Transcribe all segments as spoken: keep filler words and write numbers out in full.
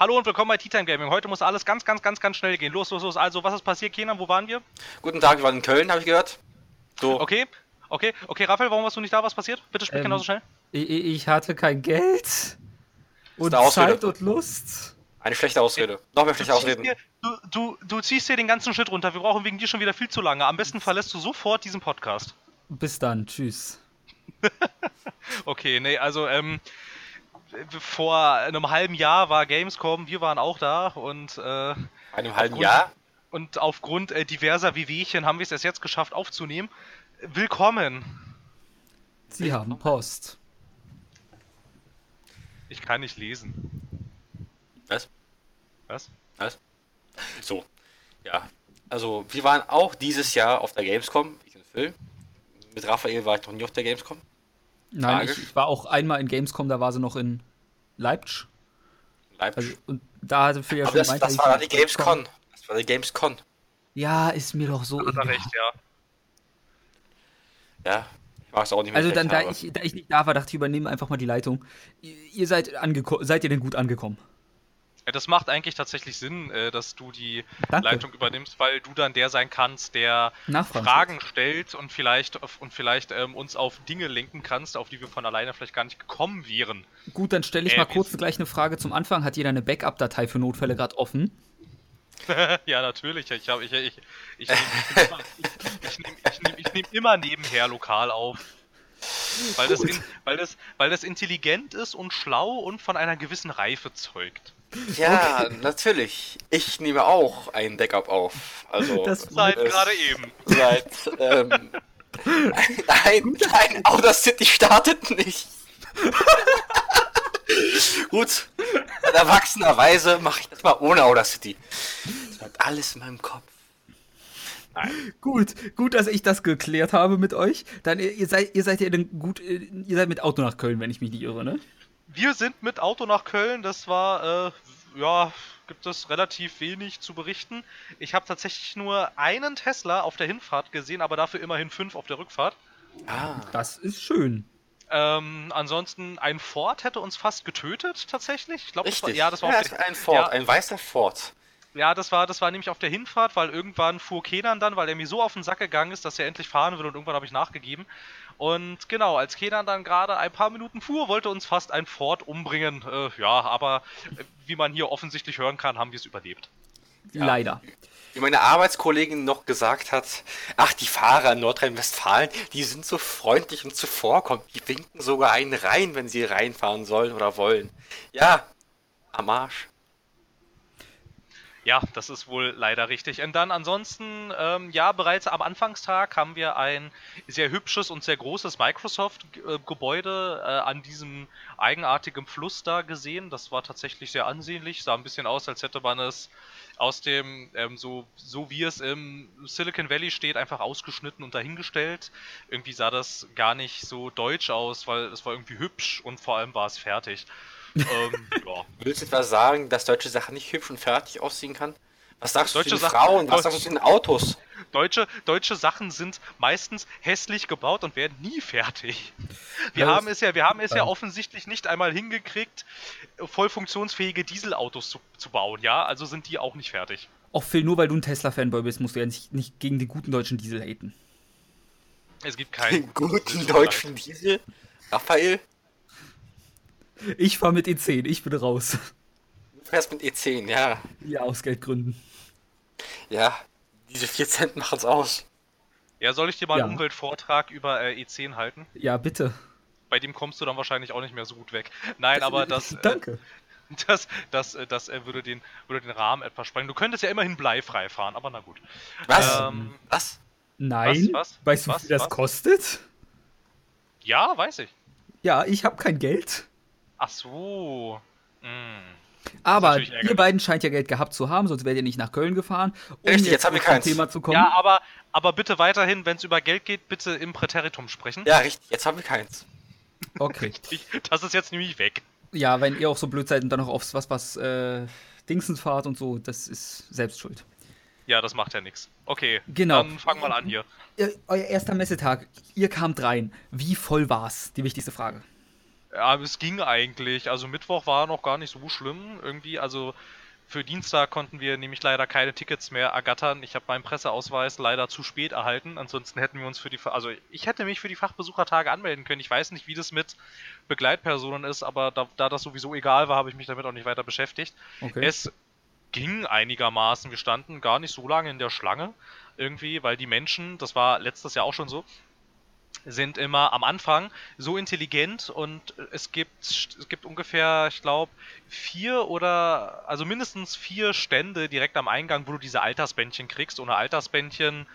Hallo und willkommen bei T-Time Gaming. Heute muss alles ganz, ganz, ganz, ganz schnell gehen. Los, los, los. Also, was ist passiert, Kenan? Wo waren wir? Guten Tag, wir waren in Köln, habe ich gehört. So. Okay, okay, okay. Raphael, warum warst du nicht da? Was passiert? Bitte sprich ähm, genauso schnell. Ich hatte kein Geld und Zeit und Lust. Eine schlechte Ausrede. Noch mehr schlechte Ausreden. Dir, du, du, du ziehst dir den ganzen Shit runter. Wir brauchen wegen dir schon wieder viel zu lange. Am besten verlässt du sofort diesen Podcast. Bis dann. Tschüss. Okay, nee, also, ähm, vor einem halben Jahr war Gamescom. Wir waren auch da und, äh... Einem halben Jahr? Und aufgrund äh, diverser Wehwehchen haben wir es erst jetzt geschafft aufzunehmen. Willkommen. Sie haben Post. Ich kann nicht lesen. Was? Was? Was? So, ja. Also, wir waren auch dieses Jahr auf der Gamescom. Ich und Phil. Mit Raphael war ich noch nie auf der Gamescom. Nein, ich, ich war auch einmal in Gamescom, da war sie noch in Leipzig. Leipzig. Also, und da hatte Phil ja schon das, meint, das, das war die Gamescom. Das war die Gamescom. Ja, ist mir doch so. Hat er recht, ja. Ja. Mach's auch nicht mehr. Also dann, da ich, da ich nicht da war, dachte ich, übernehme einfach mal die Leitung. Ihr seid angeko- seid ihr denn gut angekommen? Ja, das macht eigentlich tatsächlich Sinn, dass du die Danke. Leitung übernimmst, weil du dann der sein kannst, der Fragen stellt und vielleicht und vielleicht ähm, uns auf Dinge lenken kannst, auf die wir von alleine vielleicht gar nicht gekommen wären. Gut, dann stelle ich äh, mal kurz gleich eine Frage zum Anfang. Hat jeder eine Backup-Datei für Notfälle gerade offen? Ja, natürlich. Ich habe ich ich ich, ich, ich, ich, ich, ich, ich, ich, ich, ich nehme ich nehm immer nebenher lokal auf. Weil das, in, weil, das, weil das intelligent ist und schlau und von einer gewissen Reife zeugt. Ja, okay. Natürlich. Ich nehme auch ein Backup auf. Also das seit äh, gerade eben. Seit ähm, nein, nein, Outer City startet nicht. Gut, in erwachsener Weise mache ich das mal ohne Outer City. Das bleibt alles in meinem Kopf. Nein. Gut, gut, dass ich das geklärt habe mit euch. Dann ihr seid, ihr seid ja dann gut, ihr seid mit Auto nach Köln, wenn ich mich nicht irre, ne? Wir sind mit Auto nach Köln. Das war, äh, ja, gibt es relativ wenig zu berichten. Ich habe tatsächlich nur einen Tesla auf der Hinfahrt gesehen, aber dafür immerhin fünf auf der Rückfahrt. Ah, das ist schön. Ähm, ansonsten, ein Ford hätte uns fast getötet, tatsächlich. Ich glaub, richtig. Das war, ja, das war ja, auf ein Ford, ja, ein weißer Ford. Ja, das war, das war nämlich auf der Hinfahrt, weil irgendwann fuhr Kenan dann, weil er mir so auf den Sack gegangen ist, dass er endlich fahren will und irgendwann habe ich nachgegeben. Und genau, als Kenan dann gerade ein paar Minuten fuhr, wollte uns fast ein Ford umbringen. Äh, ja, aber wie man hier offensichtlich hören kann, haben wir es überlebt. Ja. Leider. Wie meine Arbeitskollegin noch gesagt hat, ach, die Fahrer in Nordrhein-Westfalen, die sind so freundlich und zuvorkommend. Die winken sogar einen rein, wenn sie reinfahren sollen oder wollen. Ja, am Arsch. Ja, das ist wohl leider richtig. Und dann ansonsten, ähm, ja, bereits am Anfangstag haben wir ein sehr hübsches und sehr großes Microsoft-Gebäude äh, an diesem eigenartigen Fluss da gesehen. Das war tatsächlich sehr ansehnlich. Sah ein bisschen aus, als hätte man es aus dem, ähm, so, so wie es im Silicon Valley steht, einfach ausgeschnitten und dahingestellt. Irgendwie sah das gar nicht so deutsch aus, weil es war irgendwie hübsch und vor allem war es fertig. ähm, ja. Willst du etwa sagen, dass deutsche Sachen nicht hübsch und fertig aussehen kann? Was sagst deutsche du zu den Sachen, Frauen? Was sagst du zu den Autos? Deutsche, deutsche Sachen sind meistens hässlich gebaut und werden nie fertig. Wir das haben es ja, wir haben es ja offensichtlich nicht einmal hingekriegt, voll funktionsfähige Dieselautos zu, zu bauen, ja? Also sind die auch nicht fertig. Auch Phil, nur weil du ein Tesla-Fanboy bist, musst du ja nicht, nicht gegen die guten deutschen Diesel haten. Es gibt keinen den guten deutschen Diesel. Raphael? Ich fahr mit E zehn, ich bin raus. Du fährst mit E zehn, ja. Ja, aus Geldgründen. Ja, diese vier Cent machen's aus. Ja, soll ich dir mal ja. einen Umweltvortrag über äh, E zehn halten? Ja, bitte. Bei dem kommst du dann wahrscheinlich auch nicht mehr so gut weg. Nein, das, aber das... Danke. Äh, das das, äh, das äh, würde, den, würde den Rahmen etwas sprengen. Du könntest ja immerhin bleifrei fahren, aber na gut. Was? Ähm, was? Nein. Was, was, weißt du, was, wie viel das was? kostet? Ja, weiß ich. Ja, ich hab kein Geld. Ach so. Mm. Aber ihr beiden scheint ja Geld gehabt zu haben, sonst wärt ihr nicht nach Köln gefahren. Um Richtig, jetzt haben wir kein Thema zu kommen. Ja, aber, aber bitte weiterhin, wenn es über Geld geht, bitte im Präteritum sprechen. Ja, richtig, jetzt haben wir keins. Okay. Richtig, das ist jetzt nämlich weg. Ja, wenn ihr auch so blöd seid und dann noch aufs was was äh, Dingsen fahrt und so, das ist Selbstschuld. Ja, das macht ja nichts. Okay, genau. Dann fangen wir mal an hier. Euer erster Messetag, ihr kamt rein. Wie voll war's? Die wichtigste Frage. Ja, es ging eigentlich. Also Mittwoch war noch gar nicht so schlimm irgendwie. Also für Dienstag konnten wir nämlich leider keine Tickets mehr ergattern. Ich habe meinen Presseausweis leider zu spät erhalten. Ansonsten hätten wir uns für die... Also ich hätte mich für die Fachbesuchertage anmelden können. Ich weiß nicht, wie das mit Begleitpersonen ist, aber da, da das sowieso egal war, habe ich mich damit auch nicht weiter beschäftigt. Okay. Es ging einigermaßen. Wir standen gar nicht so lange in der Schlange irgendwie, weil die Menschen, das war letztes Jahr auch schon so, sind immer am Anfang so intelligent und es gibt es gibt ungefähr, ich glaube, vier oder, also mindestens vier Stände direkt am Eingang, wo du diese Altersbändchen kriegst. Ohne Altersbändchen,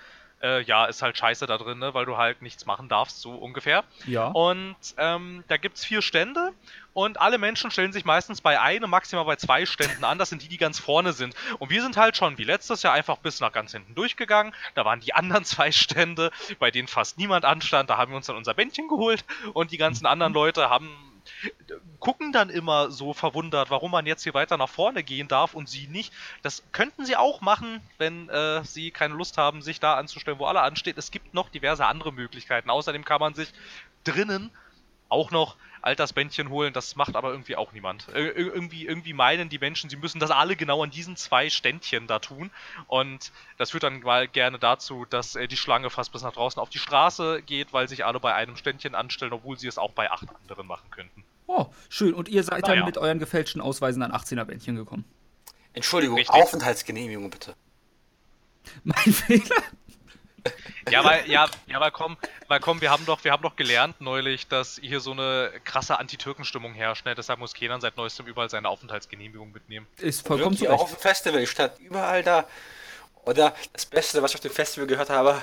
äh, ja, ist halt scheiße da drin, ne, weil du halt nichts machen darfst, so ungefähr. Ja. Und ähm, da gibt's vier Stände und alle Menschen stellen sich meistens bei einem, maximal bei zwei Ständen an. Das sind die, die ganz vorne sind. Und wir sind halt schon wie letztes Jahr einfach bis nach ganz hinten durchgegangen. Da waren die anderen zwei Stände, bei denen fast niemand anstand. Da haben wir uns dann unser Bändchen geholt und die ganzen anderen Leute haben gucken dann immer so verwundert, warum man jetzt hier weiter nach vorne gehen darf und sie nicht. Das könnten sie auch machen, wenn äh, sie keine Lust haben, sich da anzustellen, wo alle ansteht. Es gibt noch diverse andere Möglichkeiten. Außerdem kann man sich drinnen auch noch Altersbändchen holen, das macht aber irgendwie auch niemand. Ir- irgendwie, irgendwie meinen die Menschen, sie müssen das alle genau an diesen zwei Ständchen da tun und das führt dann mal gerne dazu, dass die Schlange fast bis nach draußen auf die Straße geht, weil sich alle bei einem Ständchen anstellen, obwohl sie es auch bei acht anderen machen könnten. Oh, schön. Und ihr seid Na dann ja. mit euren gefälschten Ausweisen an achtzehner-Bändchen gekommen. Entschuldigung, Richtig. Aufenthaltsgenehmigung bitte. Mein Fehler? Ja, weil, ja, ja, weil komm, weil komm, wir haben doch, wir haben doch gelernt neulich, dass hier so eine krasse Anti-Türken-Stimmung herrscht, ne? Deshalb muss Kenan seit neuestem überall seine Aufenthaltsgenehmigung mitnehmen. Ist vollkommen so. Auch auf dem Festival statt überall da. Oder das Beste, was ich auf dem Festival gehört habe,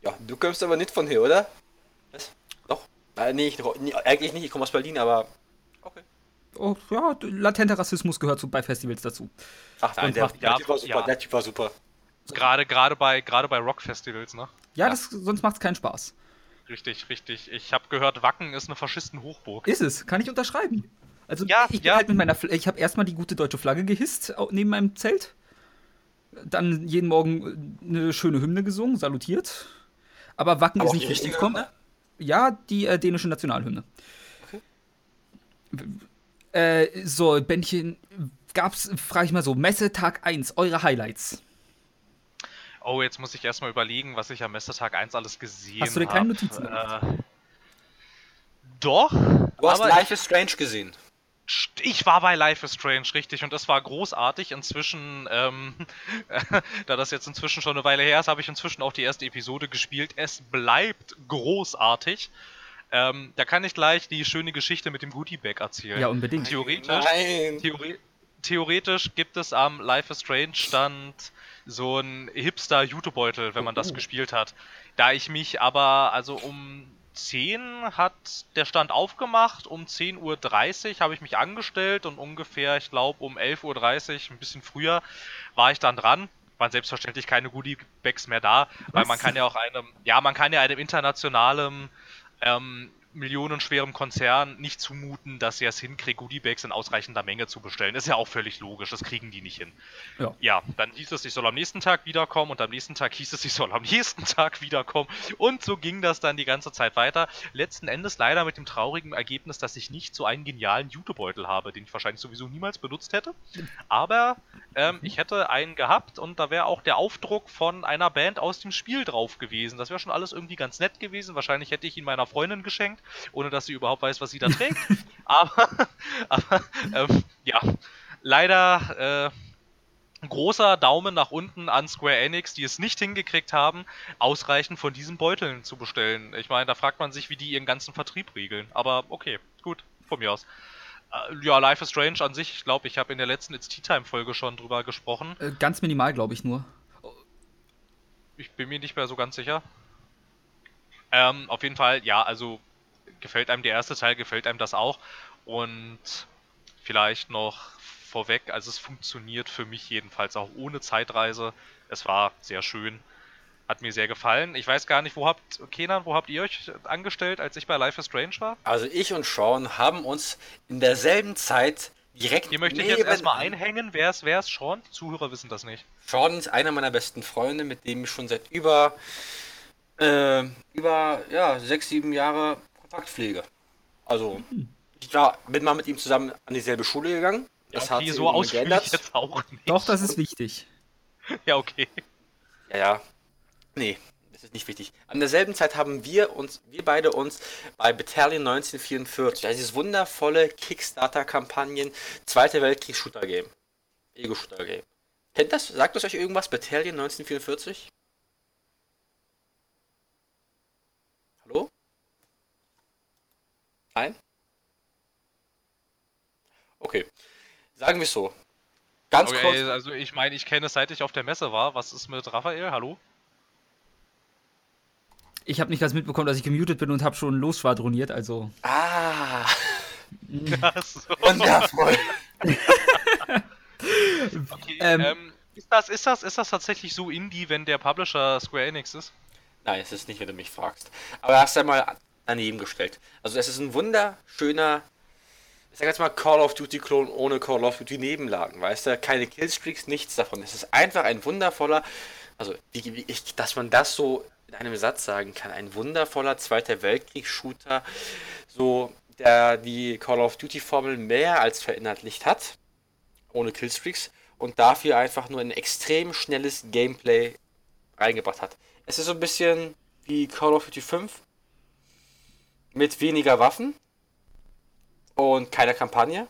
ja, du kommst aber nicht von hier, oder? Was? Doch? Äh, nee, ich, nee, eigentlich nicht, ich komme aus Berlin, aber okay. Oh, ja, latenter Rassismus gehört so bei Festivals dazu. Ach nein, der, der, der, typ war super, ja. der Typ war super. Gerade gerade bei gerade bei Rock-Festivals, ne? Ja, ja. Das, sonst macht's keinen Spaß. Richtig, richtig. Ich habe gehört, Wacken ist eine Faschisten-Hochburg. Ist es, kann ich unterschreiben. Also ja, ich ja. bin halt mit meiner Fl- ich habe erstmal die gute deutsche Flagge gehisst neben meinem Zelt. Dann jeden Morgen eine schöne Hymne gesungen, salutiert. Aber Wacken Aber ist nicht richtig gekommen. Ja, die äh, dänische Nationalhymne. Okay. Äh, so, Bändchen, gab's, frage ich mal so, Messe Tag eins, eure Highlights. Oh, jetzt muss ich erstmal überlegen, was ich am Messetag eins alles gesehen habe. Hast du denn keine Notizen gemacht? Äh, doch. Du hast Life is Strange gesehen. Ich war bei Life is Strange, richtig. Und das war großartig. Inzwischen, ähm, da das jetzt inzwischen schon eine Weile her ist, habe ich inzwischen auch die erste Episode gespielt. Es bleibt großartig. Ähm, da kann ich gleich die schöne Geschichte mit dem Goodie-Bag erzählen. Ja, unbedingt. Theoretisch, Nein. Theore- theoretisch gibt es am Life is Strange Stand so ein Hipster-Jutebeutel, wenn man das oh. gespielt hat. Da ich mich aber, also um zehn hat der Stand aufgemacht, um zehn Uhr dreißig habe ich mich angestellt und ungefähr, ich glaube, um elf Uhr dreißig, ein bisschen früher, war ich dann dran. Waren selbstverständlich keine Goodie-Bags mehr da, Was? weil man kann ja auch einem, ja, man kann ja einem internationalen, ähm, millionenschwerem Konzern nicht zumuten, dass sie es hinkriegt, Goodiebags in ausreichender Menge zu bestellen. Ist ja auch völlig logisch, das kriegen die nicht hin. Ja. ja, dann hieß es, ich soll am nächsten Tag wiederkommen und am nächsten Tag hieß es, ich soll am nächsten Tag wiederkommen und so ging das dann die ganze Zeit weiter. Letzten Endes leider mit dem traurigen Ergebnis, dass ich nicht so einen genialen Jutebeutel habe, den ich wahrscheinlich sowieso niemals benutzt hätte, aber ähm, ich hätte einen gehabt und da wäre auch der Aufdruck von einer Band aus dem Spiel drauf gewesen. Das wäre schon alles irgendwie ganz nett gewesen. Wahrscheinlich hätte ich ihn meiner Freundin geschenkt, ohne dass sie überhaupt weiß, was sie da trägt. aber, aber ähm, ja, leider äh, großer Daumen nach unten an Square Enix, die es nicht hingekriegt haben, ausreichend von diesen Beuteln zu bestellen. Ich meine, da fragt man sich, wie die ihren ganzen Vertrieb regeln. Aber okay, gut, von mir aus. Äh, ja, Life is Strange an sich, ich glaube, ich habe in der letzten It's Tea-Time-Folge schon drüber gesprochen. Äh, ganz minimal, glaube ich, nur. Ich bin mir nicht mehr so ganz sicher. Ähm, auf jeden Fall, ja, also gefällt einem der erste Teil, gefällt einem das auch und vielleicht noch vorweg, also es funktioniert für mich jedenfalls auch ohne Zeitreise, es war sehr schön, hat mir sehr gefallen. Ich weiß gar nicht, wo habt, Kenan, wo habt ihr euch angestellt, als ich bei Life is Strange war? Also ich und Sean haben uns in derselben Zeit direkt... Hier möchte ich jetzt erstmal einhängen, wer ist, wer ist Sean? Die Zuhörer wissen das nicht. Sean ist einer meiner besten Freunde, mit dem ich schon seit über, äh, über ja, sechs, sieben Jahre Kontaktpflege. Also, ich war, bin mal mit ihm zusammen an dieselbe Schule gegangen. Das ja, okay, hat so ausführlich jetzt auch nicht. Doch, das ist wichtig. Ja, okay. Ja, ja. Nee, das ist nicht wichtig. An derselben Zeit haben wir uns, wir beide uns bei Battalion neunzehnhundertvierundvierzig, also dieses wundervolle Kickstarter-Kampagnen, Zweiter Weltkrieg-Shooter-Game. Ego-Shooter-Game. Kennt das? Sagt das euch irgendwas? Battalion neunzehnhundertvierundvierzig? Hallo? Nein? Okay. Sagen wir es so. Ganz okay, kurz. Also ich meine, ich kenne es, seit ich auf der Messe war. Was ist mit Raphael? Hallo? Ich habe nicht ganz mitbekommen, dass ich gemutet bin und habe schon losschwadroniert, also... Ah! So. Wundervoll! Okay, ähm, ähm, ist, das, ist, das, ist das tatsächlich so Indie, wenn der Publisher Square Enix ist? Nein, es ist nicht, wenn du mich fragst. Aber hast du ja mal daneben gestellt. Also es ist ein wunderschöner... Ich sag jetzt mal Call of Duty Klon ohne Call of Duty Nebenlagen, weißt du? Keine Killstreaks, nichts davon. Es ist einfach ein wundervoller, also wie, wie ich, dass man das so in einem Satz sagen kann, ein wundervoller Zweiter Weltkrieg-Shooter, so der die Call of Duty Formel mehr als verinnerlicht hat, ohne Killstreaks und dafür einfach nur ein extrem schnelles Gameplay reingebracht hat. Es ist so ein bisschen wie Call of Duty fünf mit weniger Waffen. Und keine Kampagne.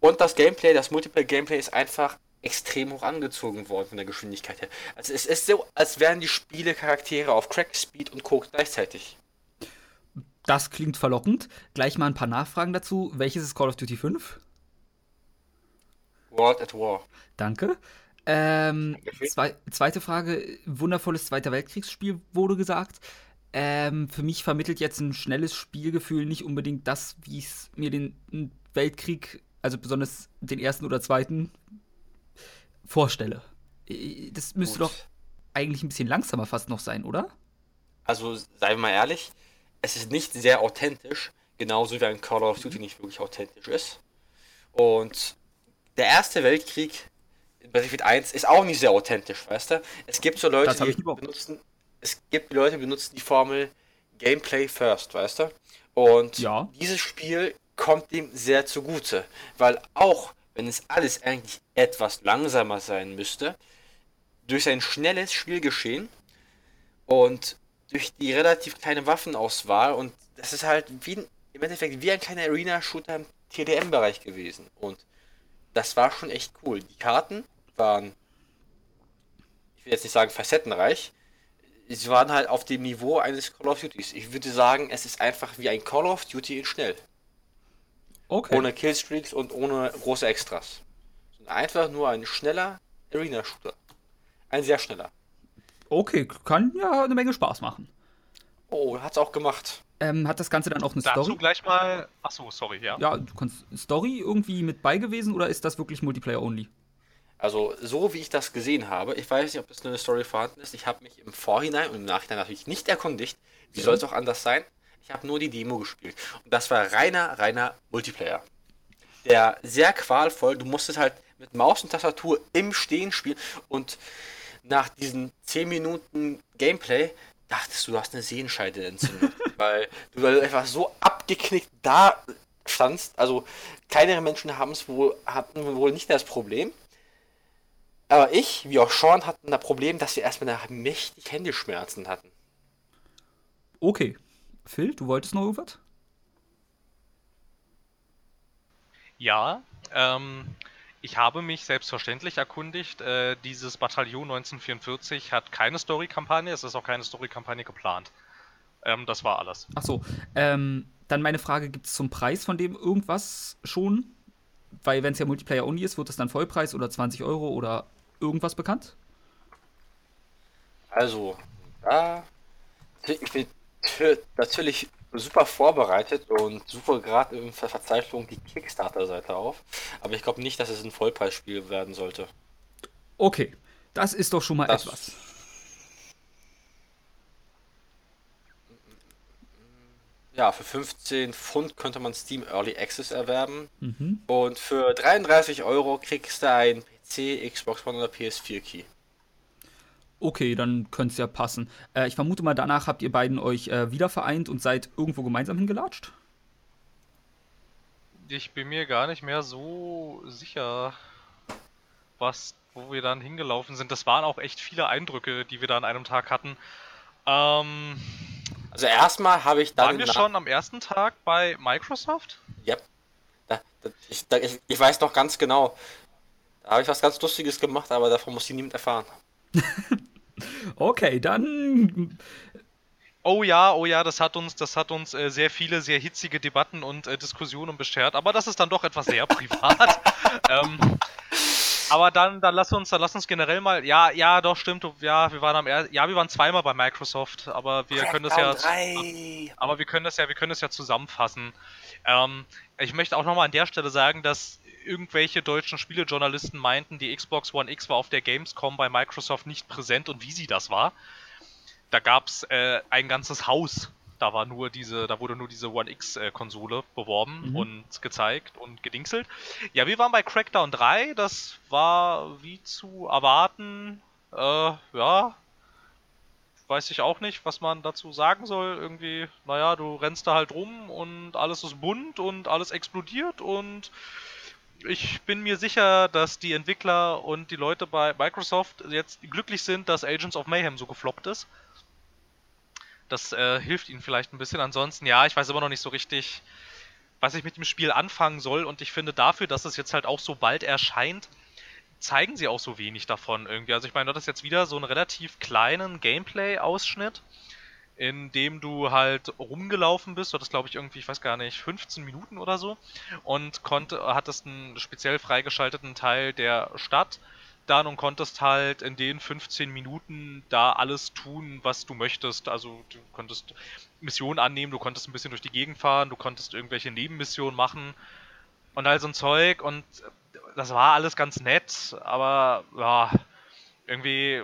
Und das Gameplay, das Multiplayer-Gameplay ist einfach extrem hoch angezogen worden von der Geschwindigkeit her. Also es ist so, als wären die Spiele Charaktere auf Crack, Speed und Coke gleichzeitig. Das klingt verlockend. Gleich mal ein paar Nachfragen dazu. Welches ist Call of Duty fünf? World at War. Danke. Ähm, zwei, zweite Frage. Wundervolles Zweiter Weltkriegsspiel wurde gesagt. Ähm, für mich vermittelt jetzt ein schnelles Spielgefühl nicht unbedingt das, wie es mir den Weltkrieg, also besonders den ersten oder zweiten, vorstelle. Das müsste Gut. doch eigentlich ein bisschen langsamer fast noch sein, oder? Also, seien wir mal ehrlich, es ist nicht sehr authentisch, genauso wie ein Call of Duty mhm. nicht wirklich authentisch ist. Und der Erste Weltkrieg, Battlefield eins, ist auch nicht sehr authentisch, weißt du? Es gibt so Leute, die benutzen... Es gibt Leute, die benutzen die Formel Gameplay first, weißt du? Und ja. Dieses Spiel kommt dem sehr zugute, weil auch wenn es alles eigentlich etwas langsamer sein müsste, durch sein schnelles Spielgeschehen und durch die relativ kleine Waffenauswahl und das ist halt wie ein, im Endeffekt wie ein kleiner Arena-Shooter im T D M-Bereich gewesen und das war schon echt cool. Die Karten waren, ich will jetzt nicht sagen facettenreich, sie waren halt auf dem Niveau eines Call of Duties. Ich würde sagen, es ist einfach wie ein Call of Duty in schnell. Okay. Ohne Killstreaks und ohne große Extras. Einfach nur ein schneller Arena-Shooter. Ein sehr schneller. Okay, kann ja eine Menge Spaß machen. Oh, hat's auch gemacht. Ähm, hat das Ganze dann auch eine Story? Darfst du gleich mal... Achso, sorry, ja. Ja, du kannst Story irgendwie mit bei gewesen oder ist das wirklich Multiplayer-only? Also, so wie ich das gesehen habe, ich weiß nicht, ob das nur eine Story vorhanden ist, ich habe mich im Vorhinein und im Nachhinein natürlich nicht erkundigt, wie soll es auch anders sein, ich habe nur die Demo gespielt. Und das war reiner, reiner Multiplayer. Der sehr qualvoll, du musstest halt mit Maus und Tastatur im Stehen spielen und nach diesen zehn Minuten Gameplay dachtest du, du hast eine Sehenscheide entzündet, weil du einfach so abgeknickt da standst, also kleinere Menschen haben es wohl, hatten wohl nicht das Problem. Aber ich, wie auch Sean, hatten das Problem, dass wir erstmal mächtig Händeschmerzen hatten. Okay. Phil, du wolltest noch irgendwas? Ja, ähm, ich habe mich selbstverständlich erkundigt. Äh, dieses Bataillon neunzehnhundertvierundvierzig hat keine Story-Kampagne, es ist auch keine Story-Kampagne geplant. Ähm, das war alles. Achso, ähm, dann meine Frage, gibt es zum Preis von dem irgendwas schon? Weil wenn es ja Multiplayer-only ist, wird es dann Vollpreis oder zwanzig Euro oder irgendwas bekannt? Also, ja, ich bin t- natürlich super vorbereitet und suche gerade in der Verzeichnung die Kickstarter-Seite auf. Aber ich glaube nicht, dass es ein Vollpreisspiel werden sollte. Okay, das ist doch schon mal das etwas. Ja, für fünfzehn Pfund könnte man Steam Early Access erwerben. Mhm. Und für dreiunddreißig Euro kriegst du einen P C, Xbox One oder P S vier Key. Okay, dann könnte es ja passen. Äh, ich vermute mal, danach habt ihr beiden euch äh, wieder vereint und seid irgendwo gemeinsam hingelatscht? Ich bin mir gar nicht mehr so sicher, was, wo wir dann hingelaufen sind. Das waren auch echt viele Eindrücke, die wir da an einem Tag hatten. Ähm, also erstmal habe ich dann... Waren wir schon am ersten Tag bei Microsoft? Ja. Da, da, ich, da, ich, ich weiß noch ganz genau. Da habe ich was ganz Lustiges gemacht, aber davon muss niemand erfahren. Okay, dann... Oh ja, oh ja, das hat uns, das hat uns äh, sehr viele, sehr hitzige Debatten und äh, Diskussionen beschert, aber das ist dann doch etwas sehr privat. ähm, aber dann, dann lass uns, dann lass uns generell mal, ja, ja, doch, stimmt, ja, wir waren am er- ja, wir waren zweimal bei Microsoft, aber wir können das ja, aber wir können das ja, wir können das ja zusammenfassen. Ähm, ich möchte auch nochmal an der Stelle sagen, dass irgendwelche deutschen Spielejournalisten meinten, die Xbox One X war auf der Gamescom bei Microsoft nicht präsent und wie sie das war. Da gab's äh, ein ganzes Haus. Da war nur diese, da wurde nur diese One X äh, Konsole beworben mhm. und gezeigt und gedingselt. Ja, wir waren bei Crackdown drei. Das war wie zu erwarten. Äh, ja, weiß ich auch nicht, was man dazu sagen soll. Irgendwie, naja, du rennst da halt rum und alles ist bunt und alles explodiert und ich bin mir sicher, dass die Entwickler und die Leute bei Microsoft jetzt glücklich sind, dass Agents of Mayhem so gefloppt ist. Das äh, hilft ihnen vielleicht ein bisschen. Ansonsten, ja, ich weiß immer noch nicht so richtig, was ich mit dem Spiel anfangen soll. Und ich finde dafür, dass es jetzt halt auch so bald erscheint, zeigen sie auch so wenig davon irgendwie. Also ich meine, das ist jetzt wieder so einen relativ kleinen Gameplay-Ausschnitt, in dem du halt rumgelaufen bist. Du hattest, glaube ich, irgendwie, ich weiß gar nicht, fünfzehn Minuten oder so. Und konnte, hattest einen speziell freigeschalteten Teil der Stadt dann und konntest halt in den fünfzehn Minuten da alles tun, was du möchtest. Also du konntest Missionen annehmen, du konntest ein bisschen durch die Gegend fahren, du konntest irgendwelche Nebenmissionen machen und all so ein Zeug und das war alles ganz nett, aber ja, irgendwie,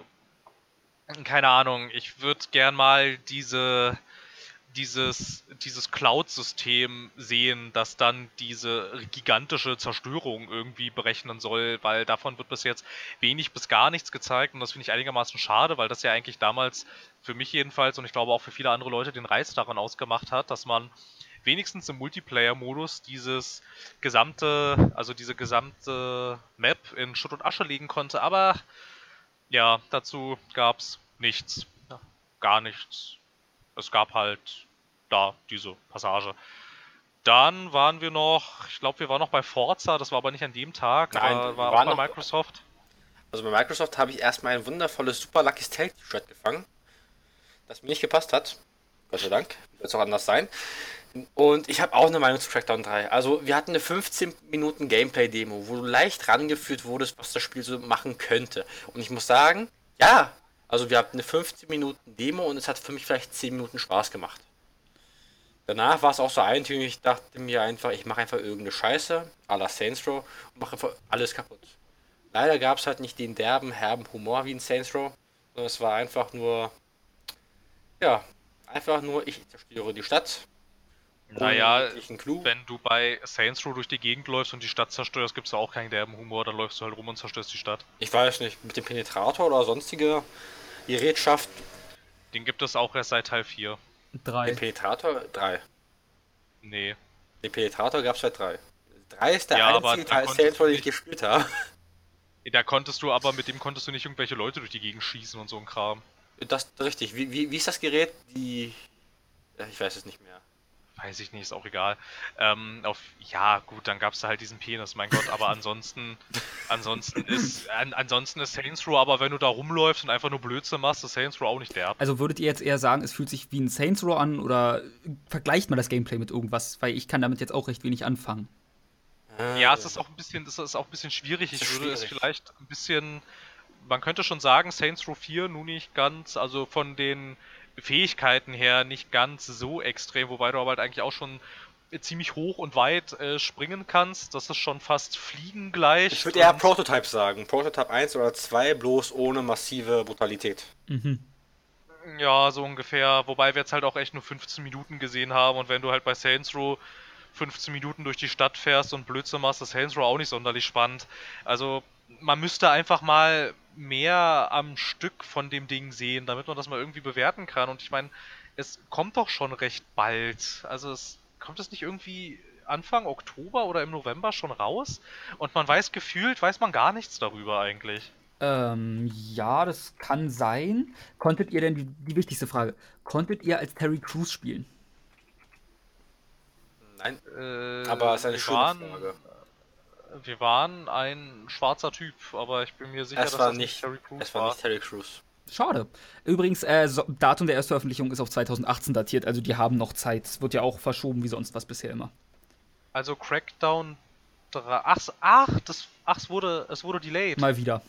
keine Ahnung, ich würde gern mal diese... dieses, dieses Cloud-System sehen, das dann diese gigantische Zerstörung irgendwie berechnen soll, weil davon wird bis jetzt wenig bis gar nichts gezeigt und das finde ich einigermaßen schade, weil das ja eigentlich damals für mich jedenfalls und ich glaube auch für viele andere Leute den Reiz daran ausgemacht hat, dass man wenigstens im Multiplayer-Modus dieses gesamte, also diese gesamte Map in Schutt und Asche legen konnte, aber ja, dazu gab's nichts. Ja. Gar nichts. Es gab halt da diese Passage. Dann waren wir noch, ich glaube, wir waren noch bei Forza, das war aber nicht an dem Tag, Nein, aber war auch bei noch, Microsoft. Also bei Microsoft habe ich erstmal ein wundervolles Super Lucky's Tale T-Shirt gefangen, das mir nicht gepasst hat. Gott sei Dank, wird es auch anders sein. Und ich habe auch eine Meinung zu Crackdown drei. Also wir hatten eine fünfzehn Minuten Gameplay-Demo, wo du leicht rangeführt wurdest, was das Spiel so machen könnte. Und ich muss sagen, ja, also wir hatten eine fünfzehn Minuten Demo und es hat für mich vielleicht zehn Minuten Spaß gemacht. Danach war es auch so eintönig, ich dachte mir einfach, ich mache einfach irgendeine Scheiße, à la Saints Row, und mache einfach alles kaputt. Leider gab es halt nicht den derben, herben Humor wie in Saints Row, sondern es war einfach nur, ja, einfach nur, ich zerstöre die Stadt. Naja, wenn du bei Saints Row durch die Gegend läufst und die Stadt zerstörst, gibt es da auch keinen derben Humor, dann läufst du halt rum und zerstörst die Stadt. Ich weiß nicht, mit dem Penetrator oder sonstige Gerätschaft. Den gibt es auch erst seit Teil vier. drei. Den Penetrator? drei. Nee. Den Penetrator gab es seit drei. drei ist der ja, einzige Teil Saints Row, den ich gespielt habe. Da konntest du aber, mit dem konntest du nicht irgendwelche Leute durch die Gegend schießen und so ein Kram. Das ist richtig. Wie, wie, wie ist das Gerät? Die. Ich weiß es nicht mehr. Weiß ich nicht, ist auch egal. Ähm, auf, ja, gut, dann gab's da halt diesen Penis, mein Gott, aber ansonsten ansonsten ist an, ansonsten ist Saints Row, aber wenn du da rumläufst und einfach nur Blödsinn machst, ist Saints Row auch nicht derb. Also würdet ihr jetzt eher sagen, es fühlt sich wie ein Saints Row an oder vergleicht mal das Gameplay mit irgendwas, weil ich kann damit jetzt auch recht wenig anfangen. Ja, es ist auch ein bisschen, das ist auch ein bisschen schwierig. Ich würde es vielleicht ein bisschen, man könnte schon sagen, Saints Row vier nun nicht ganz, also von den Fähigkeiten her nicht ganz so extrem, wobei du aber halt eigentlich auch schon ziemlich hoch und weit äh, springen kannst. Das ist schon fast Fliegen gleich. Ich würde eher Prototype sagen. Prototype eins oder zwei, bloß ohne massive Brutalität. Mhm. Ja, so ungefähr. Wobei wir jetzt halt auch echt nur fünfzehn Minuten gesehen haben und wenn du halt bei Saints Row fünfzehn Minuten durch die Stadt fährst und Blödsinn machst, ist Saints Row auch nicht sonderlich spannend. Also man müsste einfach mal mehr am Stück von dem Ding sehen, damit man das mal irgendwie bewerten kann. Und ich meine, es kommt doch schon recht bald. Also es kommt es nicht irgendwie Anfang Oktober oder im November schon raus und man weiß gefühlt, weiß man gar nichts darüber eigentlich. Ähm, ja, das kann sein. Konntet ihr denn, die, die wichtigste Frage, konntet ihr als Terry Crews spielen? Nein, äh, aber es ist eine schöne waren, Frage. Wir waren ein schwarzer Typ, aber ich bin mir sicher, es dass war das nicht Terry Crews war. Es war nicht Terry Crews. Schade. Übrigens, äh, so, Datum der Erstveröffentlichung ist auf zweitausendachtzehn datiert, also die haben noch Zeit. Es wird ja auch verschoben wie sonst was bisher immer. Also Crackdown drei. Ach, ach, das, ach es, wurde, es wurde delayed. Mal wieder.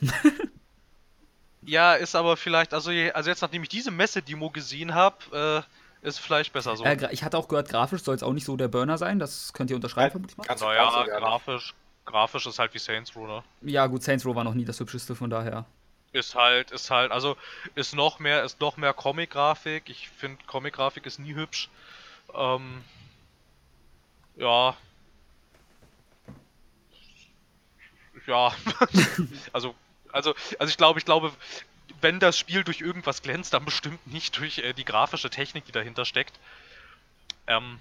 Ja, ist aber vielleicht, also, also jetzt nachdem ich diese Messe-Demo gesehen habe, äh, ist vielleicht besser so. Äh, ich hatte auch gehört, grafisch soll es auch nicht so der Burner sein, das könnt ihr unterschreiben vermutlich mal. Ganz naja, so grafisch, grafisch ist halt wie Saints Row, ne? Ja gut, Saints Row war noch nie das Hübscheste, von daher. Ist halt, ist halt, also ist noch mehr, ist noch mehr Comic-Grafik. Ich finde, Comic-Grafik ist nie hübsch. Ähm, ja. Ja. also, also, also ich glaube, ich glaube, wenn das Spiel durch irgendwas glänzt, dann bestimmt nicht durch äh, die grafische Technik, die dahinter steckt. Ähm,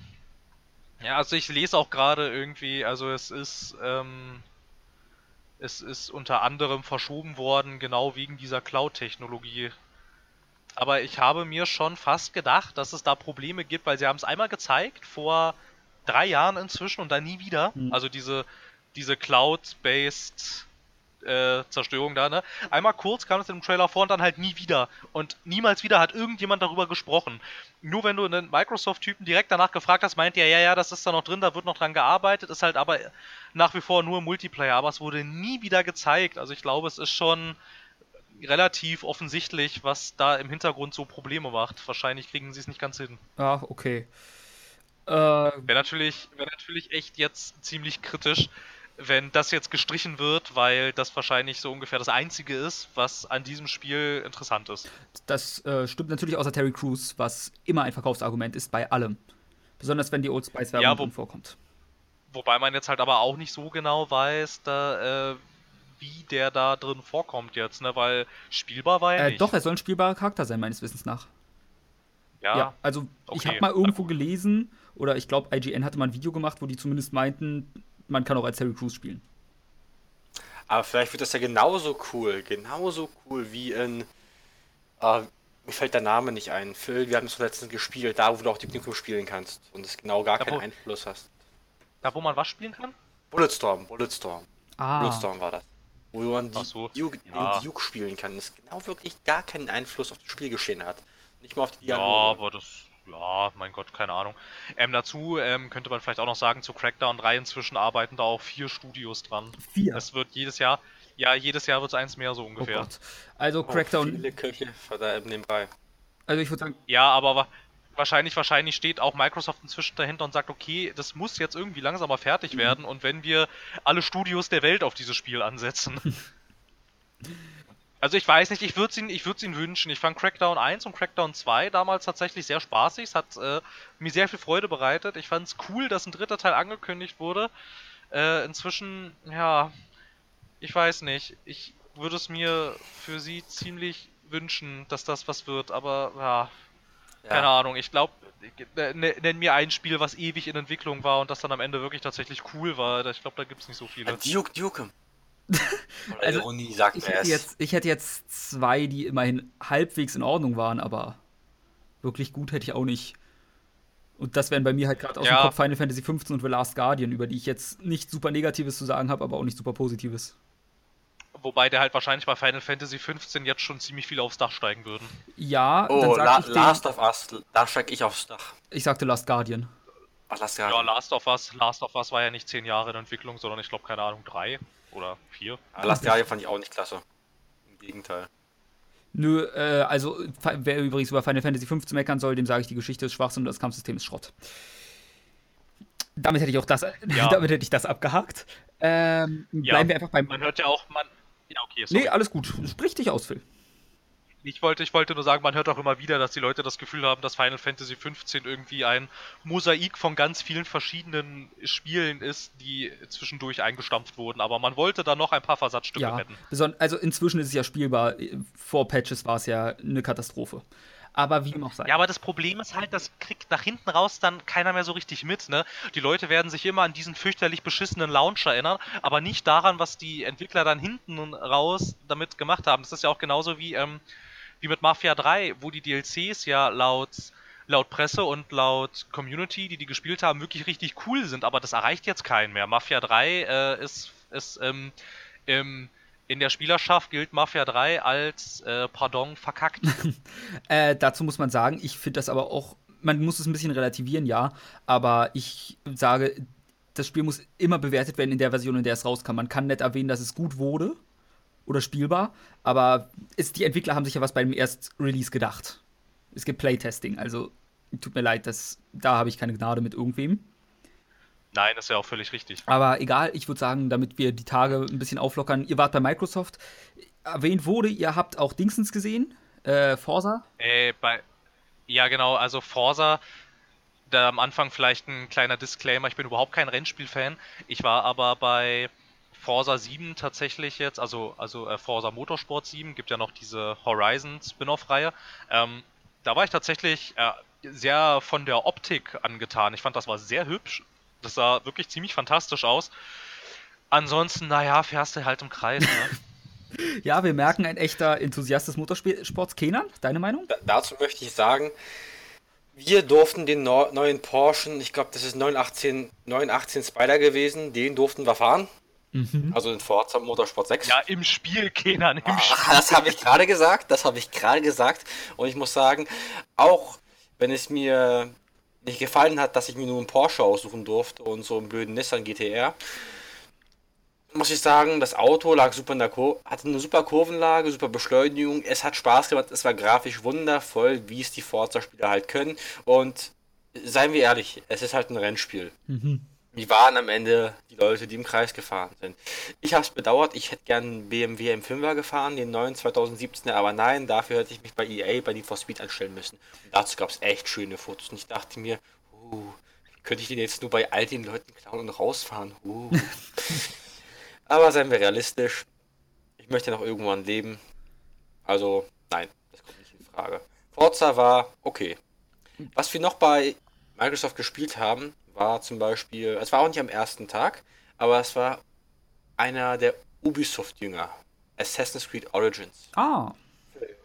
ja, also ich lese auch gerade irgendwie, also es ist, ähm, es ist unter anderem verschoben worden, genau wegen dieser Cloud-Technologie. Aber ich habe mir schon fast gedacht, dass es da Probleme gibt, weil sie haben es einmal gezeigt, vor drei Jahren inzwischen und dann nie wieder. Mhm. Also diese, diese Cloud-based äh, Zerstörung da, ne? Einmal kurz kam es in dem Trailer vor und dann halt nie wieder. Und niemals wieder hat irgendjemand darüber gesprochen. Nur wenn du einen Microsoft-Typen direkt danach gefragt hast, meint er, ja, ja, das ist da noch drin, da wird noch dran gearbeitet, ist halt aber nach wie vor nur im Multiplayer, aber es wurde nie wieder gezeigt. Also ich glaube, es ist schon relativ offensichtlich, was da im Hintergrund so Probleme macht. Wahrscheinlich kriegen sie es nicht ganz hin. Ah, okay. Äh, wäre natürlich, wär natürlich echt jetzt ziemlich kritisch, wenn das jetzt gestrichen wird, weil das wahrscheinlich so ungefähr das Einzige ist, was an diesem Spiel interessant ist. Das äh, stimmt natürlich außer Terry Crews, was immer ein Verkaufsargument ist bei allem. Besonders wenn die Old Spice-Werbung ja, drin vorkommt. Wobei man jetzt halt aber auch nicht so genau weiß, da, äh, wie der da drin vorkommt jetzt, ne? Weil spielbar war er äh, nicht. Doch, er soll ein spielbarer Charakter sein, meines Wissens nach. Ja. ja also okay. Ich habe mal irgendwo gelesen, oder ich glaube, I G N hatte mal ein Video gemacht, wo die zumindest meinten, man kann auch als Terry Crews spielen. Aber vielleicht wird das ja genauso cool, genauso cool wie in, äh, mir fällt der Name nicht ein, Phil, wir haben es letztens gespielt, da wo du auch die Publikum spielen kannst und es genau gar ja, keinen Einfluss hast. Da, wo man was spielen kann? Bulletstorm, Bulletstorm. Ah. Bulletstorm war das. Wo man die so. Duke, ja. Duke spielen kann. Das genau wirklich gar keinen Einfluss auf das Spielgeschehen hat. Nicht mal auf die Dialoge. Ja, aber das... Ja, mein Gott, keine Ahnung. Ähm, dazu ähm, könnte man vielleicht auch noch sagen, zu Crackdown drei inzwischen arbeiten da auch vier Studios dran. Vier? Es wird jedes Jahr... Ja, jedes Jahr wird es eins mehr, so ungefähr. Oh Gott. Also Crackdown... Oh, viele Köche nebenbei. Also ich würde sagen... Ja, aber... Wahrscheinlich, wahrscheinlich steht auch Microsoft inzwischen dahinter und sagt, okay, das muss jetzt irgendwie langsam mal fertig werden und wenn wir alle Studios der Welt auf dieses Spiel ansetzen. Also ich weiß nicht, ich würde es ihnen, ihnen wünschen. Ich fand Crackdown eins und Crackdown zwei damals tatsächlich sehr spaßig. Es hat äh, mir sehr viel Freude bereitet. Ich fand es cool, dass ein dritter Teil angekündigt wurde. Äh, inzwischen, ja, ich weiß nicht. Ich würde es mir für sie ziemlich wünschen, dass das was wird, aber ja... Ja. Keine Ahnung, ich glaube, nenn mir ein Spiel, was ewig in Entwicklung war und das dann am Ende wirklich tatsächlich cool war. Ich glaube, da gibt es nicht so viele. Duke Nukem. Also, Ironie sagt ich, hätte jetzt, ich hätte jetzt zwei, die immerhin halbwegs in Ordnung waren, aber wirklich gut hätte ich auch nicht. Und das wären bei mir halt gerade aus ja. dem Kopf Final Fantasy fünfzehn und The Last Guardian, über die ich jetzt nicht super Negatives zu sagen habe, aber auch nicht super Positives. Wobei der halt wahrscheinlich bei Final Fantasy fünfzehn jetzt schon ziemlich viele aufs Dach steigen würden. Ja, oh, dann sag La- ich den, Last of Us, da steig ich aufs Dach. Ich sagte Last Guardian. Ach, Last Guardian. Ja, Last of Us, Last of Us war ja nicht zehn Jahre in Entwicklung, sondern ich glaube, keine Ahnung, drei oder vier. Ja, Last Guardian fand ich auch nicht klasse. Im Gegenteil. Nö, äh, also, wer übrigens über Final Fantasy fünfzehn meckern soll, dem sage ich, die Geschichte ist Schwachsinn und das Kampfsystem ist Schrott. Damit hätte ich auch das, ja. damit hätte ich das abgehakt. Ähm, ja. Bleiben wir einfach beim... Man hört ja auch, man... Ja, okay, sorry. Nee, alles gut. Sprich dich aus, Phil. Ich wollte, ich wollte nur sagen, man hört auch immer wieder, dass die Leute das Gefühl haben, dass Final Fantasy fünfzehn irgendwie ein Mosaik von ganz vielen verschiedenen Spielen ist, die zwischendurch eingestampft wurden. Aber man wollte da noch ein paar Versatzstücke retten. Ja, also inzwischen ist es ja spielbar. Vor Patches war es ja eine Katastrophe. aber wie auch sei. Ja, aber das Problem ist halt, das kriegt nach hinten raus dann keiner mehr so richtig mit, ne? Die Leute werden sich immer an diesen fürchterlich beschissenen Launch erinnern, aber nicht daran, was die Entwickler dann hinten raus damit gemacht haben. Das ist ja auch genauso wie, ähm, wie mit Mafia drei, wo die D L Cs ja laut... laut Presse und laut Community, die die gespielt haben, wirklich richtig cool sind, aber das erreicht jetzt keinen mehr. Mafia drei äh, ist, ist ähm, ähm, in der Spielerschaft gilt Mafia drei als, äh, pardon, verkackt. äh, dazu muss man sagen, ich finde das aber auch, man muss es ein bisschen relativieren, ja, aber ich sage, das Spiel muss immer bewertet werden in der Version, in der es rauskam. Man kann nicht erwähnen, dass es gut wurde oder spielbar, aber ist, die Entwickler haben sich ja was beim Erst-Release gedacht. Es gibt Playtesting, also tut mir leid, das, da habe ich keine Gnade mit irgendwem. Nein, das ist ja auch völlig richtig. Aber egal, ich würde sagen, damit wir die Tage ein bisschen auflockern, ihr wart bei Microsoft, erwähnt wurde, ihr habt auch Dingsens gesehen, äh, Forza. Äh, bei, ja genau, also Forza, da am Anfang vielleicht ein kleiner Disclaimer, ich bin überhaupt kein Rennspiel-Fan, ich war aber bei Forza sieben tatsächlich jetzt, also, also äh, Forza Motorsport sieben, gibt ja noch diese Horizon-Spin-Off-Reihe, ähm, da war ich tatsächlich äh, sehr von der Optik angetan. Ich fand, das war sehr hübsch. Das sah wirklich ziemlich fantastisch aus. Ansonsten, naja, fährst du halt im Kreis. Ne? Ja, wir merken, ein echter Enthusiast des Motorsports. Kenan, deine Meinung? Da, dazu möchte ich sagen, wir durften den no- neuen Porsche, ich glaube, das ist neun achtzehn Spyder gewesen, den durften wir fahren. Mhm. Also in Forza Motorsport sechs. Ja, im Spiel, Kenan, im Ach, Spiel. Das habe ich gerade gesagt, das habe ich gerade gesagt. Und ich muss sagen, auch wenn es mir nicht gefallen hat, dass ich mir nur einen Porsche aussuchen durfte und so einen blöden Nissan G T R, muss ich sagen, das Auto lag super in der Kur- hatte eine super Kurvenlage, super Beschleunigung. Es hat Spaß gemacht, es war grafisch wundervoll, wie es die Forza-Spieler halt können. Und seien wir ehrlich, es ist halt ein Rennspiel. Mhm. Wie waren am Ende die Leute, die im Kreis gefahren sind? Ich habe es bedauert, ich hätte gern einen B M W M fünfer gefahren, den neuen zweitausendsiebzehner, aber nein, dafür hätte ich mich bei E A, bei Need for Speed anstellen müssen. Und dazu gab es echt schöne Fotos und ich dachte mir, uh, könnte ich den jetzt nur bei all den Leuten klauen und rausfahren? Uh. Aber seien wir realistisch, ich möchte noch irgendwann leben. Also, nein, das kommt nicht in Frage. Forza war okay. Was wir noch bei Microsoft gespielt haben, war zum Beispiel, es war auch nicht am ersten Tag, aber es war einer der Ubisoft-Jünger, Assassin's Creed Origins. Ah.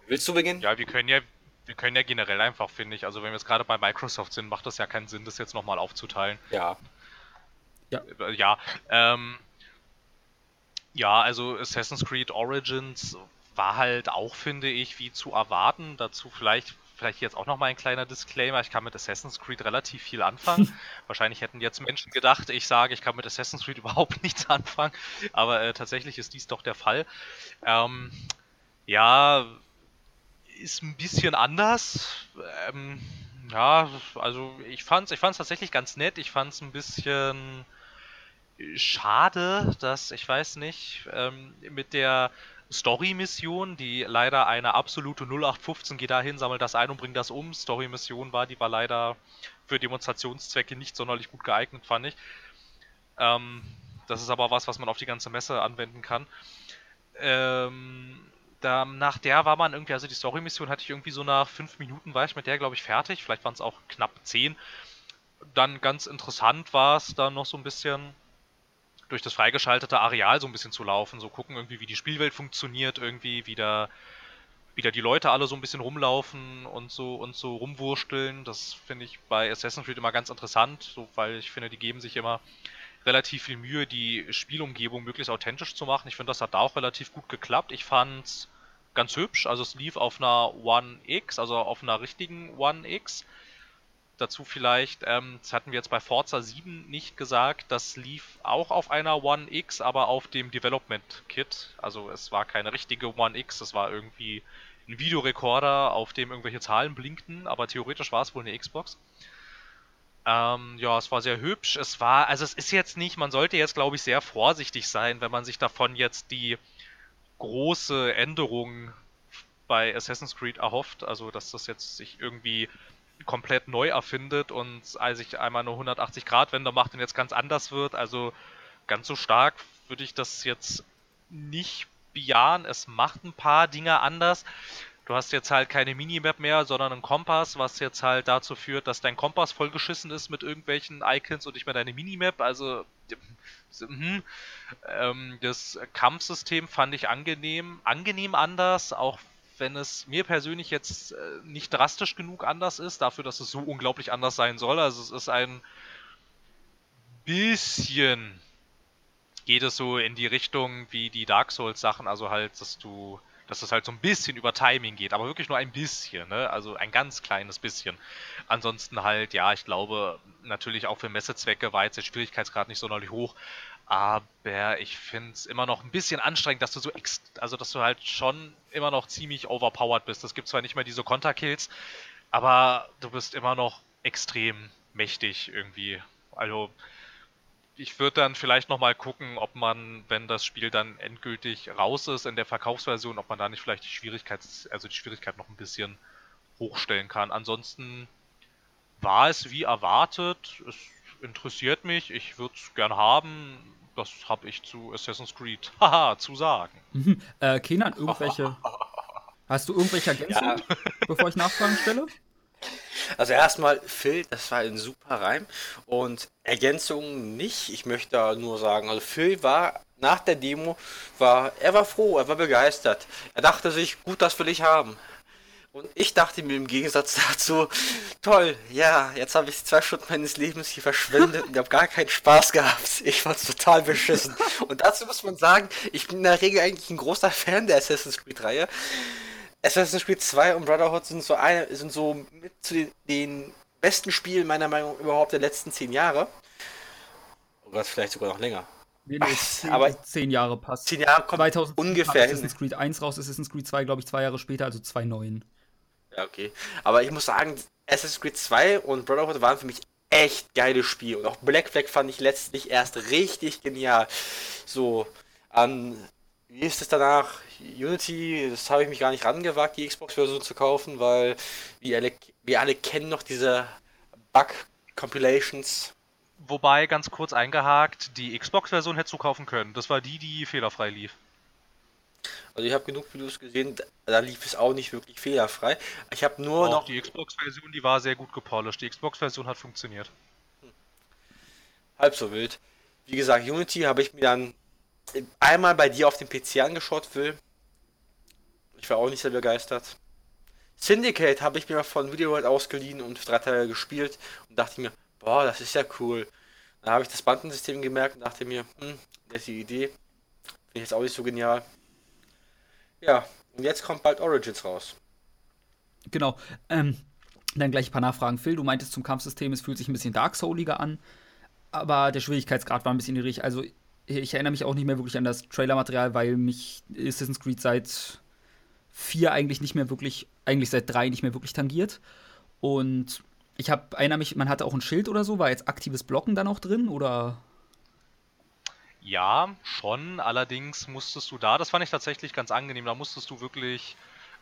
Willst du beginnen? Ja, wir können ja, wir können ja generell einfach, finde ich, also wenn wir jetzt gerade bei Microsoft sind, macht das ja keinen Sinn, das jetzt nochmal aufzuteilen. Ja. Ja. Ja, ähm, ja, also Assassin's Creed Origins war halt auch, finde ich, wie zu erwarten, dazu vielleicht... Vielleicht jetzt auch nochmal ein kleiner Disclaimer, ich kann mit Assassin's Creed relativ viel anfangen. Wahrscheinlich hätten jetzt Menschen gedacht, ich sage, ich kann mit Assassin's Creed überhaupt nichts anfangen. Aber äh, tatsächlich ist dies doch der Fall. Ähm, ja, ist ein bisschen anders. Ähm, ja, also ich fand's, ich fand's tatsächlich ganz nett. Ich fand's ein bisschen schade, dass, ich weiß nicht, ähm, mit der... Story-Mission, die leider eine absolute null acht fünfzehn, geh dahin, sammel das ein und bring das um, Story-Mission war, die war leider für Demonstrationszwecke nicht sonderlich gut geeignet, fand ich. Ähm, das ist aber was, was man auf die ganze Messe anwenden kann. Ähm, da, nach der war man irgendwie, also die Story-Mission hatte ich irgendwie so nach fünf Minuten, war ich mit der, glaube ich, fertig, vielleicht waren es auch knapp zehn. Dann ganz interessant war es dann noch so ein bisschen... durch das freigeschaltete Areal so ein bisschen zu laufen, so gucken irgendwie, wie die Spielwelt funktioniert, irgendwie wieder wieder die Leute alle so ein bisschen rumlaufen und so und so rumwursteln. Das finde ich bei Assassin's Creed immer ganz interessant, so, weil ich finde, die geben sich immer relativ viel Mühe, die Spielumgebung möglichst authentisch zu machen. Ich finde, das hat da auch relativ gut geklappt. Ich fand's ganz hübsch, also es lief auf einer One X, also auf einer richtigen One X. Dazu vielleicht, ähm, das hatten wir jetzt bei Forza sieben nicht gesagt, das lief auch auf einer One X, aber auf dem Development Kit. Also es war keine richtige One X, es war irgendwie ein Videorekorder, auf dem irgendwelche Zahlen blinkten, aber theoretisch war es wohl eine Xbox. Ähm, ja, es war sehr hübsch, es war, also es ist jetzt nicht, man sollte jetzt, glaube ich, sehr vorsichtig sein, wenn man sich davon jetzt die große Änderung bei Assassin's Creed erhofft, also dass das jetzt sich irgendwie... komplett neu erfindet und als ich einmal eine hundertachtzig Grad Wende macht und jetzt ganz anders wird, also ganz so stark würde ich das jetzt nicht bejahen. Es macht ein paar Dinge anders, Du hast jetzt halt keine Minimap mehr, sondern einen Kompass, was jetzt halt dazu führt, dass dein Kompass vollgeschissen ist mit irgendwelchen Icons und nicht mehr deine Minimap. Also das Kampfsystem fand ich angenehm, angenehm anders, auch wenn es mir persönlich jetzt nicht drastisch genug anders ist, dafür, dass es so unglaublich anders sein soll. Also es ist ein bisschen, geht es so in die Richtung wie die Dark Souls Sachen, also halt, dass du... dass es halt so ein bisschen über Timing geht, aber wirklich nur ein bisschen, ne? Also ein ganz kleines bisschen. Ansonsten halt, ja, ich glaube, natürlich auch für Messezwecke war jetzt der Schwierigkeitsgrad nicht sonderlich hoch, aber ich finde es immer noch ein bisschen anstrengend, dass du so, ex also dass du halt schon immer noch ziemlich overpowered bist. Es gibt zwar nicht mehr diese Konterkills, aber du bist immer noch extrem mächtig irgendwie. Also... ich würde dann vielleicht nochmal gucken, ob man, wenn das Spiel dann endgültig raus ist in der Verkaufsversion, ob man da nicht vielleicht die Schwierigkeit, also die Schwierigkeit noch ein bisschen hochstellen kann. Ansonsten war es wie erwartet, es interessiert mich, ich würde es gern haben. Das habe ich zu Assassin's Creed haha, zu sagen. Mhm. Äh, Kenan, irgendwelche... hast du irgendwelche Ergänzungen, ja, bevor ich Nachfragen stelle? Also erstmal, Phil, das war ein super Reim und Ergänzungen nicht. Ich möchte da nur sagen, also Phil war nach der Demo, war, er war froh, er war begeistert. Er dachte sich, gut, das will ich haben. Und ich dachte mir im Gegensatz dazu, toll, ja, jetzt habe ich zwei Stunden meines Lebens hier verschwendet und habe gar keinen Spaß gehabt. Ich war total beschissen. Und dazu muss man sagen, ich bin in der Regel eigentlich ein großer Fan der Assassin's Creed-Reihe. Assassin's Creed zwei und Brotherhood sind so, eine, sind so mit zu den, den besten Spielen meiner Meinung nach überhaupt der letzten zehn Jahre. Oder vielleicht sogar noch länger. Nee, nee, zehn, aber zehn Jahre passt. Zehn Jahre kommt ungefähr hin. Assassin's Creed eins raus, Assassin's Creed zwei, glaube ich, zwei Jahre später, also zwei Komma neun. Ja, okay. Aber ich muss sagen, Assassin's Creed zwei und Brotherhood waren für mich echt geile Spiele. Und auch Black Flag fand ich letztlich erst richtig genial. So, an... wie ist es danach? Unity, das habe ich mich gar nicht rangewagt, die Xbox-Version zu kaufen, weil wir alle, wir alle kennen noch diese Bug-Compilations. Wobei, ganz kurz eingehakt, die Xbox-Version hättest du kaufen können. Das war die, die fehlerfrei lief. Also ich habe genug Videos gesehen, da lief es auch nicht wirklich fehlerfrei. Ich habe nur auch noch... die Xbox-Version, die war sehr gut gepolished. Die Xbox-Version hat funktioniert. Hm. Halb so wild. Wie gesagt, Unity habe ich mir dann einmal bei dir auf dem P C angeschaut, Will. Ich war auch nicht sehr begeistert. Syndicate habe ich mir von Video World ausgeliehen und drei Tage gespielt und dachte mir, boah, das ist ja cool. Dann habe ich das Bandensystem gemerkt und dachte mir, hm, das ist die Idee. Finde ich jetzt auch nicht so genial. Ja, und jetzt kommt bald Origins raus. Genau. Ähm, dann gleich ein paar Nachfragen. Phil, du meintest zum Kampfsystem, es fühlt sich ein bisschen Dark Souliger an, aber der Schwierigkeitsgrad war ein bisschen niedrig. Also ich erinnere mich auch nicht mehr wirklich an das Trailermaterial, weil mich Assassin's Creed seit vier eigentlich nicht mehr wirklich, eigentlich seit drei nicht mehr wirklich tangiert. Und ich habe, erinnere mich, man hatte auch ein Schild oder so, war jetzt aktives Blocken dann auch drin, oder? Ja, schon, allerdings musstest du da, das fand ich tatsächlich ganz angenehm, da musstest du wirklich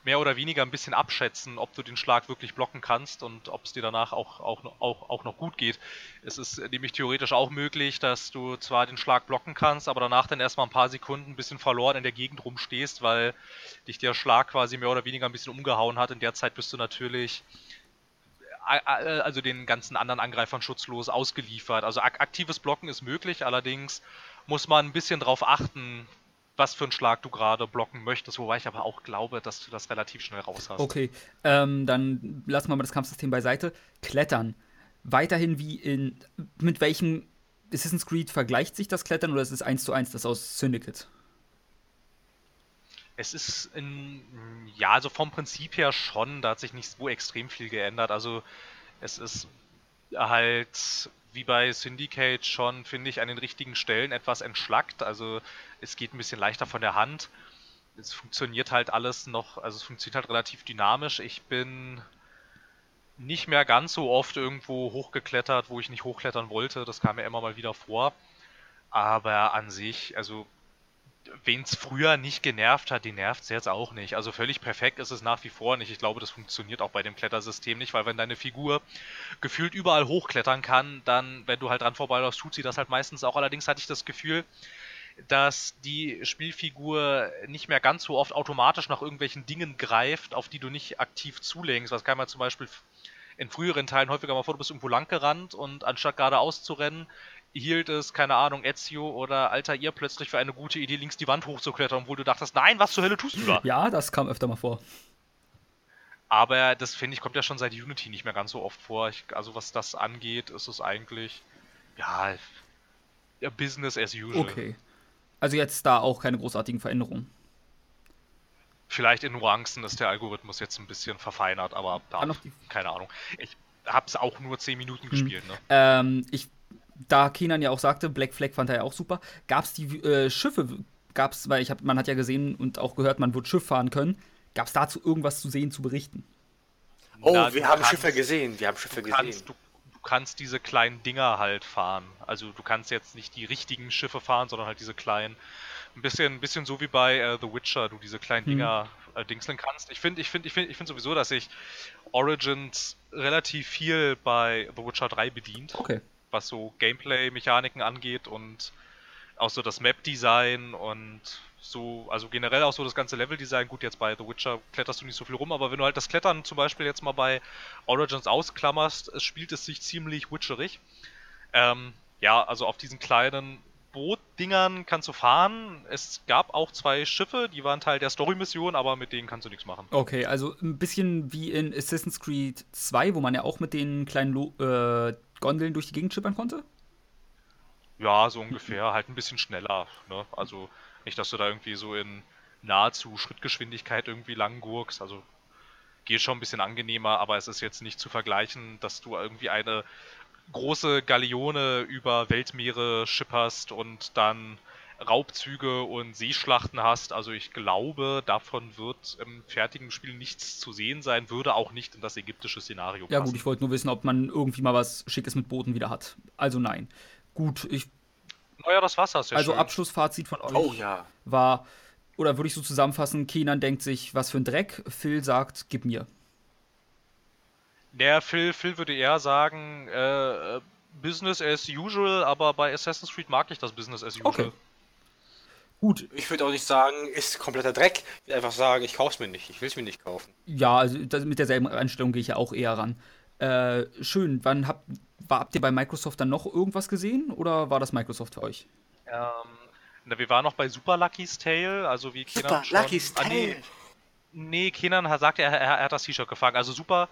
mehr oder weniger ein bisschen abschätzen, ob du den Schlag wirklich blocken kannst und ob es dir danach auch, auch, auch, auch noch gut geht. Es ist nämlich theoretisch auch möglich, dass du zwar den Schlag blocken kannst, aber danach dann erstmal ein paar Sekunden ein bisschen verloren in der Gegend rumstehst, weil dich der Schlag quasi mehr oder weniger ein bisschen umgehauen hat. In der Zeit bist du natürlich also den ganzen anderen Angreifern schutzlos ausgeliefert. Also aktives Blocken ist möglich, allerdings muss man ein bisschen drauf achten, was für einen Schlag du gerade blocken möchtest, wobei ich aber auch glaube, dass du das relativ schnell raus hast. Okay, ähm, dann lassen wir mal das Kampfsystem beiseite. Klettern. Weiterhin wie in... mit welchem Assassin's Creed vergleicht sich das Klettern, oder ist es eins zu eins das aus Syndicate? Es ist in... ja, also vom Prinzip her schon, da hat sich nicht so extrem viel geändert. Also es ist halt... wie bei Syndicate schon, finde ich, an den richtigen Stellen etwas entschlackt. Also es geht ein bisschen leichter von der Hand. Es funktioniert halt alles noch, also es funktioniert halt relativ dynamisch. Ich bin nicht mehr ganz so oft irgendwo hochgeklettert, wo ich nicht hochklettern wollte. Das kam mir immer mal wieder vor. Aber an sich, also wen es früher nicht genervt hat, den nervt es jetzt auch nicht. Also völlig perfekt ist es nach wie vor nicht. Ich glaube, das funktioniert auch bei dem Klettersystem nicht, weil wenn deine Figur gefühlt überall hochklettern kann, dann, wenn du halt dran vorbeiläufst, tut sie das halt meistens auch. Allerdings hatte ich das Gefühl, dass die Spielfigur nicht mehr ganz so oft automatisch nach irgendwelchen Dingen greift, auf die du nicht aktiv zulenkst. Das kann man zum Beispiel in früheren Teilen häufiger mal vor, du bist irgendwo lang gerannt und anstatt geradeaus zu rennen, hielt es, keine Ahnung, Ezio oder Altair plötzlich für eine gute Idee, links die Wand hochzuklettern, obwohl du dachtest, nein, was zur Hölle tust du da? Ja, das kam öfter mal vor. Aber das, finde ich, kommt ja schon seit Unity nicht mehr ganz so oft vor. Ich, also was das angeht, ist es eigentlich, ja, Business as usual. Okay. Also jetzt da auch keine großartigen Veränderungen. Vielleicht in Nuancen ist der Algorithmus jetzt ein bisschen verfeinert, aber da, noch die... keine Ahnung. Ich hab's auch nur zehn Minuten gespielt, hm. ne? Ähm, ich... Da Kenan ja auch sagte, Black Flag fand er ja auch super, gab es die äh, Schiffe, gab's, weil ich hab, man hat ja gesehen und auch gehört, man wird Schiff fahren können, gab es dazu irgendwas zu sehen, zu berichten? Oh, Na, wir haben kannst, Schiffe gesehen, wir haben Schiffe du gesehen. Kannst, du, du kannst diese kleinen Dinger halt fahren, also du kannst jetzt nicht die richtigen Schiffe fahren, sondern halt diese kleinen, ein bisschen, ein bisschen so wie bei äh, The Witcher, du diese kleinen hm. Dinger äh, dingseln kannst. Ich finde ich find, ich find, ich find sowieso, dass sich Origins relativ viel bei The Witcher drei bedient. Okay. Was so Gameplay-Mechaniken angeht und auch so das Map-Design und so, also generell auch so das ganze Level-Design. Gut, jetzt bei The Witcher kletterst du nicht so viel rum, aber wenn du halt das Klettern zum Beispiel jetzt mal bei Origins ausklammerst, es spielt es sich ziemlich witcherig. Ähm, ja, also auf diesen kleinen Bootdingern kannst du fahren. Es gab auch zwei Schiffe, die waren Teil der Story-Mission, aber mit denen kannst du nichts machen. Okay, also ein bisschen wie in Assassin's Creed zwei, wo man ja auch mit den kleinen Lo- äh, Gondeln durch die Gegend schippern konnte? Ja, so ungefähr. Halt ein bisschen schneller. Ne? Also nicht, dass du da irgendwie so in nahezu Schrittgeschwindigkeit irgendwie lang gurkst. Also geht schon ein bisschen angenehmer, aber es ist jetzt nicht zu vergleichen, dass du irgendwie eine große Galeone über Weltmeere schipperst und dann Raubzüge und Seeschlachten hast. Also ich glaube, davon wird im fertigen Spiel nichts zu sehen sein, würde auch nicht in das ägyptische Szenario passen. Ja gut, ich wollte nur wissen, ob man irgendwie mal was Schickes mit Booten wieder hat. Also nein. Gut, ich... Naja, das Wasser ist ja also schön. Abschlussfazit von euch oh, ja. war, oder würde ich so zusammenfassen, Kenan denkt sich, was für ein Dreck, Phil sagt, gib mir. Naja, Phil, Phil würde eher sagen, äh, Business as usual, aber bei Assassin's Creed mag ich das Business as usual. Okay. Gut. Ich würde auch nicht sagen, ist kompletter Dreck. Ich würde einfach sagen, ich kauf's mir nicht. Ich will's mir nicht kaufen. Ja, also das, mit derselben Einstellung gehe ich ja auch eher ran. Äh, schön. Wann habt, war, habt ihr bei Microsoft dann noch irgendwas gesehen? Oder war das Microsoft für euch? Ähm, na, wir waren noch bei Super Lucky's Tale. Also wie Kenan Super Lucky's Tale? Nee, nee, Kenan sagt, er, er, er hat das T-Shirt gefangen. Also Super...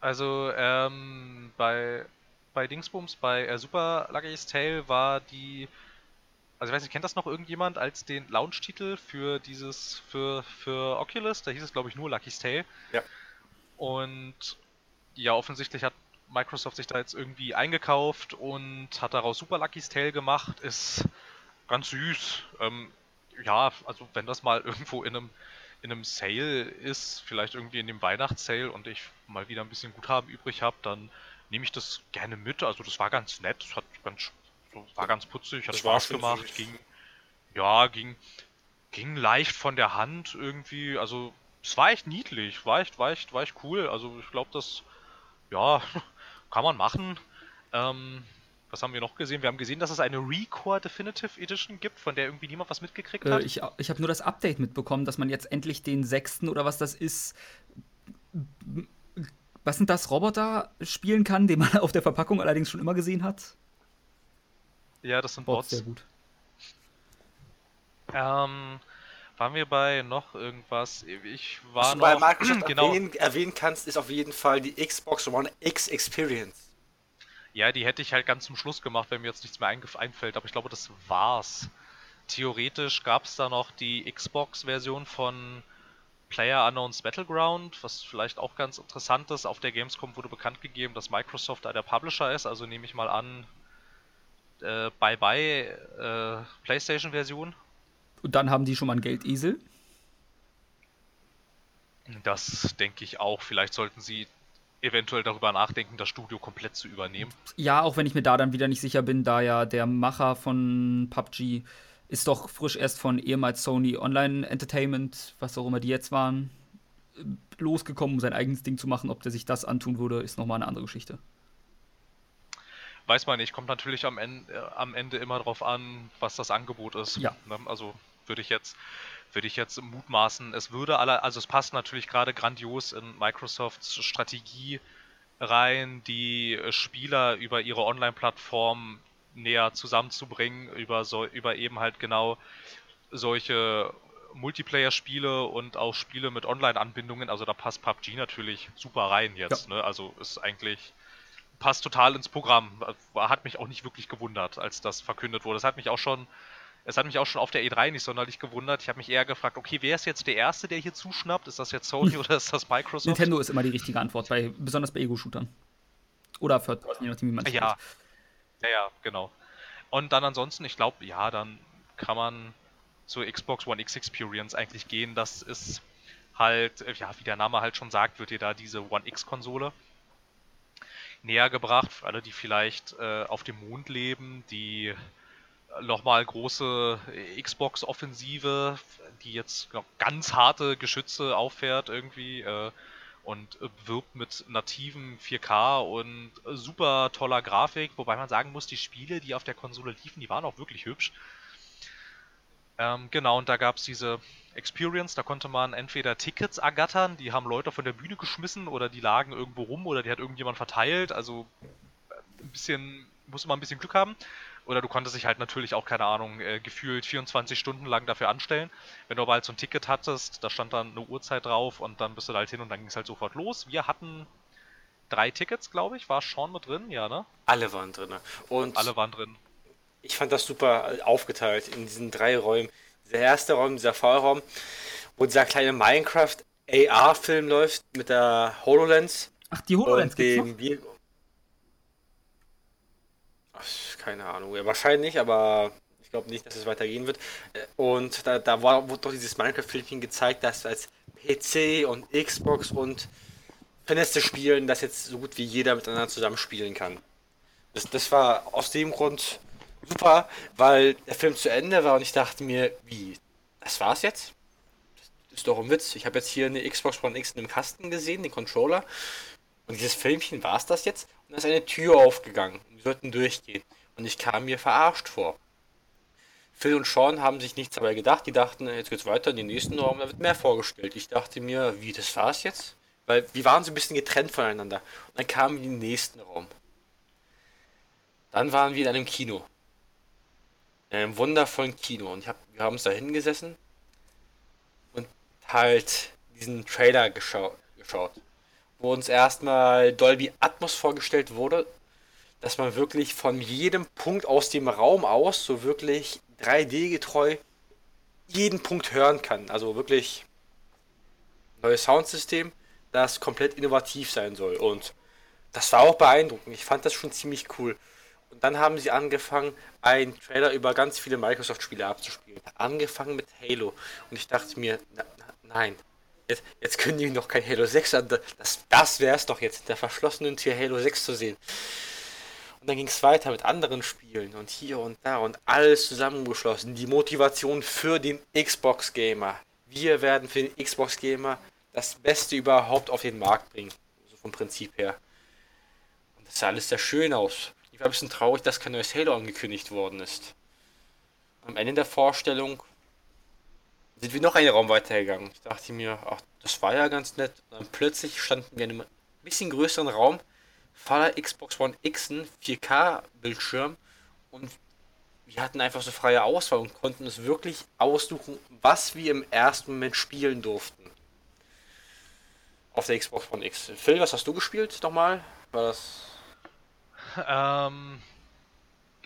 Also, ähm, bei... bei Dingsbums, bei äh, Super Lucky's Tale war die, also ich weiß nicht, kennt das noch irgendjemand als den Launch-Titel für dieses, für, für Oculus? Da hieß es, glaube ich, nur Lucky's Tale. Ja. Und ja, offensichtlich hat Microsoft sich da jetzt irgendwie eingekauft und hat daraus Super Lucky's Tale gemacht. Ist ganz süß. Ähm, ja, also wenn das mal irgendwo in einem in einem Sale ist, vielleicht irgendwie in dem Weihnachtssale und ich mal wieder ein bisschen Guthaben übrig habe, dann nehme ich das gerne mit. Also das war ganz nett, das hat ganz, war ganz putzig, hat das Spaß gemacht, ging, ja, ging, ging leicht von der Hand irgendwie, also es war echt niedlich, war echt, war echt, war echt cool, also ich glaube, das, ja, kann man machen. Ähm, was haben wir noch gesehen? Wir haben gesehen, dass es eine Recore Definitive Edition gibt, von der irgendwie niemand was mitgekriegt hat. Äh, ich ich habe nur das Update mitbekommen, dass man jetzt endlich den sechsten oder was das ist, b- was sind das, Roboter spielen kann, den man auf der Verpackung allerdings schon immer gesehen hat? Ja, das sind Bots. Bots. Sehr gut. Ähm, waren wir bei noch irgendwas? Ich war was noch... Was du bei Microsoft genau. erwähnen, erwähnen kannst, ist auf jeden Fall die Xbox One X Experience. Ja, die hätte ich halt ganz zum Schluss gemacht, wenn mir jetzt nichts mehr einfällt, aber ich glaube, das war's. Theoretisch gab es da noch die Xbox-Version von PlayerUnknown's Battleground, was vielleicht auch ganz interessant ist. Auf der Gamescom wurde bekannt gegeben, dass Microsoft da der Publisher ist, also nehme ich mal an, äh, Bye-Bye, äh, PlayStation-Version. Und dann haben die schon mal einen Geldesel? Das denke ich auch. Vielleicht sollten sie eventuell darüber nachdenken, das Studio komplett zu übernehmen. Ja, auch wenn ich mir da dann wieder nicht sicher bin, da ja der Macher von P U B G ist doch frisch erst von ehemals Sony Online Entertainment, was auch immer die jetzt waren, losgekommen, um sein eigenes Ding zu machen. Ob der sich das antun würde, ist nochmal eine andere Geschichte. weiß man nicht, kommt natürlich am Ende, äh, am Ende immer drauf an, was das Angebot ist. Ja. Ne? Also würde ich jetzt würde ich jetzt mutmaßen, es würde alle, also es passt natürlich gerade grandios in Microsofts Strategie rein, die Spieler über ihre Online-Plattform näher zusammenzubringen, über so, über eben halt genau solche Multiplayer-Spiele und auch Spiele mit Online-Anbindungen, also da passt P U B G natürlich super rein jetzt, ja. Ne? Also ist eigentlich, passt total ins Programm, hat mich auch nicht wirklich gewundert, als das verkündet wurde. Das hat mich auch schon, es hat mich auch schon auf der E drei nicht sonderlich gewundert. Ich habe mich eher gefragt, okay, wer ist jetzt der Erste, der hier zuschnappt? Ist das jetzt Sony oder ist das Microsoft? Nintendo ist immer die richtige Antwort, bei, besonders bei Ego-Shootern. Oder für, je nachdem, wie man es ja. Macht. Ja, ja, genau. Und dann ansonsten, ich glaube, ja, dann kann man zur Xbox One X Experience eigentlich gehen. Das ist halt, ja, wie der Name halt schon sagt, wird dir da diese One X-Konsole näher gebracht. Für alle, die vielleicht äh, auf dem Mond leben, die nochmal große Xbox-Offensive, die jetzt ganz harte Geschütze auffährt irgendwie äh, und wirbt mit nativen vier K und super toller Grafik, wobei man sagen muss, die Spiele, die auf der Konsole liefen, die waren auch wirklich hübsch. Ähm, genau, und da gab es diese Experience, da konnte man entweder Tickets ergattern, die haben Leute von der Bühne geschmissen oder die lagen irgendwo rum oder die hat irgendjemand verteilt, also ein bisschen, musste man ein bisschen Glück haben. Oder du konntest dich halt natürlich auch, keine Ahnung, äh, gefühlt vierundzwanzig Stunden lang dafür anstellen. Wenn du aber halt so ein Ticket hattest, da stand dann eine Uhrzeit drauf und dann bist du da halt hin und dann ging es halt sofort los. Wir hatten drei Tickets, glaube ich. War Sean mit drin? Ja, ne? Alle waren drin. Und alle waren drin. Ich fand das super aufgeteilt in diesen drei Räumen. Der erste Raum, dieser V R-Raum, wo dieser kleine Minecraft-A R-Film läuft mit der HoloLens. Ach, die HoloLens gibt's noch? Keine Ahnung, ja, wahrscheinlich, aber ich glaube nicht, dass es weitergehen wird. Und da, da war, wurde doch dieses Minecraft-Filmchen gezeigt, dass als P C und Xbox und Fenster spielen, das jetzt so gut wie jeder miteinander zusammenspielen kann. Das, das war aus dem Grund super, weil der Film zu Ende war und ich dachte mir, wie, das war's jetzt? Das ist doch ein Witz. Ich habe jetzt hier eine Xbox One X in einem Kasten gesehen, den Controller. Und dieses Filmchen, war es das jetzt? Und da ist eine Tür aufgegangen. Wir sollten durchgehen. Und ich kam mir verarscht vor. Phil und Sean haben sich nichts dabei gedacht. Die dachten, jetzt geht's weiter in den nächsten Raum, da wird mehr vorgestellt. Ich dachte mir, wie, das war's jetzt? Weil wir waren so ein bisschen getrennt voneinander. Und dann kamen wir in den nächsten Raum. Dann waren wir in einem Kino. In einem wundervollen Kino. Und ich hab, wir haben uns da hingesessen und halt diesen Trailer geschau- geschaut. Wo uns erstmal Dolby Atmos vorgestellt wurde, dass man wirklich von jedem Punkt aus dem Raum aus so wirklich drei D getreu jeden Punkt hören kann. Also wirklich neues Soundsystem, das komplett innovativ sein soll. Und das war auch beeindruckend. Ich fand das schon ziemlich cool. Und dann haben sie angefangen, einen Trailer über ganz viele Microsoft-Spiele abzuspielen. Angefangen mit Halo. Und ich dachte mir, na, na, nein. Jetzt, jetzt kündigen noch kein Halo sechs an. Das, das wäre es doch jetzt, in der verschlossenen Tür Halo sechs zu sehen. Und dann ging es weiter mit anderen Spielen und hier und da und alles zusammengeschlossen. Die Motivation für den Xbox-Gamer. Wir werden für den Xbox-Gamer das Beste überhaupt auf den Markt bringen. So vom Prinzip her. Und das sah alles sehr schön aus. Ich war ein bisschen traurig, dass kein neues Halo angekündigt worden ist. Am Ende der Vorstellung sind wir noch einen Raum weitergegangen. Ich dachte mir, ach, das war ja ganz nett. Und dann plötzlich standen wir in einem bisschen größeren Raum, voller Xbox One X, vier K Bildschirm und wir hatten einfach so freie Auswahl und konnten uns wirklich aussuchen, was wir im ersten Moment spielen durften. Auf der Xbox One X. Phil, was hast du gespielt nochmal? War das... Ähm...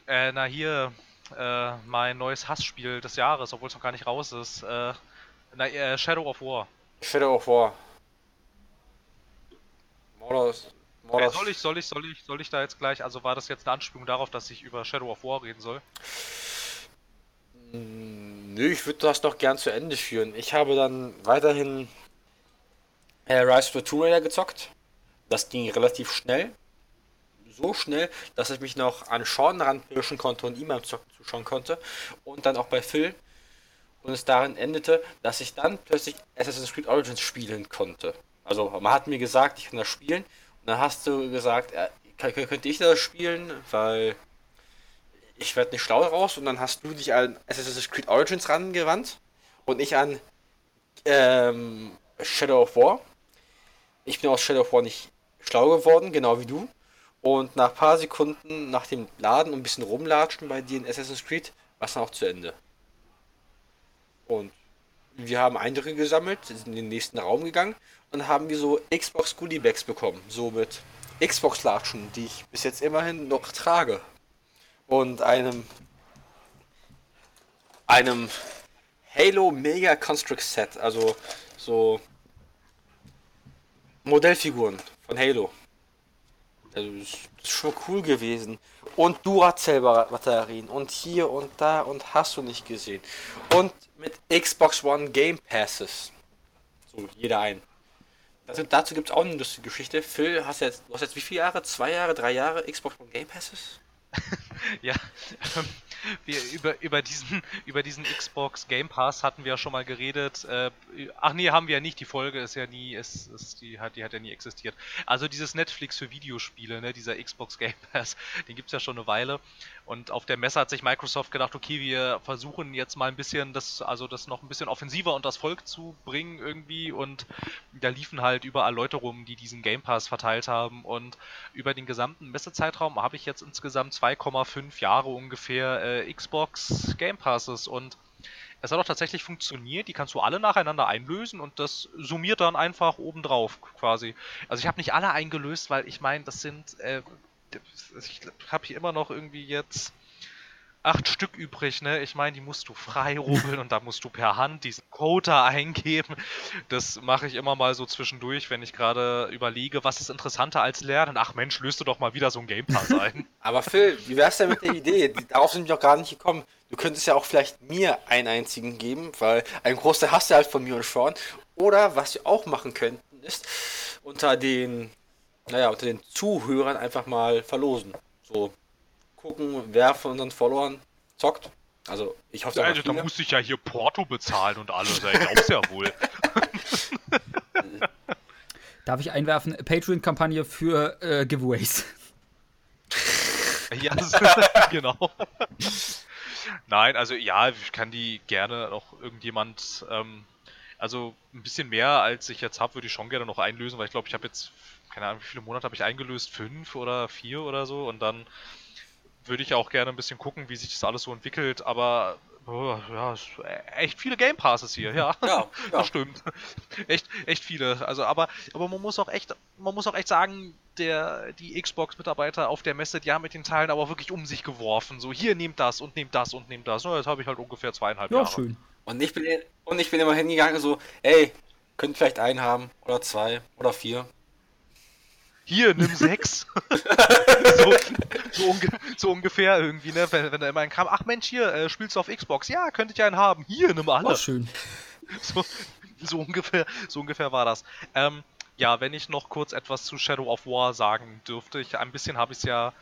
Äh, na hier... Äh, mein neues Hassspiel des Jahres, obwohl es noch gar nicht raus ist. Äh, na, äh, Shadow of War. Shadow of War. Mordor. Mordor. Äh, soll ich, soll ich, soll ich, soll ich da jetzt gleich? Also war das jetzt eine Anspielung darauf, dass ich über Shadow of War reden soll? Nö, ich würde das noch gern zu Ende führen. Ich habe dann weiterhin äh, Rise of the Tomb Raider gezockt. Das ging relativ schnell. So schnell, dass ich mich noch an Sean ranpirschen konnte und ihm am Zocken zuschauen konnte und dann auch bei Phil und es darin endete, dass ich dann plötzlich Assassin's Creed Origins spielen konnte. Also man hat mir gesagt, ich kann das spielen und dann hast du gesagt, kann, könnte ich das spielen, weil ich werde nicht schlau raus, und dann hast du dich an Assassin's Creed Origins rangewandt und ich an ähm, Shadow of War. Ich bin aus Shadow of War nicht schlau geworden, genau wie du. Und nach ein paar Sekunden nach dem Laden und ein bisschen rumlatschen bei dir in Assassin's Creed, war es dann auch zu Ende. Und wir haben Eindrücke gesammelt, sind in den nächsten Raum gegangen und haben wir so Xbox Goodie Bags bekommen, so mit Xbox-Latschen, die ich bis jetzt immerhin noch trage. Und einem einem Halo Mega Construct Set, also so Modellfiguren von Halo. Also das ist schon cool gewesen. Und Duracell-Batterien und hier und da und hast du nicht gesehen. Und mit Xbox One Game Passes. So, jeder ein. Also dazu gibt es auch eine lustige Geschichte. Phil, hast du jetzt, hast jetzt wie viele Jahre? Zwei Jahre, drei Jahre Xbox One Game Passes? Ja, ähm, wir über, über, diesen, über diesen Xbox Game Pass hatten wir ja schon mal geredet. Äh, ach nee, haben wir ja nicht. Die Folge ist ja nie, ist, ist, die, hat, die hat ja nie existiert. Also dieses Netflix für Videospiele, ne, dieser Xbox Game Pass, den gibt es ja schon eine Weile. Und auf der Messe hat sich Microsoft gedacht, okay, wir versuchen jetzt mal ein bisschen das, also das noch ein bisschen offensiver unter das Volk zu bringen irgendwie. Und da liefen halt überall Leute rum, die diesen Game Pass verteilt haben. Und über den gesamten Messezeitraum habe ich jetzt insgesamt zwei Komma fünf Jahre ungefähr äh, Xbox Game Passes, und es hat auch tatsächlich funktioniert. Die kannst du alle nacheinander einlösen und das summiert dann einfach obendrauf quasi. Also ich habe nicht alle eingelöst, weil ich meine, das sind, äh, ich habe hier immer noch irgendwie jetzt acht Stück übrig, ne? Ich meine, die musst du frei rubbeln und da musst du per Hand diesen Code eingeben. Das mache ich immer mal so zwischendurch, wenn ich gerade überlege, was ist interessanter als Lernen. Ach Mensch, löst du doch mal wieder so ein Game Pass ein. Aber Phil, wie wär's denn mit der Idee? Darauf sind wir doch gar nicht gekommen. Du könntest ja auch vielleicht mir einen einzigen geben, weil einen Großteil hast du halt von mir und Sean. Oder was wir auch machen könnten, ist unter den, naja, unter den Zuhörern einfach mal verlosen. So. Gucken, wer von unseren Followern zockt. Also, ich hoffe, also, da muss ich ja hier Porto bezahlen und alles. Ich glaub's ja wohl. Darf ich einwerfen? Patreon-Kampagne für äh, Giveaways. Ja, genau. Nein, also ja, ich kann die gerne noch irgendjemand, ähm, also ein bisschen mehr als ich jetzt habe, würde ich schon gerne noch einlösen, weil ich glaube, ich habe jetzt, keine Ahnung, wie viele Monate habe ich eingelöst? Fünf oder vier oder so, und dann würde ich auch gerne ein bisschen gucken, wie sich das alles so entwickelt, aber oh, ja, echt viele Game Passes hier, ja, ja, ja. Das stimmt. Echt, echt viele. Also, aber, aber man muss auch echt, man muss auch echt sagen, der, die Xbox-Mitarbeiter auf der Messe, die haben mit den Teilen aber wirklich um sich geworfen. So, hier nehmt das und nehmt das und nehmt das. Und jetzt habe ich halt ungefähr zweieinhalb ja, Jahre. Schön. Und ich bin und ich bin immer hingegangen, so, ey, könnt vielleicht einen haben oder zwei oder vier. Hier, nimm sechs. so, so, unge- so ungefähr irgendwie, ne? Wenn, wenn da immer ein kam, ach Mensch, hier, äh, spielst du auf Xbox? Ja, könnte ich einen haben. Hier, nimm alle. Oh, schön. So, so ungefähr, so ungefähr war das. Ähm, ja, wenn ich noch kurz etwas zu Shadow of War sagen dürfte, ich, ein bisschen habe ich es ja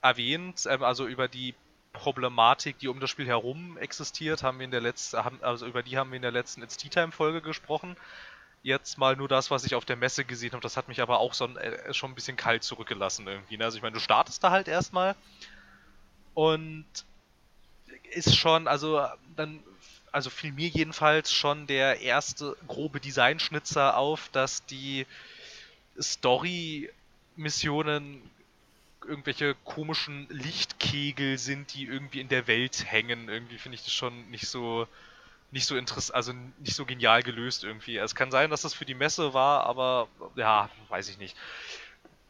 erwähnt, ähm, also über die Problematik, die um das Spiel herum existiert, haben wir in der letzten, also über die haben wir in der letzten It's T-Time-Folge gesprochen. Jetzt mal nur das, was ich auf der Messe gesehen habe. Das hat mich aber auch so ein, äh, schon ein bisschen kalt zurückgelassen irgendwie. Ne? Also ich meine, du startest da halt erstmal und ist schon, also dann, also fiel mir jedenfalls schon der erste grobe Designschnitzer auf, dass die Story-Missionen irgendwelche komischen Lichtkegel sind, die irgendwie in der Welt hängen. Irgendwie finde ich das schon nicht so... nicht so interess- also nicht so genial gelöst irgendwie. Es kann sein, dass das für die Messe war, aber ja, weiß ich nicht.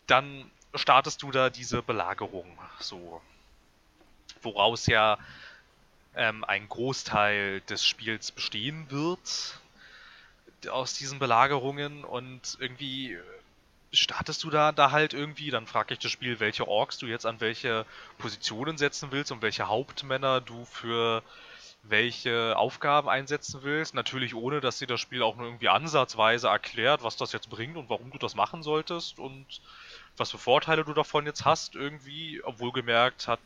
Dann startest du da diese Belagerung, so, woraus ja ähm, ein Großteil des Spiels bestehen wird, aus diesen Belagerungen, und irgendwie startest du da, da halt irgendwie, dann fragt dich das Spiel, welche Orks du jetzt an welche Positionen setzen willst und welche Hauptmänner du für welche Aufgaben einsetzen willst, natürlich ohne, dass dir das Spiel auch nur irgendwie ansatzweise erklärt, was das jetzt bringt und warum du das machen solltest und was für Vorteile du davon jetzt hast irgendwie, obwohl gemerkt hat,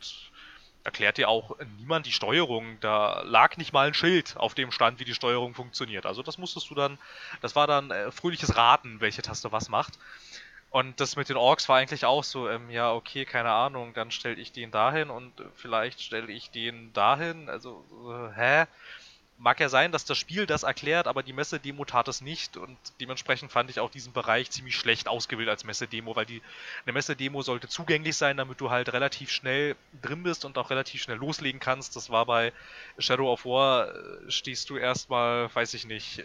erklärt dir auch niemand die Steuerung, da lag nicht mal ein Schild auf dem Stand, wie die Steuerung funktioniert, also das musstest du dann, das war dann äh, fröhliches Raten, welche Taste was macht. Und das mit den Orks war eigentlich auch so, ähm, ja okay, keine Ahnung, dann stelle ich den dahin und vielleicht stelle ich den dahin, also, äh, hä? Mag ja sein, dass das Spiel das erklärt, aber die Messedemo tat es nicht und dementsprechend fand ich auch diesen Bereich ziemlich schlecht ausgewählt als Messedemo, weil die eine Messedemo sollte zugänglich sein, damit du halt relativ schnell drin bist und auch relativ schnell loslegen kannst. Das war bei Shadow of War, stehst du erstmal, weiß ich nicht,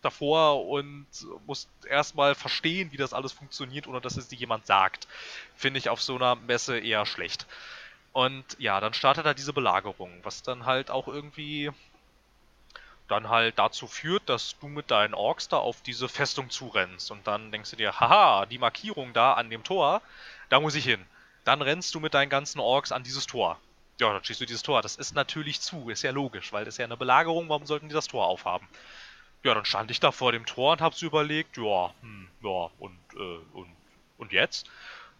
davor und musst erstmal verstehen, wie das alles funktioniert, ohne dass es dir jemand sagt. Finde ich auf so einer Messe eher schlecht. Und ja, dann startet halt diese Belagerung, was dann halt auch irgendwie dann halt dazu führt, dass du mit deinen Orks da auf diese Festung zurennst und dann denkst du dir, haha, die Markierung da an dem Tor, da muss ich hin. Dann rennst du mit deinen ganzen Orks an dieses Tor. Ja, dann schießt du dieses Tor. Das ist natürlich zu, ist ja logisch, weil das ist ja eine Belagerung, warum sollten die das Tor aufhaben? Ja, dann stand ich da vor dem Tor und hab's überlegt, ja, hm, ja, und, äh, und, und jetzt?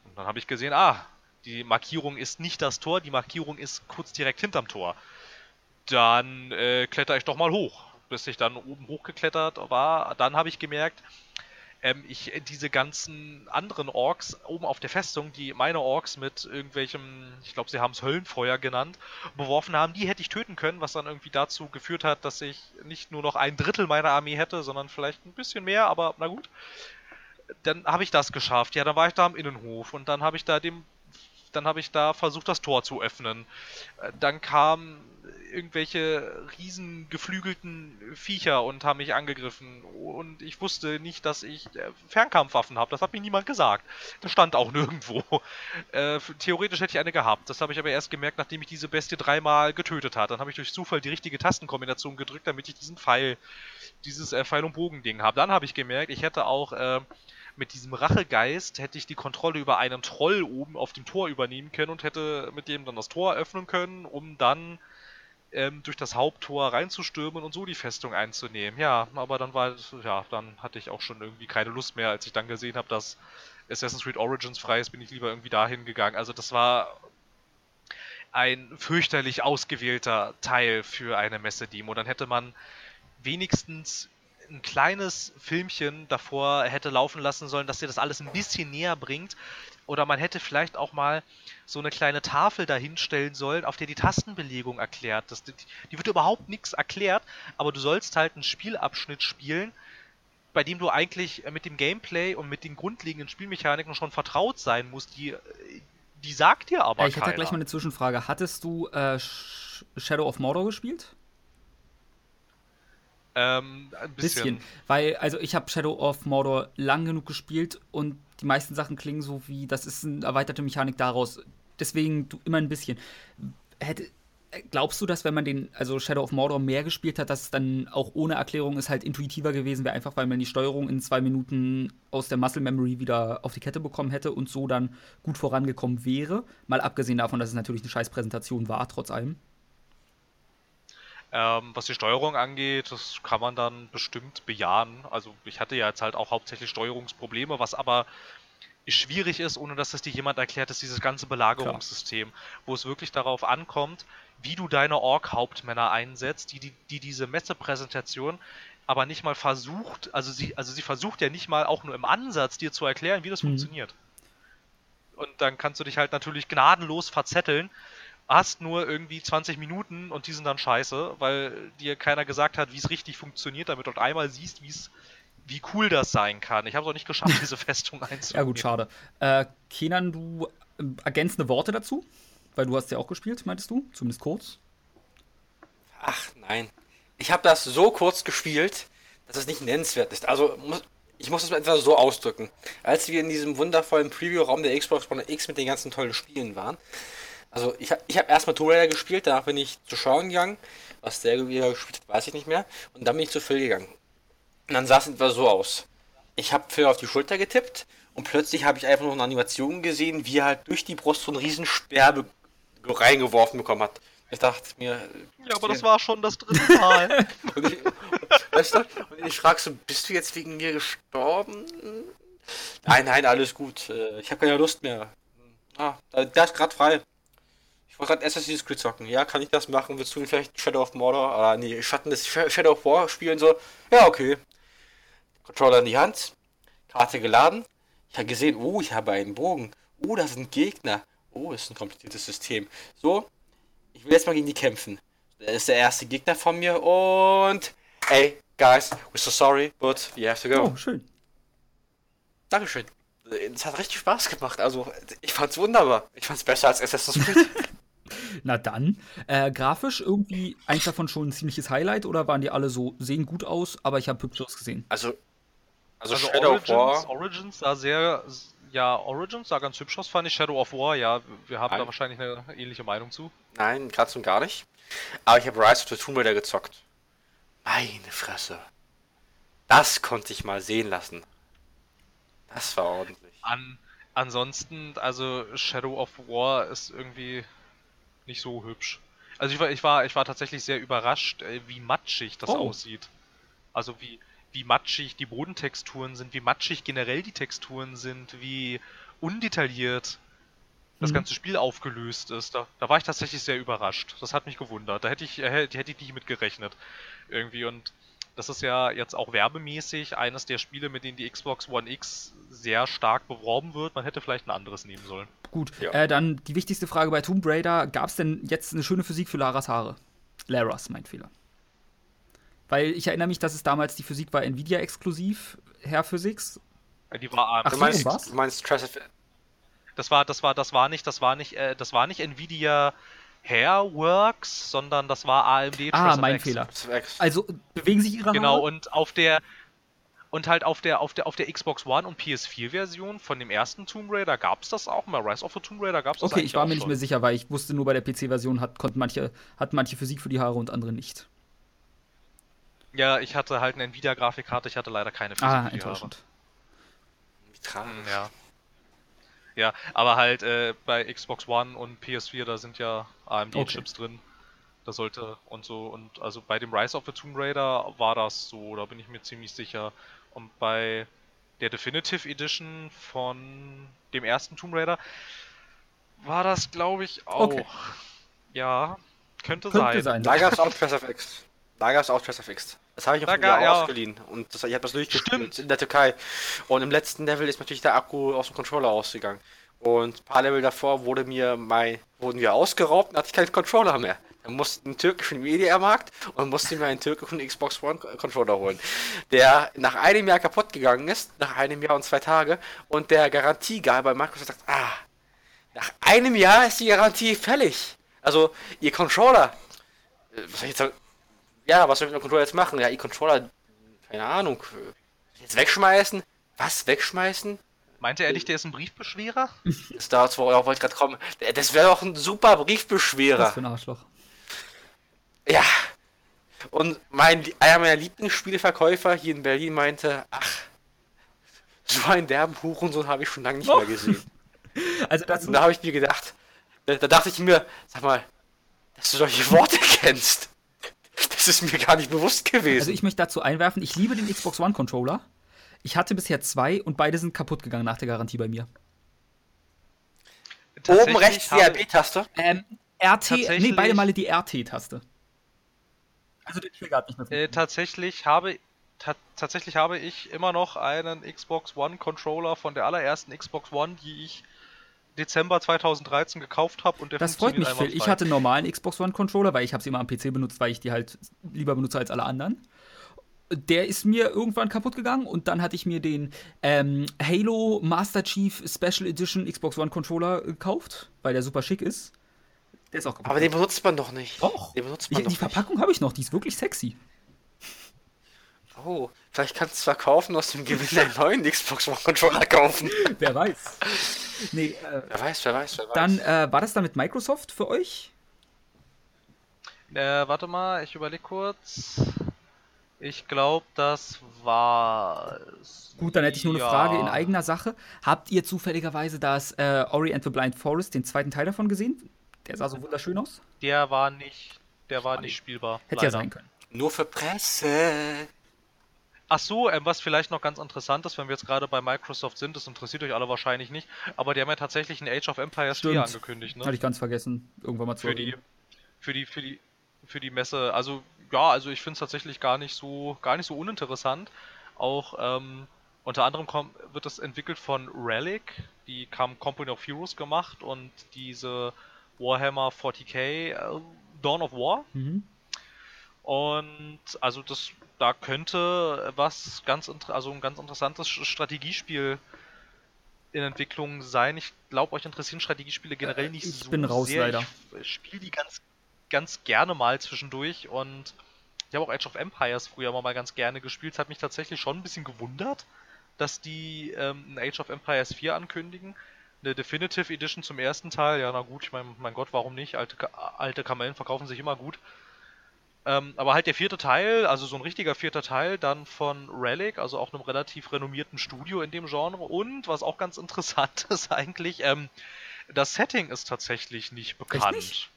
Und dann habe ich gesehen, ah, die Markierung ist nicht das Tor, die Markierung ist kurz direkt hinterm Tor. Dann äh, kletter ich doch mal hoch. Bis ich dann oben hochgeklettert war, dann habe ich gemerkt, ähm, ich diese ganzen anderen Orks oben auf der Festung, die meine Orks mit irgendwelchem, ich glaube, sie haben es Höllenfeuer genannt, beworfen haben, die hätte ich töten können, was dann irgendwie dazu geführt hat, dass ich nicht nur noch ein Drittel meiner Armee hätte, sondern vielleicht ein bisschen mehr, aber na gut. Dann habe ich das geschafft. Ja, dann war ich da am Innenhof und dann habe ich da dem... Dann habe ich da versucht, das Tor zu öffnen. Dann kamen irgendwelche riesen geflügelten Viecher und haben mich angegriffen. Und ich wusste nicht, dass ich Fernkampfwaffen habe. Das hat mir niemand gesagt. Das stand auch nirgendwo. Äh, theoretisch hätte ich eine gehabt. Das habe ich aber erst gemerkt, nachdem ich diese Bestie dreimal getötet habe. Dann habe ich durch Zufall die richtige Tastenkombination gedrückt, damit ich diesen Pfeil, dieses äh, Pfeil- und Bogen-Ding habe. Dann habe ich gemerkt, ich hätte auch... Äh, Mit diesem Rachegeist hätte ich die Kontrolle über einen Troll oben auf dem Tor übernehmen können und hätte mit dem dann das Tor öffnen können, um dann ähm, durch das Haupttor reinzustürmen und so die Festung einzunehmen. Ja, aber dann war, ja, dann hatte ich auch schon irgendwie keine Lust mehr, als ich dann gesehen habe, dass Assassin's Creed Origins frei ist, bin ich lieber irgendwie dahin gegangen. Also das war ein fürchterlich ausgewählter Teil für eine Messedemo. Dann hätte man wenigstens ein kleines Filmchen davor hätte laufen lassen sollen, dass dir das alles ein bisschen näher bringt. Oder man hätte vielleicht auch mal so eine kleine Tafel dahinstellen sollen, auf der die Tastenbelegung erklärt. Das, die, die wird überhaupt nichts erklärt, aber du sollst halt einen Spielabschnitt spielen, bei dem du eigentlich mit dem Gameplay und mit den grundlegenden Spielmechaniken schon vertraut sein musst. Die, die sagt dir aber ich keiner. Ich hätte da gleich mal eine Zwischenfrage. Hattest du äh, Shadow of Mordor gespielt? Ähm, ein bisschen. bisschen. Weil, also ich habe Shadow of Mordor lang genug gespielt und die meisten Sachen klingen so wie, das ist eine erweiterte Mechanik daraus. Deswegen du, immer ein bisschen. Hätte, glaubst du, dass wenn man den, also Shadow of Mordor mehr gespielt hat, dass es dann auch ohne Erklärung ist halt intuitiver gewesen wäre, einfach weil man die Steuerung in zwei Minuten aus der Muscle Memory wieder auf die Kette bekommen hätte und so dann gut vorangekommen wäre? Mal abgesehen davon, dass es natürlich eine scheiß Präsentation war, trotz allem. Ähm, was die Steuerung angeht, das kann man dann bestimmt bejahen. Also ich hatte ja jetzt halt auch hauptsächlich Steuerungsprobleme, was aber schwierig ist, ohne dass das dir jemand erklärt, ist dieses ganze Belagerungssystem, klar, wo es wirklich darauf ankommt, wie du deine Ork-Hauptmänner einsetzt, die, die, die diese Messepräsentation aber nicht mal versucht, also sie, also sie versucht ja nicht mal auch nur im Ansatz dir zu erklären, wie das mhm. funktioniert. Und dann kannst du dich halt natürlich gnadenlos verzetteln, hast nur irgendwie zwanzig Minuten und die sind dann scheiße, weil dir keiner gesagt hat, wie es richtig funktioniert, damit du einmal siehst, wie's, wie cool das sein kann. Ich habe es auch nicht geschafft, diese Festung einzunehmen. Ja gut, schade. Äh, Kenan, du äh, ergänzende Worte dazu? Weil du hast ja auch gespielt, meintest du? Zumindest kurz. Ach nein. Ich habe das so kurz gespielt, dass es nicht nennenswert ist. Also muss, ich muss es etwa so ausdrücken. Als wir in diesem wundervollen Preview-Raum der Xbox One X mit den ganzen tollen Spielen waren, also ich habe ich hab erstmal Tomb Raider gespielt, danach bin ich zu Sean gegangen, was der wieder gespielt hat, weiß ich nicht mehr. Und dann bin ich zu Phil gegangen. Und dann sah es etwa so aus. Ich habe Phil auf die Schulter getippt und plötzlich habe ich einfach noch eine Animation gesehen, wie er halt durch die Brust so einen riesen Speer be- reingeworfen bekommen hat. Ich dachte mir... Ja, aber das war schon das dritte Mal. und, ich, weißt du, und ich frag so, bist du jetzt wegen mir gestorben? Nein, nein, alles gut. Ich habe keine Lust mehr. Ah, der ist gerade frei. Ich wollte gerade Assassin's Creed zocken. Ja, kann ich das machen? Willst du vielleicht Shadow of Mordor? Ah, nee, Schatten des Shadow of War spielen so. Ja, okay. Controller in die Hand. Karte geladen. Ich habe gesehen, oh, ich habe einen Bogen. Oh, da sind Gegner. Oh, ist ein kompliziertes System. So, ich will jetzt mal gegen die kämpfen. Das ist der erste Gegner von mir und... Hey, guys, we're so sorry, but we have to go. Oh, schön. Dankeschön. Es hat richtig Spaß gemacht. Also, ich fand's wunderbar. Ich fand's besser als Assassin's Creed. Na dann. Äh, grafisch irgendwie eins davon schon ein ziemliches Highlight oder waren die alle so, sehen gut aus, aber ich habe Pictures gesehen? Also, also, also Shadow of War. Origins sah sehr, ja, Origins sah ganz hübsch aus, fand ich. Shadow of War, ja, wir haben Nein. da wahrscheinlich eine ähnliche Meinung zu. Nein, gerade und gar nicht. Aber ich habe Rise of the Tomb Raider gezockt. Meine Fresse. Das konnte ich mal sehen lassen. Das war ordentlich. An, ansonsten, also Shadow of War ist irgendwie nicht so hübsch. Also ich war, ich war, ich war tatsächlich sehr überrascht, wie matschig das oh. aussieht. Also wie, wie matschig die Bodentexturen sind, wie matschig generell die Texturen sind, wie undetailliert das mhm. ganze Spiel aufgelöst ist. Da, da war ich tatsächlich sehr überrascht. Das hat mich gewundert. Da hätte ich, hätte, hätte ich nicht mit gerechnet. Irgendwie und das ist ja jetzt auch werbemäßig eines der Spiele, mit denen die Xbox One X sehr stark beworben wird. Man hätte vielleicht ein anderes nehmen sollen. Gut, ja. äh, dann die wichtigste Frage bei Tomb Raider. Gab es denn jetzt eine schöne Physik für Laras Haare? Laras, mein Fehler. Weil ich erinnere mich, dass es damals die Physik war Nvidia-exklusiv, Hair Physics. Ja, die war arm. Ach, du meinst, was? Du meinst das war, das war, das war nicht, das war nicht, äh, das war nicht Nvidia... Hairworks, sondern das war A M D. Ah, mein X. Fehler. Also bewegen sich ihre Haare? Genau, und auf der und halt auf der auf der auf der Xbox One und P S vier Version von dem ersten Tomb Raider gab's das auch mal. Rise of the Tomb Raider gab's das auch. Okay, ich war mir nicht mehr sicher, weil ich wusste nur bei der P C Version hat konnten manche hat manche Physik für die Haare und andere nicht. Ja, ich hatte halt eine Nvidia Grafikkarte, ich hatte leider keine Physik ah, für die Haare. Wie ja. Ja, aber halt äh, bei Xbox One und P S vier, da sind ja A M D-Chips okay. drin. Da sollte und so. Und also bei dem Rise of the Tomb Raider war das so, da bin ich mir ziemlich sicher. Und bei der Definitive Edition von dem ersten Tomb Raider war das, glaube ich, auch. Okay. Ja, könnte, könnte sein. sein. Da gab es auch P S F X. Da gab es auch P S F X. Das habe ich mir ja ausgeliehen und das, ich habe das durchgespielt in der Türkei. Und im letzten Level ist natürlich der Akku aus dem Controller ausgegangen. Und ein paar Level davor wurde mir mein, wurden wir ausgeraubt und hatte ich keinen Controller mehr. Dann musste ein Türke von dem E D R-Markt und musste mir einen Türke von Xbox One Controller holen. Der nach einem Jahr kaputt gegangen ist, nach einem Jahr und zwei Tage. Und der Garantiegeil bei Microsoft sagt, ah, nach einem Jahr ist die Garantie fällig. Also, ihr Controller, was soll ich jetzt sagen? Ja, was soll ich mit dem Controller jetzt machen? Ja, E-Controller, keine Ahnung. Jetzt wegschmeißen? Was? Wegschmeißen? Meinte er nicht, der ist ein Briefbeschwerer? Das da wollte ich gerade kommen. Das wäre doch ein super Briefbeschwerer. Was für ein Arschloch. Ja. Und mein, einer meiner Lieblingsspieleverkäufer hier in Berlin meinte, ach, so einen derben Hurensohn habe ich schon lange nicht oh. mehr gesehen. Also das da habe ich mir gedacht, da, da dachte ich mir, sag mal, dass du solche Worte kennst. Das ist mir gar nicht bewusst gewesen. Also ich möchte dazu einwerfen, ich liebe den Xbox One Controller. Ich hatte bisher zwei und beide sind kaputt gegangen nach der Garantie bei mir. Oben rechts die R B-Taste? Ähm, R T, nee, beide Male die R T-Taste. Also der Trigger hat nicht mehr äh, tatsächlich habe ta- Tatsächlich habe ich immer noch einen Xbox One Controller von der allerersten Xbox One, die ich Dezember zweitausenddreizehn gekauft habe und der das freut mich, Phil. Ich hatte einen normalen Xbox One Controller, weil ich habe sie immer am P C benutzt, weil ich die halt lieber benutze als alle anderen. Der ist mir irgendwann kaputt gegangen und dann hatte ich mir den ähm, Halo Master Chief Special Edition Xbox One Controller gekauft, weil der super schick ist. Der ist auch kaputt. Aber den benutzt man doch nicht. Doch. Den benutzt man ich, doch die Verpackung habe ich noch, die ist wirklich sexy. Oh, vielleicht kannst du es verkaufen und aus dem Gewinn einen neuen Xbox One Controller kaufen. Wer weiß. Nee, äh, wer weiß, wer weiß, wer weiß. Dann, äh, war das dann mit Microsoft für euch? Äh, warte mal, ich überlege kurz. Ich glaube, das war... Gut, dann hätte ich nur ja. eine Frage in eigener Sache. Habt ihr zufälligerweise das äh, Ori and the Blind Forest, den zweiten Teil davon gesehen? Der sah so wunderschön aus. Der war nicht, der war nicht spielbar. Hätte leider. ja sein können. Nur für Presse... Ach so, ähm, was vielleicht noch ganz interessant ist, wenn wir jetzt gerade bei Microsoft sind, das interessiert euch alle wahrscheinlich nicht, aber die haben ja tatsächlich ein Age of Empires Stimmt. vier angekündigt, ne? Hatte ich ganz vergessen, irgendwann mal zu für die, für die, für die, für die Messe, also ja, also ich finde es tatsächlich gar nicht so, gar nicht so uninteressant, auch ähm, Unter anderem kommt, wird das entwickelt von Relic, die haben Company of Heroes gemacht und diese Warhammer forty K äh, Dawn of War. Mhm. Und also das, da könnte was ganz also ein ganz interessantes Strategiespiel in Entwicklung sein. Ich glaube, euch interessieren Strategiespiele generell nicht äh, ich so bin raus, sehr. Leider. Ich spiele die ganz, ganz gerne mal zwischendurch und ich habe auch Age of Empires früher mal ganz gerne gespielt. Es hat mich tatsächlich schon ein bisschen gewundert, dass die ähm, Age of Empires vier ankündigen. Eine Definitive Edition zum ersten Teil, ja na gut, ich meine, mein Gott, warum nicht? Alte, alte Kamellen verkaufen sich immer gut. Ähm, aber halt der vierte Teil, also so ein richtiger vierter Teil, dann von Relic, also auch einem relativ renommierten Studio in dem Genre. Und was auch ganz interessant ist eigentlich, ähm, das Setting ist tatsächlich nicht bekannt. Nicht?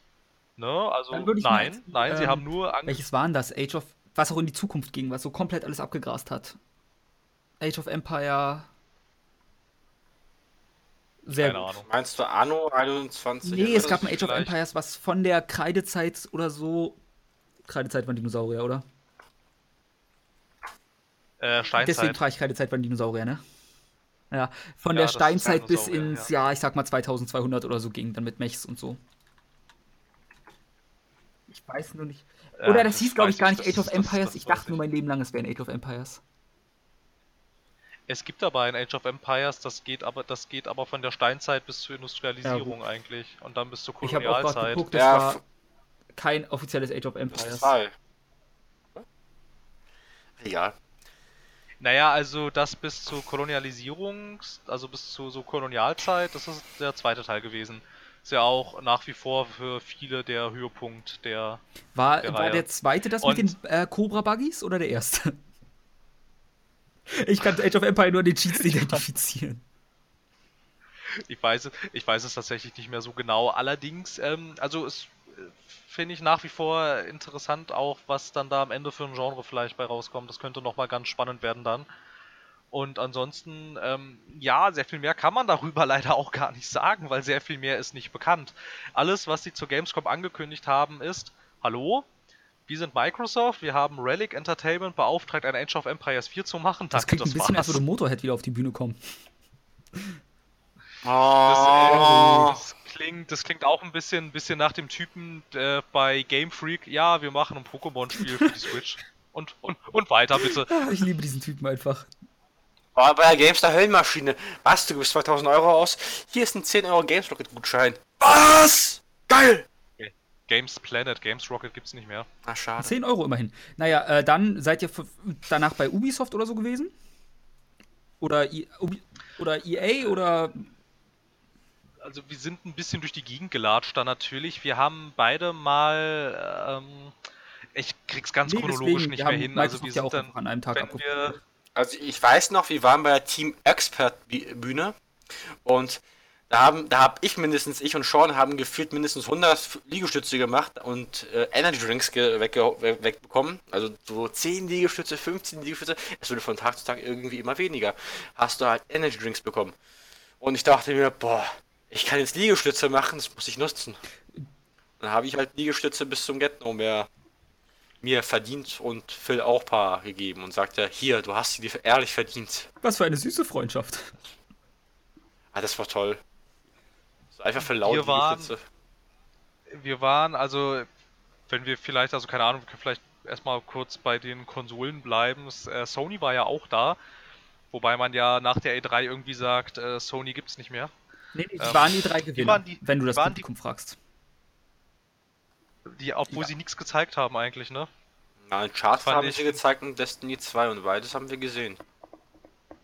Ne? Also nein, jetzt, nein, ähm, sie haben nur ange- welches waren das? Age of, was auch in die Zukunft ging, was so komplett alles abgegrast hat. Age of Empire. Sehr Keine gut. Ahnung. Meinst du Anno einundzwanzig? Nee, es gab ein Age vielleicht? of Empires, was von der Kreidezeit oder so. Kreidezeit waren Dinosaurier, oder? Äh, Steinzeit. Deswegen trage ich Kreidezeit waren Dinosaurier, ne? Ja, von ja, der Steinzeit bis ins ja. Jahr, ich sag mal zweitausendzweihundert oder so ging, dann mit Mechs und so. Ich weiß nur nicht. Oder ja, das, das hieß, glaube ich, gar nicht Age of Empires. Das, das ich dachte ich. nur mein Leben lang, es wäre ein Age of Empires. Es gibt aber ein Age of Empires, das geht aber, das geht aber von der Steinzeit bis zur Industrialisierung ja, eigentlich. Und dann bis zur Kolonialzeit. Ich habe auch geguckt, das ja, war kein offizielles Age of Empires. Egal. Ja. Naja, also das bis zur Kolonialisierung, also bis zur so Kolonialzeit, das ist der zweite Teil gewesen. Ist ja auch nach wie vor für viele der Höhepunkt der War der, war Reihe. Der zweite das und mit den äh, Cobra-Buggies oder der erste? Ich kann Age of Empire nur an den Cheats identifizieren. Ich weiß, ich weiß es tatsächlich nicht mehr so genau. Allerdings, ähm, also es finde ich nach wie vor interessant auch, was dann da am Ende für ein Genre vielleicht bei rauskommt. Das könnte nochmal ganz spannend werden dann. Und ansonsten, ähm, ja, sehr viel mehr kann man darüber leider auch gar nicht sagen, weil sehr viel mehr ist nicht bekannt. Alles, was sie zur Gamescom angekündigt haben, ist, hallo, wir sind Microsoft, wir haben Relic Entertainment beauftragt, ein Age of Empires vier zu machen. Das klingt das ein bisschen, als würde Motorhead wieder auf die Bühne kommen. Oh. Das, das, klingt, das klingt auch ein bisschen, ein bisschen nach dem Typen äh, bei Game Freak, ja, wir machen ein Pokémon-Spiel für die Switch. Und, und, und weiter, bitte. Ich liebe diesen Typen einfach. Oh, bei der GameStar Höllenmaschine. Was, du gibst zweitausend Euro aus? Hier ist ein zehn Euro Games Rocket Gutschein. Was? Geil! Okay. Games Planet, Games Rocket gibt's nicht mehr. Ach, schade. zehn Euro immerhin. Naja, äh, dann seid ihr f- danach bei Ubisoft oder so gewesen? Oder, I- Ubi- oder E A oder... Also wir sind ein bisschen durch die Gegend gelatscht da natürlich. Wir haben beide mal... Ähm, ich krieg's ganz nee, chronologisch nicht mehr hin. Microsoft also wir ja sind dann an einem Tag abgefahren. Also ich weiß noch, wir waren bei der Team-Expert-Bühne und da haben, da hab ich mindestens, ich und Sean haben gefühlt mindestens hundert Liegestütze gemacht und äh, Energy Drinks ge- wegge- weg- wegbekommen. Also so zehn Liegestütze, fünfzehn Liegestütze, es wurde von Tag zu Tag irgendwie immer weniger. Hast du halt Energy Drinks bekommen. Und ich dachte mir, boah, ich kann jetzt Liegestütze machen, das muss ich nutzen. Dann habe ich halt Liegestütze bis zum Get-No mehr mir verdient und Phil auch ein paar gegeben und sagt ja, hier, du hast sie dir ehrlich verdient. Was für eine süße Freundschaft. Ah, das war toll. Das war einfach für laut. Wir waren, wir waren, also, wenn wir vielleicht, also keine Ahnung, wir können vielleicht erstmal kurz bei den Konsolen bleiben. Sony war ja auch da, wobei man ja nach der E drei irgendwie sagt, Sony gibt's nicht mehr. Nee, die ähm, waren die drei Gewinner, die, wenn du das Publikum die, fragst. Die, obwohl ja. sie nichts gezeigt haben eigentlich, ne? Nein, Charts haben sie gezeigt und Destiny zwei und beides haben wir gesehen.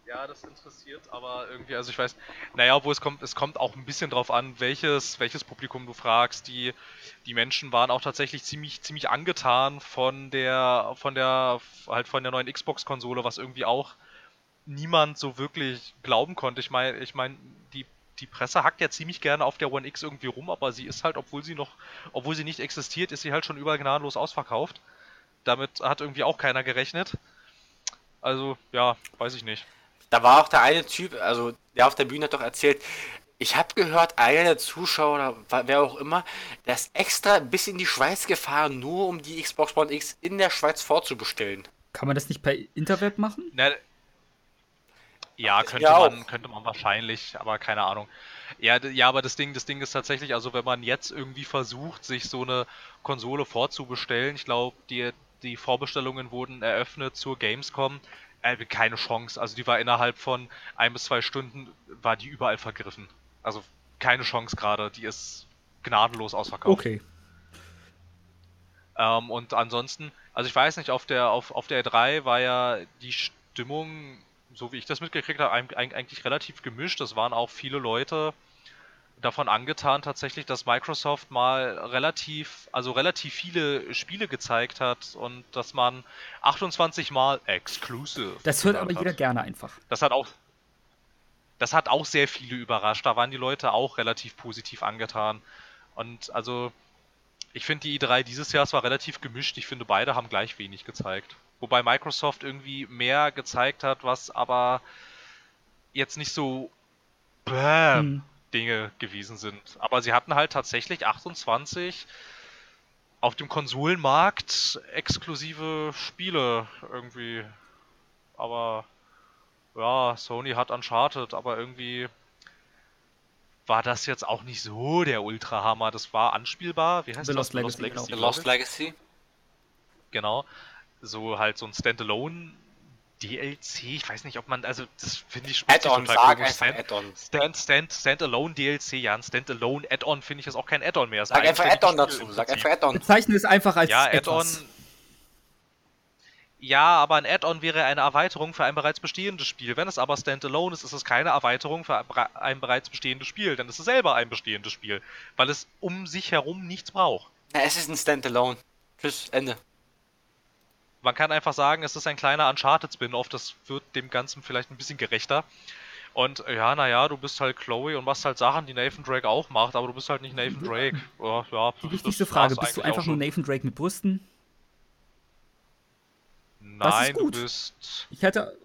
Ja, das interessiert, aber irgendwie, also ich weiß, naja, obwohl es kommt, es kommt auch ein bisschen drauf an, welches, welches Publikum du fragst. Die, die Menschen waren auch tatsächlich ziemlich, ziemlich angetan von der, von der, halt von der neuen Xbox-Konsole, was irgendwie auch niemand so wirklich glauben konnte. Ich meine, ich meine, die Die Presse hackt ja ziemlich gerne auf der One X irgendwie rum, aber sie ist halt, obwohl sie noch, obwohl sie nicht existiert, ist sie halt schon überall gnadenlos ausverkauft. Damit hat irgendwie auch keiner gerechnet. Also, ja, weiß ich nicht. Da war auch der eine Typ, also der auf der Bühne hat doch erzählt, ich habe gehört, einer der Zuschauer oder wer auch immer, der ist extra bis in die Schweiz gefahren, nur um die Xbox One X in der Schweiz vorzubestellen. Kann man das nicht per Interweb machen? Na, Ja, könnte man, könnte man wahrscheinlich, aber keine Ahnung. Ja, ja, aber das Ding, das Ding ist tatsächlich, also wenn man jetzt irgendwie versucht, sich so eine Konsole vorzubestellen, ich glaube, die, die Vorbestellungen wurden eröffnet zur Gamescom, äh, keine Chance. Also die war innerhalb von ein bis zwei Stunden, war die überall vergriffen. Also keine Chance gerade, die ist gnadenlos ausverkauft. Okay. Ähm, und ansonsten, also ich weiß nicht, auf der, auf, auf der E drei war ja die Stimmung, so wie ich das mitgekriegt habe, eigentlich relativ gemischt. Es waren auch viele Leute davon angetan tatsächlich, dass Microsoft mal relativ, also relativ viele Spiele gezeigt hat und dass man achtundzwanzig Mal Exclusive. Das hört aber jeder gerne einfach. Das hat auch, das hat auch sehr viele überrascht. Da waren die Leute auch relativ positiv angetan. Und also, ich finde die E drei dieses Jahr war relativ gemischt. Ich finde, beide haben gleich wenig gezeigt. Wobei Microsoft irgendwie mehr gezeigt hat, was aber jetzt nicht so hm. Dinge gewesen sind. Aber sie hatten halt tatsächlich achtundzwanzig auf dem Konsolenmarkt exklusive Spiele irgendwie. Aber ja, Sony hat Uncharted, aber irgendwie war das jetzt auch nicht so der Ultra-Hammer. Das war anspielbar. Wie heißt The das? Lost Legacy. Lost Legacy. The Lost Legacy. Genau. So halt so ein Standalone-D L C, ich weiß nicht, ob man, also das finde ich spannend. Add-on, sag einfach Add-on. Stand, Stand, Standalone-D L C, ja, ein Standalone-Add-on finde ich ist auch kein Add-on mehr. Sag einfach Add-on dazu, sag einfach Add-on. Bezeichne es einfach als ja, Add-on. Ja, aber ein Add-on wäre eine Erweiterung für ein bereits bestehendes Spiel. Wenn es aber Standalone ist, ist es keine Erweiterung für ein bereits bestehendes Spiel, denn es ist selber ein bestehendes Spiel, weil es um sich herum nichts braucht. Ja, es ist ein Standalone. Tschüss, Ende. Man kann einfach sagen, es ist ein kleiner Uncharted-Spin-Off, das wird dem Ganzen vielleicht ein bisschen gerechter. Und ja, naja, du bist halt Chloe und machst halt Sachen, die Nathan Drake auch macht, aber du bist halt nicht Nathan Drake. Ja, ja, die wichtigste Frage, bist du einfach nur Nathan Drake mit Brüsten? Nein, du bist ich hätte...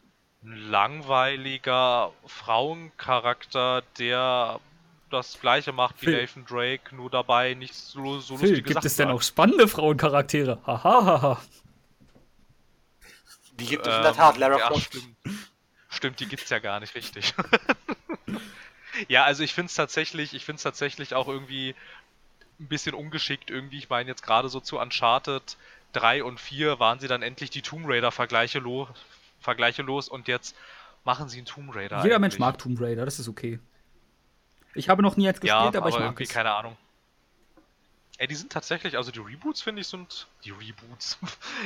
ein langweiliger Frauencharakter, der das gleiche macht wie Phil. Nathan Drake, nur dabei nicht so, so Phil, lustige Sachen gibt es denn auch spannende Frauencharaktere? Hahaha. Die gibt es ähm, in der Tat, Lara ja, Croft. Stimmt. stimmt, die gibt's ja gar nicht, richtig. Ja, also ich find's tatsächlich, ich find's tatsächlich auch irgendwie ein bisschen ungeschickt irgendwie. Ich meine jetzt gerade so zu Uncharted drei und vier waren sie dann endlich die Tomb Raider Vergleiche los, Vergleiche los und jetzt machen sie einen Tomb Raider. Jeder eigentlich. Mensch mag Tomb Raider, das ist okay. Ich habe noch nie jetzt gespielt, ja, aber, aber ich mag irgendwie es. Keine Ahnung. Ey, die sind tatsächlich, also die Reboots, finde ich, sind, die Reboots,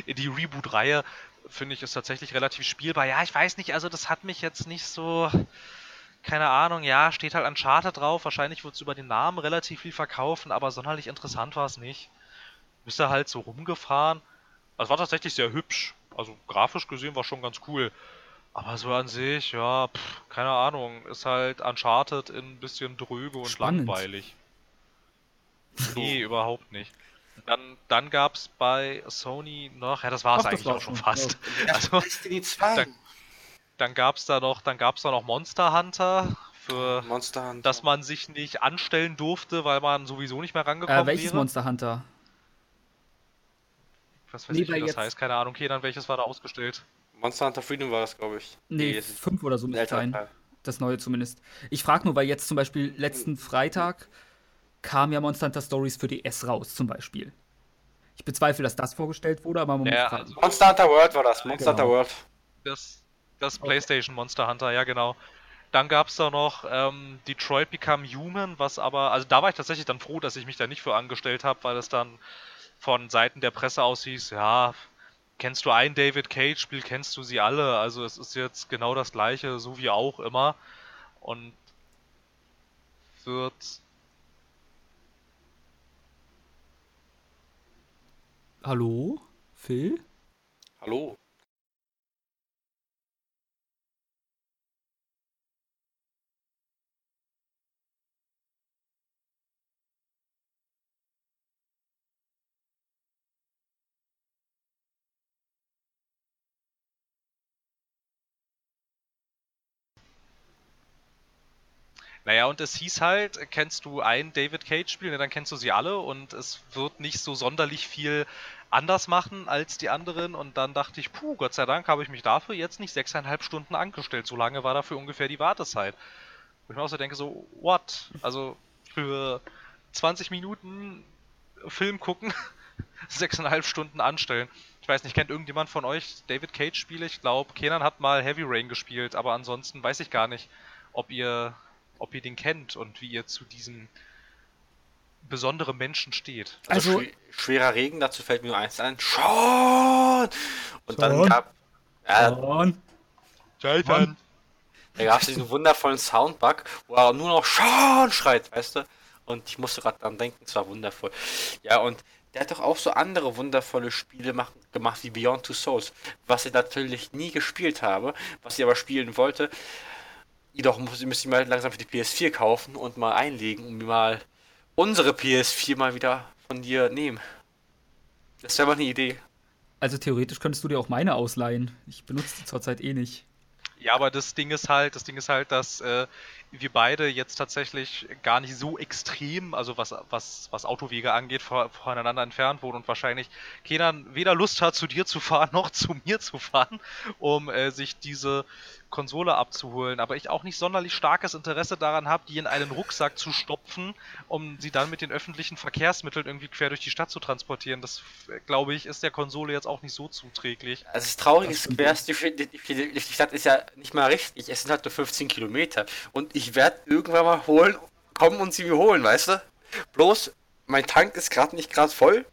die Reboot-Reihe, finde ich, ist tatsächlich relativ spielbar. Ja, ich weiß nicht, also das hat mich jetzt nicht so, keine Ahnung, ja, steht halt Uncharted drauf, wahrscheinlich wird es über den Namen relativ viel verkaufen, aber sonderlich interessant war es nicht. Bist da halt so rumgefahren, also war tatsächlich sehr hübsch, also grafisch gesehen war schon ganz cool, aber so an sich, ja, pff, keine Ahnung, ist halt Uncharted in ein bisschen dröge und spannend. Langweilig. Nee, überhaupt nicht. Dann, dann gab es bei Sony noch, ja das war es eigentlich auch schon fast. Ja. Also, dann dann gab es da, da noch Monster Hunter, für Monster Hunter. Das man sich nicht anstellen durfte, weil man sowieso nicht mehr rangekommen äh, welches wäre. Welches Monster Hunter? Was weiß nee, ich, wie das jetzt... heißt, keine Ahnung. Okay, dann welches war da ausgestellt? Monster Hunter Freedom war das, glaube ich. Nee, nee fünf oder so mit sein. Das neue zumindest. Ich frage nur, weil jetzt zum Beispiel letzten Freitag kam ja Monster Hunter Stories für D S raus, zum Beispiel. Ich bezweifle, dass das vorgestellt wurde, aber man ja, muss also Monster Hunter World war das, Monster genau. Hunter World. Das, das okay. PlayStation Monster Hunter, ja genau. Dann gab's da noch ähm, Detroit Become Human, was aber, also da war ich tatsächlich dann froh, dass ich mich da nicht für angestellt habe, weil es dann von Seiten der Presse aushieß, ja, kennst du ein David Cage-Spiel, kennst du sie alle, also es ist jetzt genau das gleiche, so wie auch immer. Und wird... Hallo? Phil? Hallo? Naja, und es hieß halt, kennst du ein David Cage-Spiel, ne, dann kennst du sie alle und es wird nicht so sonderlich viel anders machen als die anderen und dann dachte ich, puh, Gott sei Dank habe ich mich dafür jetzt nicht sechseinhalb Stunden angestellt, so lange war dafür ungefähr die Wartezeit. Wo ich mir auch so denke, so, what? Also für zwanzig Minuten Film gucken, sechseinhalb Stunden anstellen. Ich weiß nicht, kennt irgendjemand von euch David Cage Spiele? Ich glaube, Kenan hat mal Heavy Rain gespielt, aber ansonsten weiß ich gar nicht, ob ihr, ob ihr den kennt und wie ihr zu diesem besonderen Menschen steht. Also, also sch- schwerer Regen, dazu fällt mir nur eins ein. Sean! Und Sean? Dann gab äh, da gab es diesen wundervollen Soundbug, wo er nur noch Sean schreit, weißt du? Und ich musste gerade dran denken, es war wundervoll. Ja, und der hat doch auch so andere wundervolle Spiele machen, gemacht wie Beyond Two Souls, was ich natürlich nie gespielt habe, was ich aber spielen wollte. Jedoch muss, müsste ich mal langsam für die P S vier kaufen und mal einlegen und mir mal unsere P S vier mal wieder von dir nehmen. Das wäre mal eine Idee. Also theoretisch könntest du dir auch meine ausleihen. Ich benutze die zurzeit eh nicht. Ja, aber das Ding ist halt, das Ding ist halt, dass äh, wir beide jetzt tatsächlich gar nicht so extrem, also was was was Autowege angeht, vor, voneinander entfernt wurden und wahrscheinlich Kenan weder Lust hat, zu dir zu fahren, noch zu mir zu fahren, um äh, sich diese Konsole abzuholen. Aber ich auch nicht sonderlich starkes Interesse daran habe, die in einen Rucksack zu stopfen, um sie dann mit den öffentlichen Verkehrsmitteln irgendwie quer durch die Stadt zu transportieren. Das, glaube ich, ist der Konsole jetzt auch nicht so zuträglich. Also das Traurige ist, die, die, die, die Stadt ist ja nicht mal richtig, es sind halt nur fünfzehn Kilometer und ich werde irgendwann mal holen, kommen und sie mir holen, weißt du? Bloß, mein Tank ist gerade nicht gerade voll.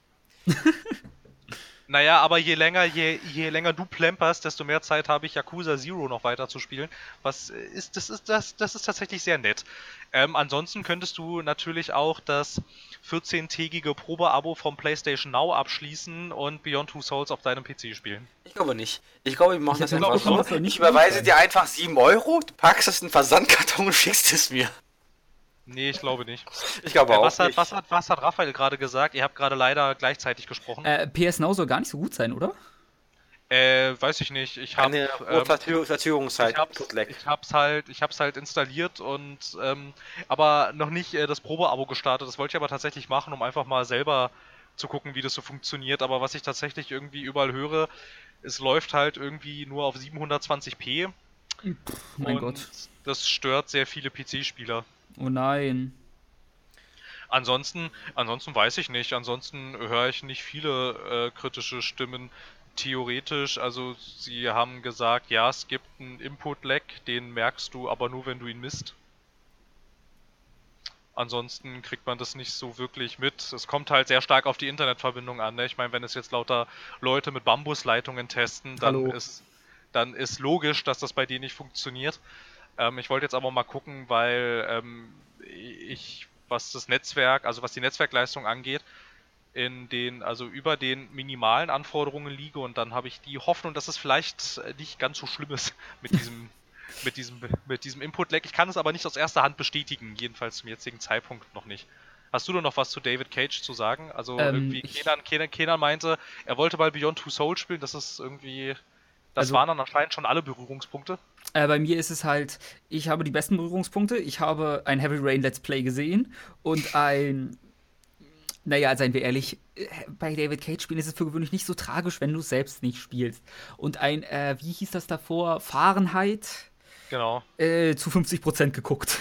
Naja, aber je länger, je, je länger du plemperst, desto mehr Zeit habe ich Yakuza Zero noch weiter zu spielen. Was ist, das ist, das, das ist tatsächlich sehr nett. Ähm, ansonsten könntest du natürlich auch das vierzehntägige Probeabo vom PlayStation Now abschließen und Beyond Two Souls auf deinem P C spielen. Ich glaube nicht. Ich glaube, ich mache das einfach so. Ich überweise dir einfach sieben Euro, du packst es in den Versandkarton und schickst es mir. Nee, ich glaube nicht. Ich glaube äh, auch was hat, nicht. Was hat, was hat Raphael gerade gesagt? Ihr habt gerade leider gleichzeitig gesprochen. Äh, P S Now soll gar nicht so gut sein, oder? Äh, weiß ich nicht. Ich habe ähm, Vertür- Vertürungszeit. Ich hab's, ich hab's halt, ich hab's halt installiert und ähm, aber noch nicht äh, das Probeabo gestartet. Das wollte ich aber tatsächlich machen, um einfach mal selber zu gucken, wie das so funktioniert. Aber was ich tatsächlich irgendwie überall höre, es läuft halt irgendwie nur auf siebenhundertzwanzig p. Pff, mein Gott. Das stört sehr viele P C-Spieler. Oh nein. Ansonsten, ansonsten weiß ich nicht. Ansonsten höre ich nicht viele äh, kritische Stimmen. Theoretisch, also sie haben gesagt, ja, es gibt einen Input-Lag, den merkst du aber nur, wenn du ihn misst. Ansonsten kriegt man das nicht so wirklich mit. Es kommt halt sehr stark auf die Internetverbindung an, ne? Ich meine, wenn es jetzt lauter Leute mit Bambusleitungen testen, dann Hallo. ist dann ist logisch, dass das bei denen nicht funktioniert. Ähm, ich wollte jetzt aber mal gucken, weil ähm, ich, was das Netzwerk, also was die Netzwerkleistung angeht, in den, also über den minimalen Anforderungen liege und dann habe ich die Hoffnung, dass es vielleicht nicht ganz so schlimm ist mit diesem, mit diesem, mit diesem Input-Lag. Ich kann es aber nicht aus erster Hand bestätigen, jedenfalls zum jetzigen Zeitpunkt noch nicht. Hast du denn noch was zu David Cage zu sagen? Also ähm, irgendwie Kenan, Kenan, Kenan meinte, er wollte mal Beyond Two Souls spielen, das ist irgendwie... Das also, waren dann anscheinend schon alle Berührungspunkte? Äh, bei mir ist es halt, ich habe die besten Berührungspunkte. Ich habe ein Heavy Rain Let's Play gesehen und ein, naja, seien wir ehrlich, bei David Cage Spielen ist es für gewöhnlich nicht so tragisch, wenn du es selbst nicht spielst. Und ein, äh, wie hieß das davor, Fahrenheit? Genau. Äh, zu fünfzig Prozent geguckt.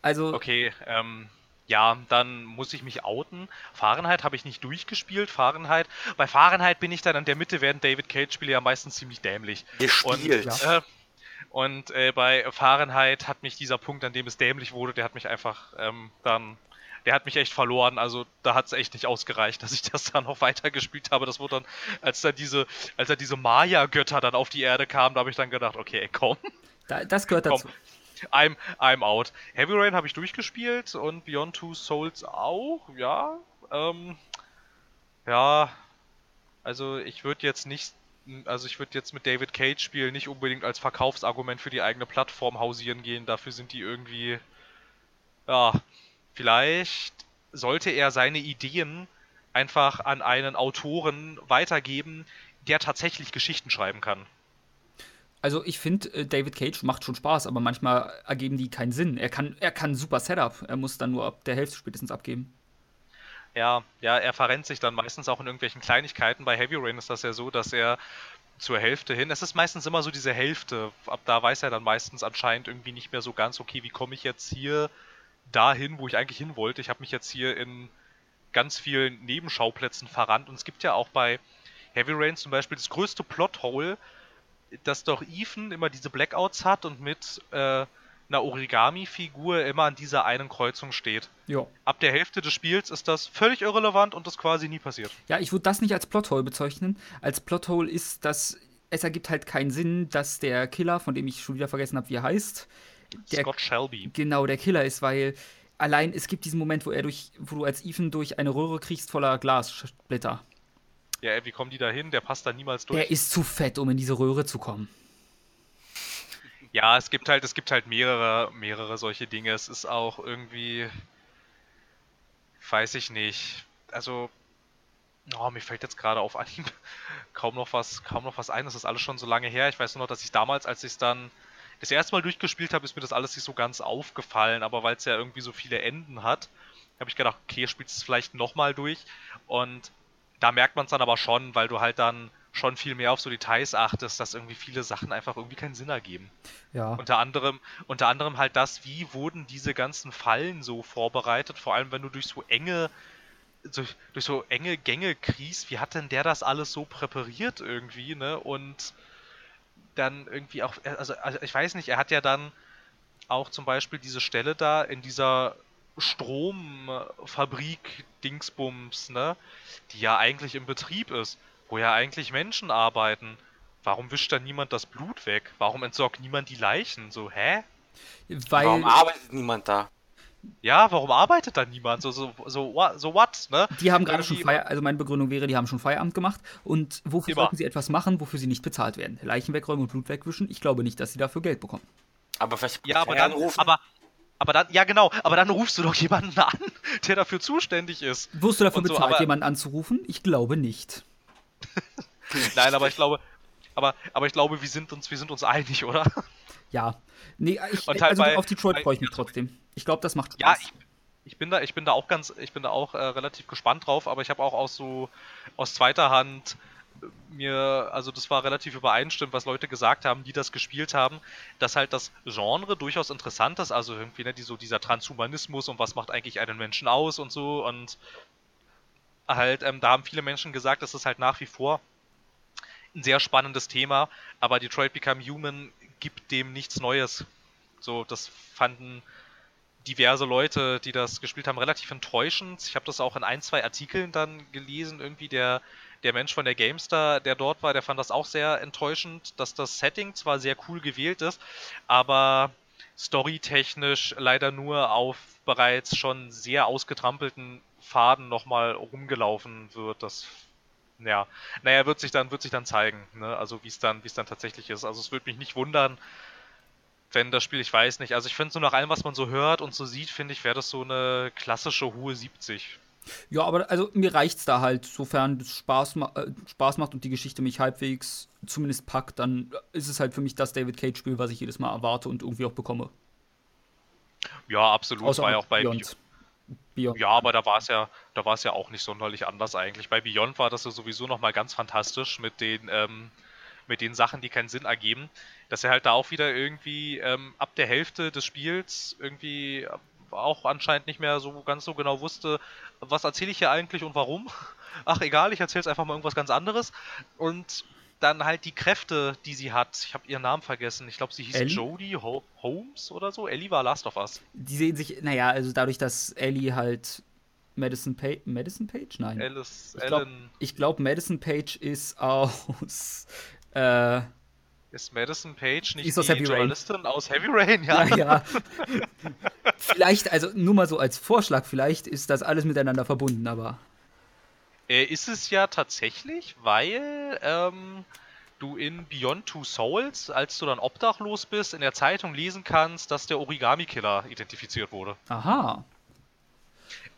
Also. Okay, ähm. ja, dann muss ich mich outen. Fahrenheit habe ich nicht durchgespielt. Fahrenheit, bei Fahrenheit bin ich dann an der Mitte, während David Cage-Spiele ja meistens ziemlich dämlich. Gespielt. Und, äh, und äh, bei Fahrenheit hat mich dieser Punkt, an dem es dämlich wurde, der hat mich einfach ähm, dann, der hat mich echt verloren. Also da hat es echt nicht ausgereicht, dass ich das dann noch weitergespielt habe. Das wurde dann, als da diese, als da diese Maya-Götter dann auf die Erde kamen, da habe ich dann gedacht, okay, komm. Da, das gehört dazu. Komm. I'm, I'm out. Heavy Rain habe ich durchgespielt und Beyond Two Souls auch, ja. Ähm, ja, also ich würde jetzt nicht, also ich würde jetzt mit David Cage Spielen nicht unbedingt als Verkaufsargument für die eigene Plattform hausieren gehen. Dafür sind die irgendwie, ja, vielleicht sollte er seine Ideen einfach an einen Autoren weitergeben, der tatsächlich Geschichten schreiben kann. Also ich finde, David Cage macht schon Spaß, aber manchmal ergeben die keinen Sinn. Er kann, er kann super Setup, er muss dann nur ab der Hälfte spätestens abgeben. ja, ja, er verrennt sich dann meistens auch in irgendwelchen Kleinigkeiten. Bei Heavy Rain ist das ja so, dass er zur Hälfte hin, es ist meistens immer so diese Hälfte, ab da weiß er dann meistens anscheinend irgendwie nicht mehr so ganz, okay, wie komme ich jetzt hier dahin, wo ich eigentlich hin wollte. Ich habe mich jetzt hier in ganz vielen Nebenschauplätzen verrannt und es gibt ja auch bei Heavy Rain zum Beispiel das größte Plothole, dass doch Ethan immer diese Blackouts hat und mit äh, einer Origami-Figur immer an dieser einen Kreuzung steht. Jo. Ab der Hälfte des Spiels ist das völlig irrelevant und das quasi nie passiert. Ja, ich würde das nicht als Plothole bezeichnen. Als Plothole ist, dass es ergibt halt keinen Sinn, dass der Killer, von dem ich schon wieder vergessen habe, wie er heißt, der, Scott Shelby. Genau, der Killer ist, weil allein es gibt diesen Moment, wo er durch, wo du als Ethan durch eine Röhre kriegst voller Glassplitter. Ja, ey, wie kommen die da hin? Der passt da niemals durch. Der ist zu fett, um in diese Röhre zu kommen. Ja, es gibt halt, es gibt halt mehrere, mehrere solche Dinge. Es ist auch irgendwie, weiß ich nicht. Also, oh, mir fällt jetzt gerade auf Anhieb kaum noch was, kaum noch was ein. Das ist alles schon so lange her. Ich weiß nur noch, dass ich damals, als ich es dann das erste Mal durchgespielt habe, ist mir das alles nicht so ganz aufgefallen. Aber weil es ja irgendwie so viele Enden hat, habe ich gedacht, okay, spielst du es vielleicht nochmal durch. Und da merkt man es dann aber schon, weil du halt dann schon viel mehr auf so Details achtest, dass irgendwie viele Sachen einfach irgendwie keinen Sinn ergeben. Ja. Unter anderem, unter anderem halt das, wie wurden diese ganzen Fallen so vorbereitet, vor allem wenn du durch so enge, durch, durch so enge Gänge kriegst, wie hat denn der das alles so präpariert irgendwie, ne? Und dann irgendwie auch, also, also ich weiß nicht, er hat ja dann auch zum Beispiel diese Stelle da in dieser Stromfabrik-Dingsbums, ne, die ja eigentlich im Betrieb ist, wo ja eigentlich Menschen arbeiten. Warum wischt da niemand das Blut weg? Warum entsorgt niemand die Leichen? So, hä? Weil warum arbeitet niemand da? Ja, warum arbeitet da niemand? So, so, so, so what, ne? Die haben gerade schon Feierabend, also meine Begründung wäre, die haben schon Feierabend gemacht und wofür sollten sie etwas machen, wofür sie nicht bezahlt werden? Leichen wegräumen und Blut wegwischen? Ich glaube nicht, dass sie dafür Geld bekommen. Aber vielleicht ja, aber dann rufen. Aber Aber dann, ja genau, aber dann rufst du doch jemanden an, der dafür zuständig ist. Wirst du dafür bezahlt, so, jemanden anzurufen? Ich glaube nicht. Nein, aber ich glaube, aber, aber ich glaube, wir sind uns, wir sind uns einig, oder? Ja. Nee, ich, halt also bei, auf Detroit freue ich mich trotzdem. Ich glaube, das macht Spaß. Ja, ich, ich bin da, ich bin da auch ganz, ich bin da auch äh, relativ gespannt drauf, aber ich habe auch aus so aus zweiter Hand mir, also das war relativ übereinstimmend, was Leute gesagt haben, die das gespielt haben, dass halt das Genre durchaus interessant ist, also irgendwie, ne, die, so dieser Transhumanismus und was macht eigentlich einen Menschen aus und so und halt, ähm, da haben viele Menschen gesagt, das ist halt nach wie vor ein sehr spannendes Thema, aber Detroit Become Human gibt dem nichts Neues. So, das fanden diverse Leute, die das gespielt haben, relativ enttäuschend. Ich habe das auch in ein, zwei Artikeln dann gelesen, irgendwie der Der Mensch von der Gamestar, der dort war, der fand das auch sehr enttäuschend, dass das Setting zwar sehr cool gewählt ist, aber storytechnisch leider nur auf bereits schon sehr ausgetrampelten Faden nochmal rumgelaufen wird. Das, ja, naja, wird sich dann, wird sich dann zeigen, ne? Also wie es dann, wie es dann tatsächlich ist. Also es würde mich nicht wundern, wenn das Spiel, ich weiß nicht, also ich finde so nach allem, was man so hört und so sieht, finde ich, wäre das so eine klassische hohe siebzig. Ja, aber also mir reicht's da halt, sofern es Spaß, ma- äh, Spaß macht und die Geschichte mich halbwegs zumindest packt, dann ist es halt für mich das David Cage-Spiel, was ich jedes Mal erwarte und irgendwie auch bekomme. Ja, absolut. Außer war ja auch bei Beyond. Beyond. Ja, aber da war es ja, da war es ja auch nicht sonderlich anders eigentlich. Bei Beyond war das ja sowieso nochmal ganz fantastisch mit den, ähm, mit den Sachen, die keinen Sinn ergeben, dass er halt da auch wieder irgendwie ähm, ab der Hälfte des Spiels irgendwie auch anscheinend nicht mehr so ganz so genau wusste, was erzähle ich hier eigentlich und warum. Ach egal, ich erzähle jetzt einfach mal irgendwas ganz anderes. Und dann halt die Kräfte, die sie hat. Ich habe ihren Namen vergessen. Ich glaube, sie hieß Ellie? Jodie Ho- Holmes oder so. Ellie war Last of Us. Die sehen sich, naja, also dadurch, dass Ellie halt Madison Page, Madison Page? Nein. Alice, ich glaube, glaub, Madison Page ist aus äh, Ist Madison Page nicht die Heavy Journalistin Rain. Aus Heavy Rain? Ja, ja. ja. Vielleicht, also nur mal so als Vorschlag, vielleicht ist das alles miteinander verbunden, aber... Äh, ist es ja tatsächlich, weil ähm, du in Beyond Two Souls, als du dann obdachlos bist, in der Zeitung lesen kannst, dass der Origami-Killer identifiziert wurde. Aha.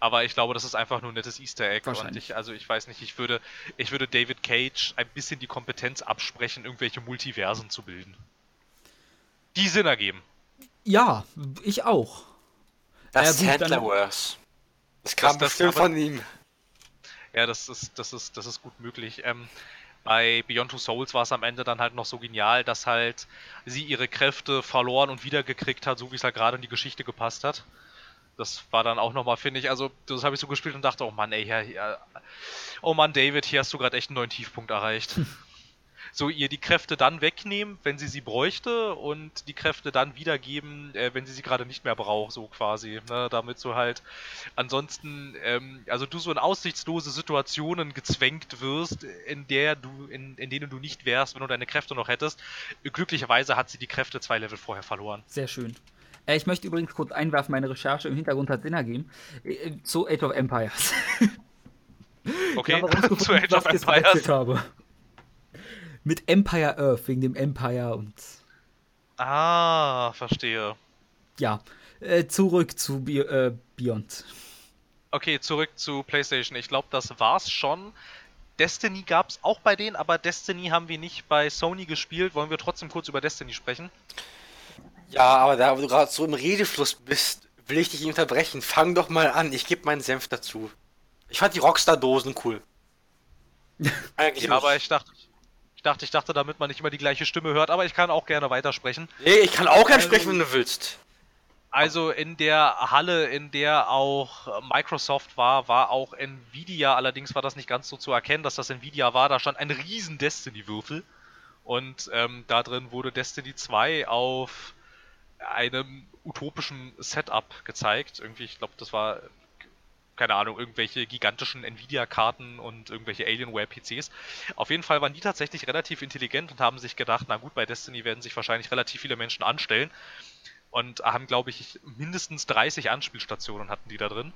Aber ich glaube, das ist einfach nur ein nettes Easter Egg. Und ich, also ich weiß nicht, ich würde, ich würde David Cage ein bisschen die Kompetenz absprechen, irgendwelche Multiversen zu bilden. Die Sinn ergeben. Ja, ich auch. Das äh, Handlerverse. Das kam bestimmt von ihm. Ja, das ist, das ist, das ist gut möglich. Ähm, bei Beyond Two Souls war es am Ende dann halt noch so genial, dass halt sie ihre Kräfte verloren und wiedergekriegt hat, so wie es halt gerade in die Geschichte gepasst hat. Das war dann auch nochmal, finde ich, also das habe ich so gespielt und dachte, oh Mann, ey, hier, hier, oh Mann, David, hier hast du gerade echt einen neuen Tiefpunkt erreicht. So, ihr die Kräfte dann wegnehmen, wenn sie sie bräuchte, und die Kräfte dann wiedergeben, äh, wenn sie sie gerade nicht mehr braucht, so quasi, ne? Damit so halt ansonsten, ähm, also du so in aussichtslose Situationen gezwängt wirst, in der du, in, in denen du nicht wärst, wenn du deine Kräfte noch hättest. Glücklicherweise hat sie die Kräfte zwei Level vorher verloren. Sehr schön. Ich möchte übrigens kurz einwerfen, meine Recherche im Hintergrund hat Sinn ergeben. Zu Age of Empires. Okay, ja, zu Age of Empires. Habe. Mit Empire Earth, wegen dem Empire und... Ah, verstehe. Ja, äh, zurück zu Bi- äh, Beyond. Okay, zurück zu PlayStation. Ich glaube, das war's schon. Destiny gab's auch bei denen, aber Destiny haben wir nicht bei Sony gespielt. Wollen wir trotzdem kurz über Destiny sprechen? Ja, aber da du gerade so im Redefluss bist, will ich dich nicht unterbrechen. Fang doch mal an, ich gebe meinen Senf dazu. Ich fand die Rockstar-Dosen cool. Eigentlich ja, aber ich dachte, ich dachte, ich dachte, damit man nicht immer die gleiche Stimme hört, aber ich kann auch gerne weitersprechen. Nee, ich kann auch gerne sprechen, wenn du willst. Also in der Halle, in der auch Microsoft war, war auch Nvidia, allerdings war das nicht ganz so zu erkennen, dass das Nvidia war. Da stand ein riesen Destiny-Würfel und ähm, da drin wurde Destiny zwei auf einem utopischen Setup gezeigt. Irgendwie, ich glaube, das war, keine Ahnung, irgendwelche gigantischen Nvidia-Karten und irgendwelche Alienware-P Cs. Auf jeden Fall waren die tatsächlich relativ intelligent und haben sich gedacht, na gut, bei Destiny werden sich wahrscheinlich relativ viele Menschen anstellen. Und haben, glaube ich, mindestens dreißig Anspielstationen hatten die da drin.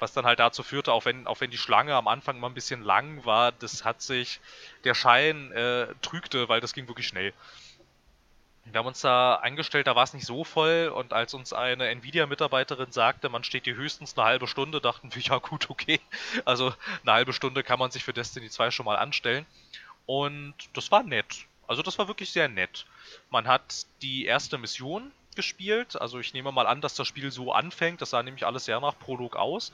Was dann halt dazu führte, auch wenn, auch wenn die Schlange am Anfang mal ein bisschen lang war, das hat sich, der Schein äh, trügte, weil das ging wirklich schnell. Wir haben uns da angestellt, da war es nicht so voll, und als uns eine Nvidia-Mitarbeiterin sagte, man steht hier höchstens eine halbe Stunde, dachten wir, ja gut, okay, also eine halbe Stunde kann man sich für Destiny zwei schon mal anstellen, und das war nett, also das war wirklich sehr nett. Man hat die erste Mission gespielt, also ich nehme mal an, dass das Spiel so anfängt, das sah nämlich alles sehr nach Prolog aus,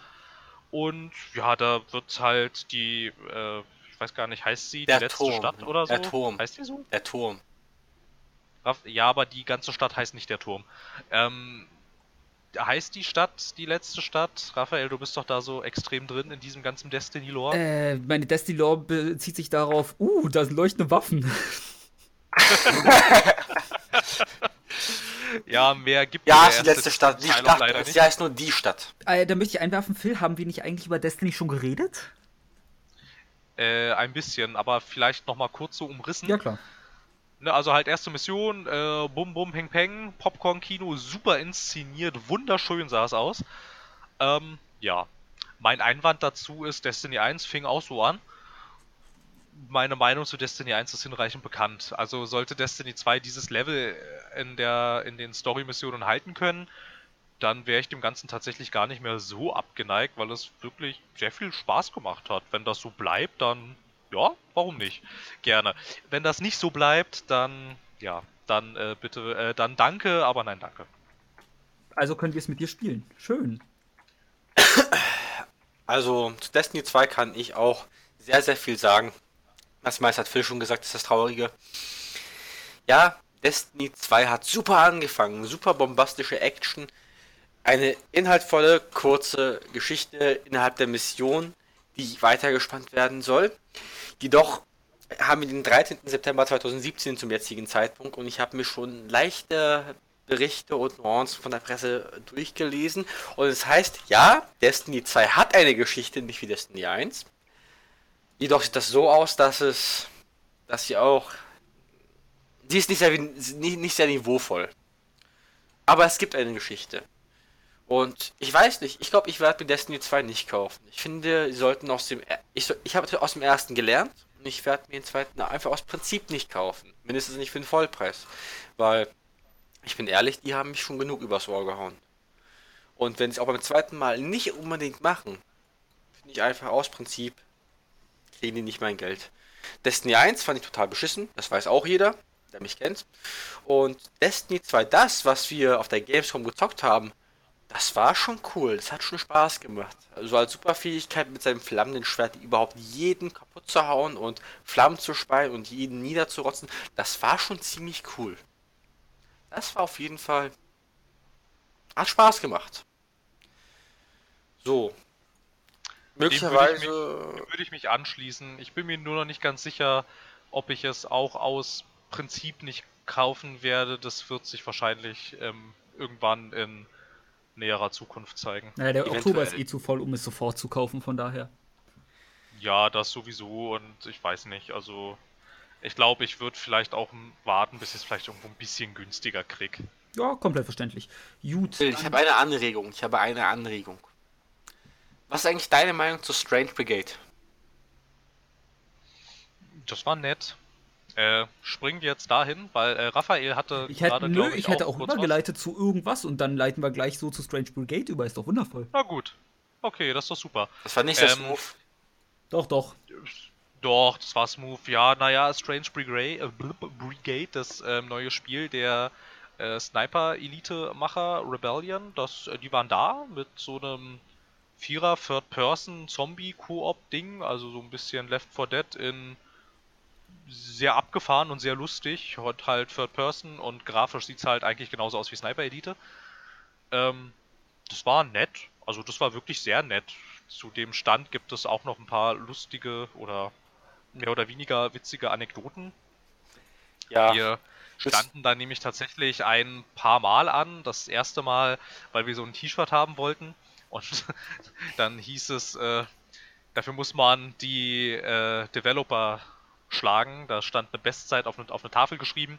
und ja, da wird halt die, äh, ich weiß gar nicht, heißt sie der die letzte Turm. Stadt oder so? Der Turm. Heißt die so? Der Turm. Ja, aber die ganze Stadt heißt nicht der Turm. Ähm, heißt die Stadt die letzte Stadt? Raphael, du bist doch da so extrem drin in diesem ganzen Destiny-Lore. Äh, meine Destiny-Lore bezieht sich darauf, uh, da sind leuchtende Waffen. Ja, mehr gibt es nicht. Ja, ist die letzte Stadt, die Stadt. Das Jahr ist nur die Stadt. Äh, da möchte ich einwerfen, Phil, haben wir nicht eigentlich über Destiny schon geredet? Äh, ein bisschen, aber vielleicht nochmal kurz so umrissen. Ja, klar. Ne, also halt erste Mission, äh, bum bum, peng peng, Popcorn-Kino, super inszeniert, wunderschön sah es aus. Ähm, ja, mein Einwand dazu ist, Destiny eins fing auch so an. Meine Meinung zu Destiny eins ist hinreichend bekannt. Also sollte Destiny zwei dieses Level in der in den Story-Missionen halten können, dann wäre ich dem Ganzen tatsächlich gar nicht mehr so abgeneigt, weil es wirklich sehr viel Spaß gemacht hat. Wenn das so bleibt, dann... Ja, warum nicht? Gerne. Wenn das nicht so bleibt, dann, ja, dann äh, bitte, äh, dann danke, aber nein, danke. Also können wir es mit dir spielen. Schön. Also, zu Destiny zwei kann ich auch sehr, sehr viel sagen. Das meiste hat Phil schon gesagt, das ist das Traurige. Ja, Destiny zwei hat super angefangen. Super bombastische Action. Eine inhaltvolle, kurze Geschichte innerhalb der Mission, die weitergespannt werden soll. Jedoch haben wir den dreizehnten September zweitausendsiebzehn zum jetzigen Zeitpunkt, und ich habe mir schon leichte Berichte und Nuancen von der Presse durchgelesen, und es heißt, ja, Destiny zwei hat eine Geschichte, nicht wie Destiny eins. Jedoch sieht das so aus, dass es, dass sie auch, sie ist nicht sehr, nicht, nicht sehr niveauvoll. Aber es gibt eine Geschichte. Und ich weiß nicht, ich glaube, ich werde mir Destiny zwei nicht kaufen. Ich finde, sie sollten aus dem... Ich, so, ich habe aus dem ersten gelernt, und ich werde mir den zweiten einfach aus Prinzip nicht kaufen. Mindestens nicht für den Vollpreis. Weil, ich bin ehrlich, die haben mich schon genug übers Ohr gehauen. Und wenn sie es auch beim zweiten Mal nicht unbedingt machen, finde ich einfach aus Prinzip, kriegen die nicht mein Geld. Destiny eins fand ich total beschissen, das weiß auch jeder, der mich kennt. Und Destiny zwei, das, was wir auf der Gamescom gezockt haben, Das war schon cool, das hat schon Spaß gemacht. Also als Superfähigkeit mit seinem flammenden Schwert überhaupt jeden kaputt zu hauen und Flammen zu speien und jeden niederzurotzen, das war schon ziemlich cool. Das war auf jeden Fall... hat Spaß gemacht. So. Möglicherweise... Dem würde ich mich anschließen. Ich bin mir nur noch nicht ganz sicher, ob ich es auch aus Prinzip nicht kaufen werde. Das wird sich wahrscheinlich ähm, irgendwann in näherer Zukunft zeigen. Naja, der eventuell. Oktober ist eh zu voll, um es sofort zu kaufen, von daher. Ja, das sowieso und ich weiß nicht, also ich glaube, ich würde vielleicht auch warten, bis ich es vielleicht irgendwo ein bisschen günstiger kriege. Ja, komplett verständlich. Gut. Ich habe eine Anregung, ich habe eine Anregung. Was ist eigentlich deine Meinung zu Strange Brigade? Das war nett. Äh, springen wir jetzt dahin, weil äh, Raphael hatte ich hätte, gerade, glaube ich, ich hätte auch übergeleitet was. zu irgendwas und dann leiten wir gleich so zu Strange Brigade über, ist doch wundervoll. Na gut. Okay, das ist doch super. Das war nicht ähm, sehr smooth. Doch, doch. Doch, das war smooth. Ja, naja, Strange Brigade, äh, Brigade das äh, neue Spiel der äh, Sniper-Elite-Macher Rebellion, das, äh, die waren da mit so einem Vierer Third-Person-Zombie-Koop-Ding, also so ein bisschen Left four Dead in sehr abgefahren und sehr lustig, hat halt Third Person und grafisch sieht es halt eigentlich genauso aus wie Sniper Elite. Ähm, das war nett, also das war wirklich sehr nett. Zu dem Stand gibt es auch noch ein paar lustige oder mehr oder weniger witzige Anekdoten. Ja. Wir standen da nämlich tatsächlich ein paar Mal an, das erste Mal, weil wir so ein T-Shirt haben wollten und dann hieß es, äh, dafür muss man die äh, Developer schlagen, da stand eine Bestzeit auf eine, auf eine Tafel geschrieben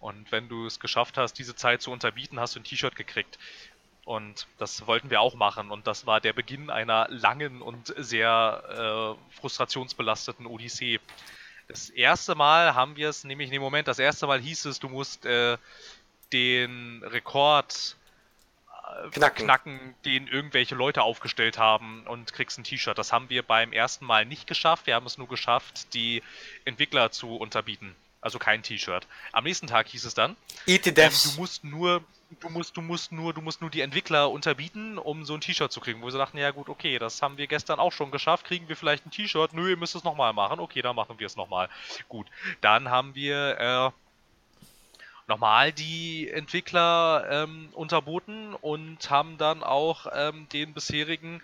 und wenn du es geschafft hast, diese Zeit zu unterbieten, hast du ein T-Shirt gekriegt und das wollten wir auch machen und das war der Beginn einer langen und sehr äh, frustrationsbelasteten Odyssee. Das erste Mal haben wir es, nämlich in dem Moment, das erste Mal hieß es, du musst äh, den Rekord Knacken. knacken, den irgendwelche Leute aufgestellt haben und kriegst ein T-Shirt. Das haben wir beim ersten Mal nicht geschafft. Wir haben es nur geschafft, die Entwickler zu unterbieten. Also kein T-Shirt. Am nächsten Tag hieß es dann, Eat the Devs. Ähm, du musst nur, du musst, du musst nur, du musst nur die Entwickler unterbieten, um so ein T-Shirt zu kriegen. Wo sie dachten, ja gut, okay, das haben wir gestern auch schon geschafft. Kriegen wir vielleicht ein T-Shirt? Nö, ihr müsst es nochmal machen. Okay, dann machen wir es nochmal. Gut, dann haben wir... Äh, nochmal die Entwickler ähm, unterboten und haben dann auch ähm, den bisherigen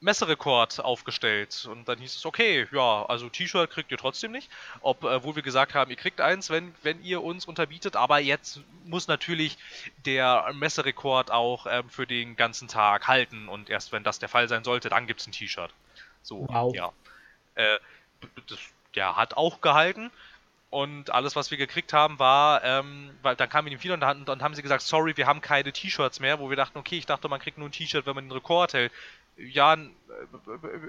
Messerekord aufgestellt. Und dann hieß es, okay, ja, also T-Shirt kriegt ihr trotzdem nicht, obwohl äh, wir gesagt haben, ihr kriegt eins, wenn, wenn ihr uns unterbietet. Aber jetzt muss natürlich der Messerekord auch ähm, für den ganzen Tag halten. Und erst wenn das der Fall sein sollte, dann gibt's ein T-Shirt. So, wow. ja. Äh, das, der hat auch gehalten. Und alles, was wir gekriegt haben, war, ähm, weil dann kamen wir dem Fehler und dann, dann haben sie gesagt, sorry, wir haben keine T-Shirts mehr, wo wir dachten, okay, ich dachte, man kriegt nur ein T-Shirt, wenn man den Rekord hält. Ja, n-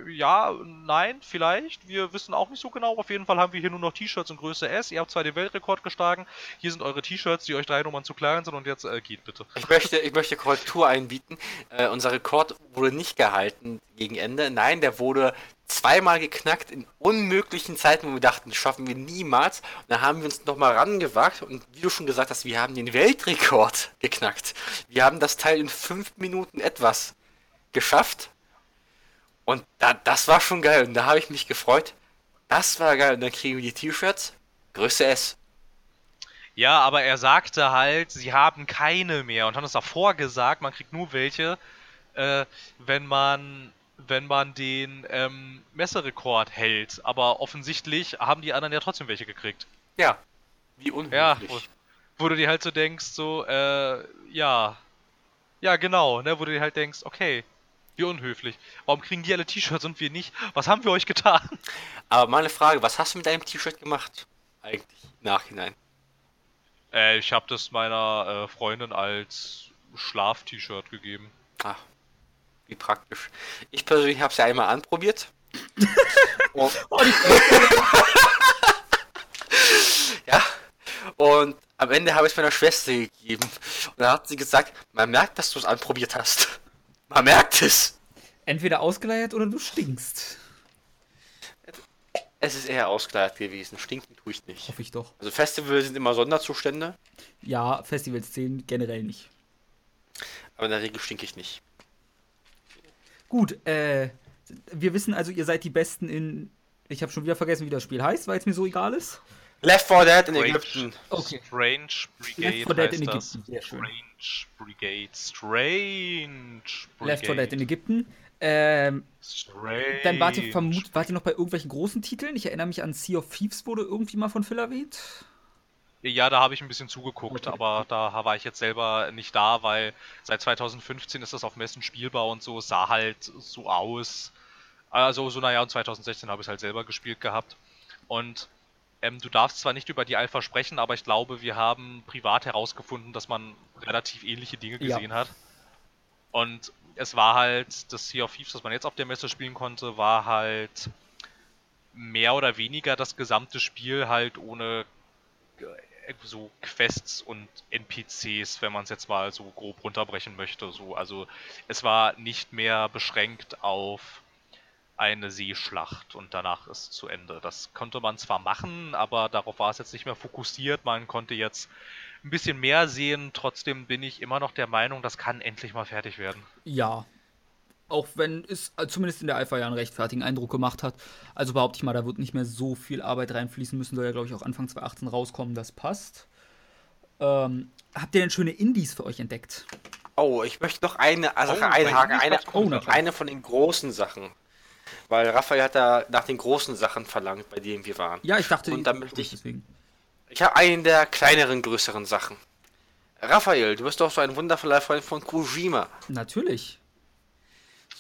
ja, nein, vielleicht, wir wissen auch nicht so genau, auf jeden Fall haben wir hier nur noch T-Shirts in Größe S, ihr habt zwar den Weltrekord geschlagen, hier sind eure T-Shirts, die euch drei Nummern zu klein sind und jetzt äh, geht bitte. Ich möchte, ich möchte Korrektur einbieten, äh, unser Rekord wurde nicht gehalten gegen Ende, nein, der wurde... zweimal geknackt in unmöglichen Zeiten, wo wir dachten, das schaffen wir niemals. Und dann haben wir uns nochmal rangewagt und wie du schon gesagt hast, wir haben den Weltrekord geknackt. Wir haben das Teil in fünf Minuten etwas geschafft und da, das war schon geil und da habe ich mich gefreut. Das war geil und dann kriegen wir die T-Shirts, Größe S. Ja, aber er sagte halt, sie haben keine mehr und haben es davor gesagt, man kriegt nur welche, äh, wenn man... wenn man den ähm, Messerekord hält. Aber offensichtlich haben die anderen ja trotzdem welche gekriegt. Ja, wie unmöglich. Ja, wo, wo du dir halt so denkst, so, äh, ja. Ja, genau, ne, wo du dir halt denkst, okay, wie unhöflich. Warum kriegen die alle T-Shirts und wir nicht? Was haben wir euch getan? Aber meine Frage, was hast du mit deinem T-Shirt gemacht? Eigentlich, im Nachhinein. Äh, ich habe das meiner äh, Freundin als Schlaf-T-Shirt gegeben. Ach. Wie praktisch. Ich persönlich habe es ja einmal anprobiert. und, ja. Und am Ende habe ich es meiner Schwester gegeben. Und da hat sie gesagt, man merkt, dass du es anprobiert hast. Man merkt es. Entweder ausgeleiert oder du stinkst. Es ist eher ausgeleiert gewesen. Stinken tue ich nicht. Hoffe ich doch. Also Festivals sind immer Sonderzustände. Ja, Festivals zählen generell nicht. Aber in der Regel stinke ich nicht. Gut, äh, wir wissen also, ihr seid die Besten in... Ich habe schon wieder vergessen, wie das Spiel heißt, weil es mir so egal ist. Left four Dead in Ägypten. Okay. Strange Brigade. Left four Dead in Ägypten, sehr schön. Strange Brigade, Strange Brigade. Left four Dead in Ägypten. Ähm, Strange. Dann wart ihr, vermut, wart ihr noch bei irgendwelchen großen Titeln? Ich erinnere mich an Sea of Thieves, wurde irgendwie mal von Phil erwähnt. Ja, da habe ich ein bisschen zugeguckt, okay. aber da war ich jetzt selber nicht da, weil seit zwanzig fünfzehn ist das auf Messen spielbar und so, sah halt so aus. Also so naja, und zwanzig sechzehn habe ich es halt selber gespielt gehabt. Und ähm, du darfst zwar nicht über die Alpha sprechen, aber ich glaube, wir haben privat herausgefunden, dass man relativ ähnliche Dinge gesehen ja. hat. Und es war halt, das Sea of Thieves, das man jetzt auf der Messe spielen konnte, war halt mehr oder weniger das gesamte Spiel halt ohne... so Quests und N P Cs, wenn man es jetzt mal so grob runterbrechen möchte. So. Also es war nicht mehr beschränkt auf eine Seeschlacht und danach ist zu Ende. Das konnte man zwar machen, aber darauf war es jetzt nicht mehr fokussiert. Man konnte jetzt ein bisschen mehr sehen. Trotzdem bin ich immer noch der Meinung, das kann endlich mal fertig werden. Ja, auch wenn es zumindest in der Alpha ja einen rechtfertigen Eindruck gemacht hat. Also behaupte ich mal, da wird nicht mehr so viel Arbeit reinfließen müssen. Soll ja, glaube ich, auch Anfang zwanzig achtzehn rauskommen. Das passt. Ähm, habt ihr denn schöne Indies für euch entdeckt? Oh, ich möchte noch eine Sache oh, einhaken. Eine, eine, eine von den großen Sachen. Weil Raphael hat da nach den großen Sachen verlangt, bei denen wir waren. Ja, ich dachte... Und dann möchte ich, deswegen. Ich habe einen der kleineren, größeren Sachen. Raphael, du bist doch so ein wundervoller Freund von Kojima. Natürlich. So.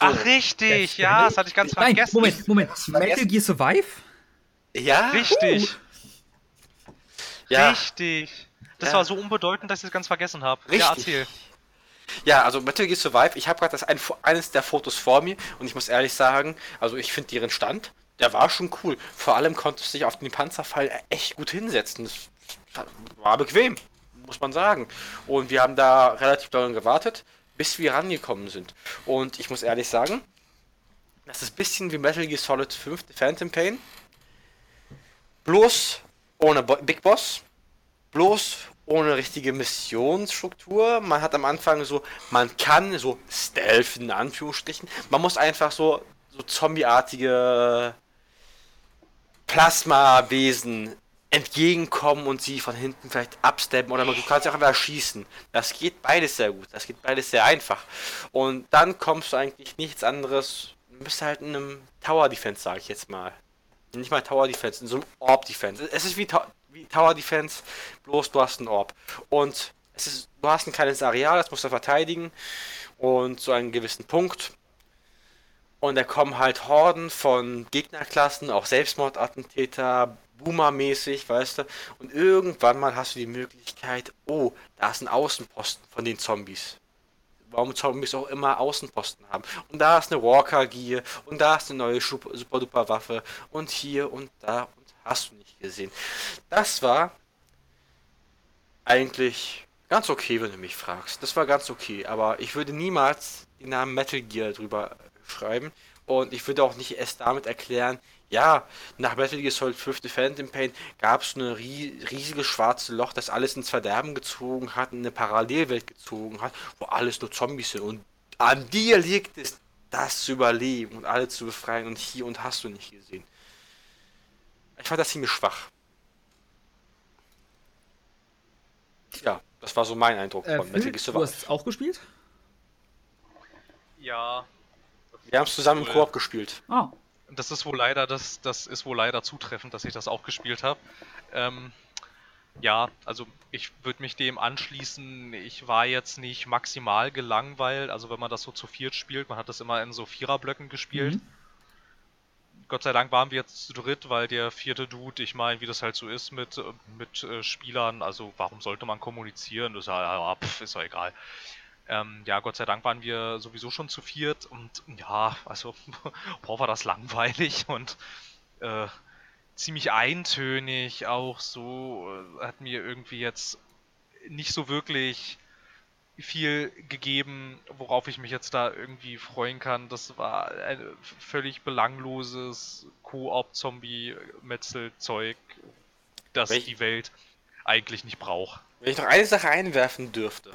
Ach richtig, ja, das hatte ich ganz Nein, vergessen. Moment, Moment, Metal Gear Survive? Ja. Richtig. Uh. Ja. Richtig. Das ja. war so unbedeutend, dass ich es ganz vergessen habe. Richtig. Ja, erzähl. Ja, also Metal Gear Survive, ich habe gerade das ein, eines der Fotos vor mir und ich muss ehrlich sagen, also ich finde ihren Stand, der war schon cool. Vor allem konnte es sich auf den Panzerfall echt gut hinsetzen. Das war bequem, muss man sagen. Und wir haben da relativ lange gewartet, bis wir rangekommen sind. Und ich muss ehrlich sagen, das ist ein bisschen wie Metal Gear Solid fünf Phantom Pain. Bloß ohne Bo- Big Boss. Bloß ohne richtige Missionsstruktur. Man hat am Anfang so, man kann so Stealth in Anführungsstrichen. Man muss einfach so, so zombieartige Plasma-Wesen entgegenkommen und sie von hinten vielleicht absteppen oder man kann sie auch einfach schießen. Das geht beides sehr gut, das geht beides sehr einfach. Und dann kommst du eigentlich nichts anderes, du bist halt in einem Tower Defense, sag ich jetzt mal. Nicht mal Tower Defense, in so einem Orb Defense. Es ist wie, Ta- wie Tower Defense, bloß du hast einen Orb. Und es ist, du hast ein kleines Areal, das musst du verteidigen und so einen gewissen Punkt. Und da kommen halt Horden von Gegnerklassen, auch Selbstmordattentäter, Boomer-mäßig, weißt du, und irgendwann mal hast du die Möglichkeit, oh, da ist ein Außenposten von den Zombies. Warum Zombies auch immer Außenposten haben. Und da ist eine Walker-Gear und da ist eine neue Super-Duper-Waffe und hier und da und hast du nicht gesehen. Das war eigentlich ganz okay, wenn du mich fragst. Das war ganz okay, aber ich würde niemals den Namen Metal Gear drüber schreiben und ich würde auch nicht erst damit erklären, ja, nach Metal Gear Solid fünf Phantom Pain gab es ein riesiges schwarzes Loch, das alles ins Verderben gezogen hat, in eine Parallelwelt gezogen hat, wo alles nur Zombies sind. Und an dir liegt es, das zu überleben und alle zu befreien und hier und hast du nicht gesehen. Ich fand das ziemlich schwach. Ja, das war so mein Eindruck äh, von Phil, Metal Gear Solid. Du hast es auch gespielt? Ja. Wir haben es zusammen cool. im Koop gespielt. Ah. Das ist wohl leider, das, das ist wohl leider zutreffend, dass ich das auch gespielt habe. Ähm, ja, also ich würde mich dem anschließen. Ich war jetzt nicht maximal gelangweilt. Also wenn man das so zu viert spielt, man hat das immer in so Viererblöcken gespielt. Mhm. Gott sei Dank waren wir jetzt zu dritt, weil der vierte Dude, ich meine, wie das halt so ist mit, mit äh, Spielern, also warum sollte man kommunizieren? Das ist ja, pff, ist ja egal. Ähm, ja, Gott sei Dank waren wir sowieso schon zu viert und ja, also boah, war das langweilig und äh, ziemlich eintönig auch so, äh, hat mir irgendwie jetzt nicht so wirklich viel gegeben, worauf ich mich jetzt da irgendwie freuen kann. Das war ein völlig belangloses Koop-Zombie-Metzel-Zeug, das Welch? die Welt eigentlich nicht braucht. Wenn ich noch eine Sache einwerfen dürfte.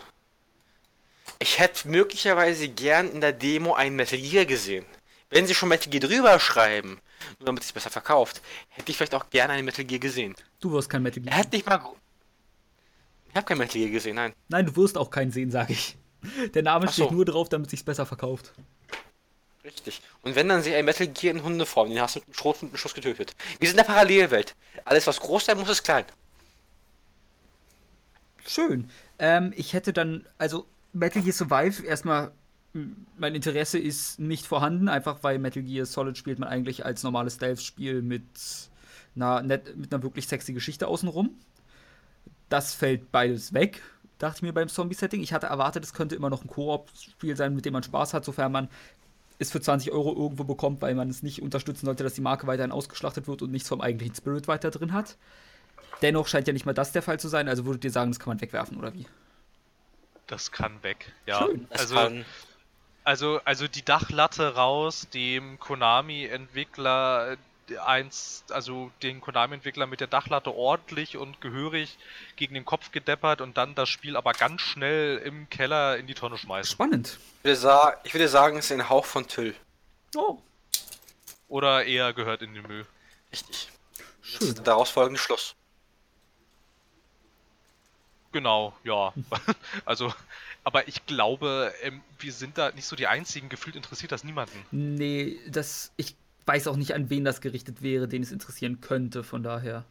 Ich hätte möglicherweise gern in der Demo einen Metal Gear gesehen. Wenn sie schon Metal Gear drüber schreiben, nur damit es besser verkauft, hätte ich vielleicht auch gerne einen Metal Gear gesehen. Du wirst kein Metal Gear. Er hat nicht mal... Ich habe kein Metal Gear gesehen, nein. Nein, du wirst auch keinen sehen, sage ich. Der Name steht nur drauf, damit es sich besser verkauft. Richtig. Und wenn, dann sehe ich ein Metal Gear in Hundeform, den hast du mit einem Schrot und einem Schuss getötet. Wir sind in der Parallelwelt. Alles, was groß sein muss, ist klein. Schön. Ähm, ich hätte dann, also Metal Gear Survive, erstmal, mein Interesse ist nicht vorhanden, einfach weil Metal Gear Solid spielt man eigentlich als normales Stealth-Spiel mit einer, net, mit einer wirklich sexy Geschichte außenrum. Das fällt beides weg, dachte ich mir beim Zombie-Setting. Ich hatte erwartet, es könnte immer noch ein Koop-Spiel sein, mit dem man Spaß hat, sofern man es für zwanzig Euro irgendwo bekommt, weil man es nicht unterstützen sollte, dass die Marke weiterhin ausgeschlachtet wird und nichts vom eigentlichen Spirit weiter drin hat. Dennoch scheint ja nicht mal das der Fall zu sein, also würdet ihr sagen, das kann man wegwerfen, oder wie? Das kann weg, ja. Schön, das also, kann. Also, also die Dachlatte raus, dem Konami-Entwickler eins, also den Konami-Entwickler mit der Dachlatte ordentlich und gehörig gegen den Kopf gedeppert und dann das Spiel aber ganz schnell im Keller in die Tonne schmeißen. Spannend. Ich würde, sa- ich würde sagen, es ist ein Hauch von Tüll. Oh. Oder eher gehört in den Müll. Richtig. Schön. Daraus folgende Schluss. Genau, ja. Also, aber ich glaube, ähm, wir sind da nicht so die Einzigen. Gefühlt interessiert das niemanden. Nee, das, ich weiß auch nicht, an wen das gerichtet wäre, den es interessieren könnte, von daher.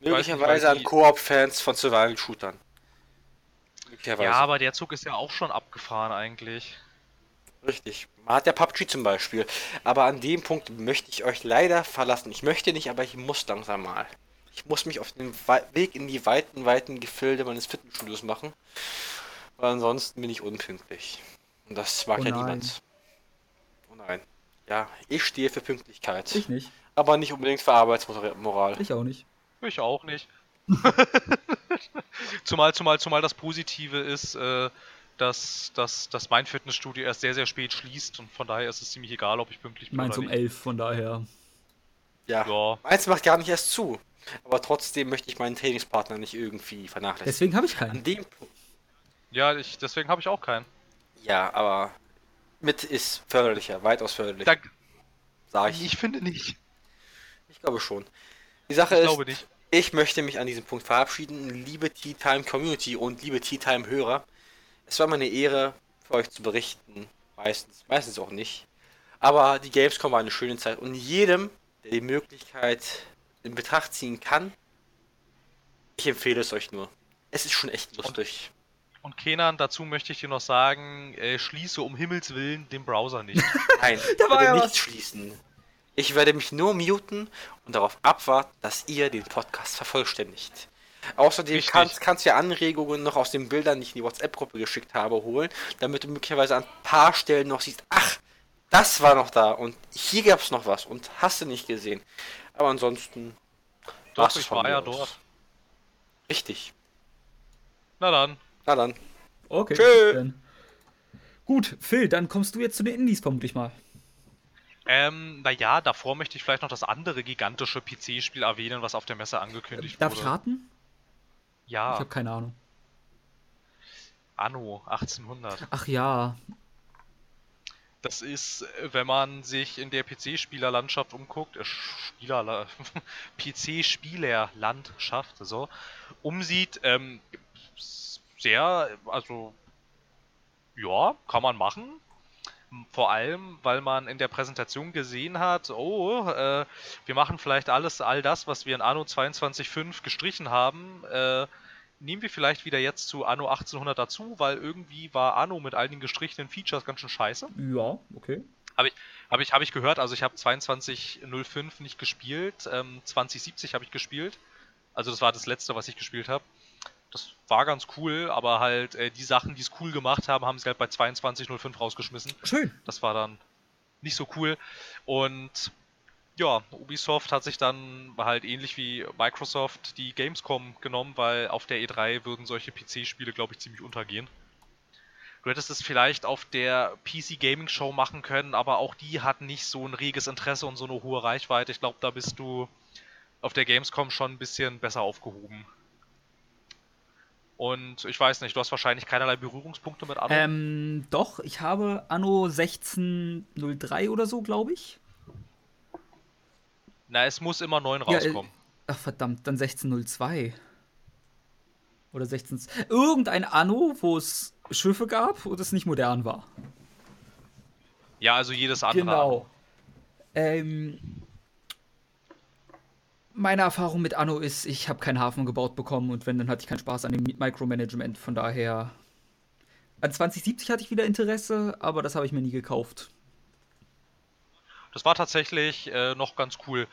Möglicherweise an Koop-Fans von Survival-Shootern. Ja, aber der Zug ist ja auch schon abgefahren eigentlich. Richtig. Man hat ja P U B G zum Beispiel. Aber an dem Punkt möchte ich euch leider verlassen. Ich möchte nicht, aber ich muss langsam mal. Ich muss mich auf den We- Weg in die weiten, weiten Gefilde meines Fitnessstudios machen. Weil ansonsten bin ich unpünktlich. Und das mag oh ja niemand. Oh nein. Ja, ich stehe für Pünktlichkeit. Ich nicht. Aber nicht unbedingt für Arbeitsmoral. Ich auch nicht. Ich auch nicht. zumal, zumal, zumal das Positive ist, äh, dass, dass, dass mein Fitnessstudio erst sehr, sehr spät schließt. Und von daher ist es ziemlich egal, ob ich pünktlich bin Meins oder um nicht. Meins um elf, von daher. Ja. ja. Meins macht gar nicht erst zu. Aber trotzdem möchte ich meinen Trainingspartner nicht irgendwie vernachlässigen. Deswegen habe ich keinen. An dem Punkt. Ja, ich, deswegen habe ich auch keinen. Ja, aber mit ist förderlicher, weitaus förderlicher. Dank. Sag ich. Ich finde nicht. Ich glaube schon. Die Sache ich ist, glaube nicht. Ich möchte mich an diesem Punkt verabschieden. Liebe T-Time Community und liebe T-Time Hörer, es war mir eine Ehre, für euch zu berichten. Meistens, meistens auch nicht. Aber die Gamescom war eine schöne Zeit und jedem, der die Möglichkeit in Betracht ziehen kann, ich empfehle es euch nur. Es ist schon echt lustig. Und, und Kenan, dazu möchte ich dir noch sagen, äh, schließe um Himmels Willen den Browser nicht. Nein, ich werde ja nichts schließen. Ich werde mich nur muten und darauf abwarten, dass ihr den Podcast vervollständigt. Außerdem kannst, kannst du ja Anregungen noch aus den Bildern, die ich in die WhatsApp-Gruppe geschickt habe, holen, damit du möglicherweise an ein paar Stellen noch siehst, ach, das war noch da und hier gab es noch was und hast du nicht gesehen. Aber ansonsten... Doch, ich war ja dort. Richtig. Na dann. Na dann. Okay. Tschö. Dann. Gut, Phil, dann kommst du jetzt zu den Indies vermutlich mal. Ähm, naja, davor möchte ich vielleicht noch das andere gigantische P C-Spiel erwähnen, was auf der Messe angekündigt äh, darf wurde. Darf ich raten? Ja. Ich habe keine Ahnung. Anno achtzehnhundert. Ach ja. Das ist, wenn man sich in der P C-Spielerlandschaft umguckt, äh, Spieler, P C-Spielerlandschaft, so, umsieht, ähm, sehr, also, ja, kann man machen. Vor allem, weil man in der Präsentation gesehen hat, oh, äh, wir machen vielleicht alles, all das, was wir in Anno zweiundzwanzig Punkt fünf gestrichen haben, äh, nehmen wir vielleicht wieder jetzt zu Anno achtzehnhundert dazu, weil irgendwie war Anno mit all den gestrichenen Features ganz schön scheiße. Ja, okay. Habe ich, hab ich, hab ich gehört, also ich habe zweiundzwanzig null fünf nicht gespielt, ähm, zwanzig siebzig habe ich gespielt. Also das war das letzte, was ich gespielt habe. Das war ganz cool, aber halt äh, die Sachen, die es cool gemacht haben, haben sie halt bei zweiundzwanzig null fünf rausgeschmissen. Schön. Das war dann nicht so cool. Und ja, Ubisoft hat sich dann halt ähnlich wie Microsoft die Gamescom genommen, weil auf der E drei würden solche P C-Spiele, glaube ich, ziemlich untergehen. Du hättest es vielleicht auf der P C-Gaming-Show machen können, aber auch die hat nicht so ein reges Interesse und so eine hohe Reichweite. Ich glaube, da bist du auf der Gamescom schon ein bisschen besser aufgehoben. Und ich weiß nicht, du hast wahrscheinlich keinerlei Berührungspunkte mit Anno? Ähm, doch, ich habe Anno sechzehn null drei oder so, glaube ich. Na, es muss immer neun rauskommen. Ja, äh, ach, verdammt, dann sechzehn null zwei. Oder sechzehn... Irgendein Anno, wo es Schiffe gab und es nicht modern war. Ja, also jedes andere. Genau. Ähm... Meine Erfahrung mit Anno ist, ich habe keinen Hafen gebaut bekommen und wenn, dann hatte ich keinen Spaß an dem Micromanagement, von daher... An zwanzig siebzig hatte ich wieder Interesse, aber das habe ich mir nie gekauft. Das war tatsächlich äh, noch ganz cool.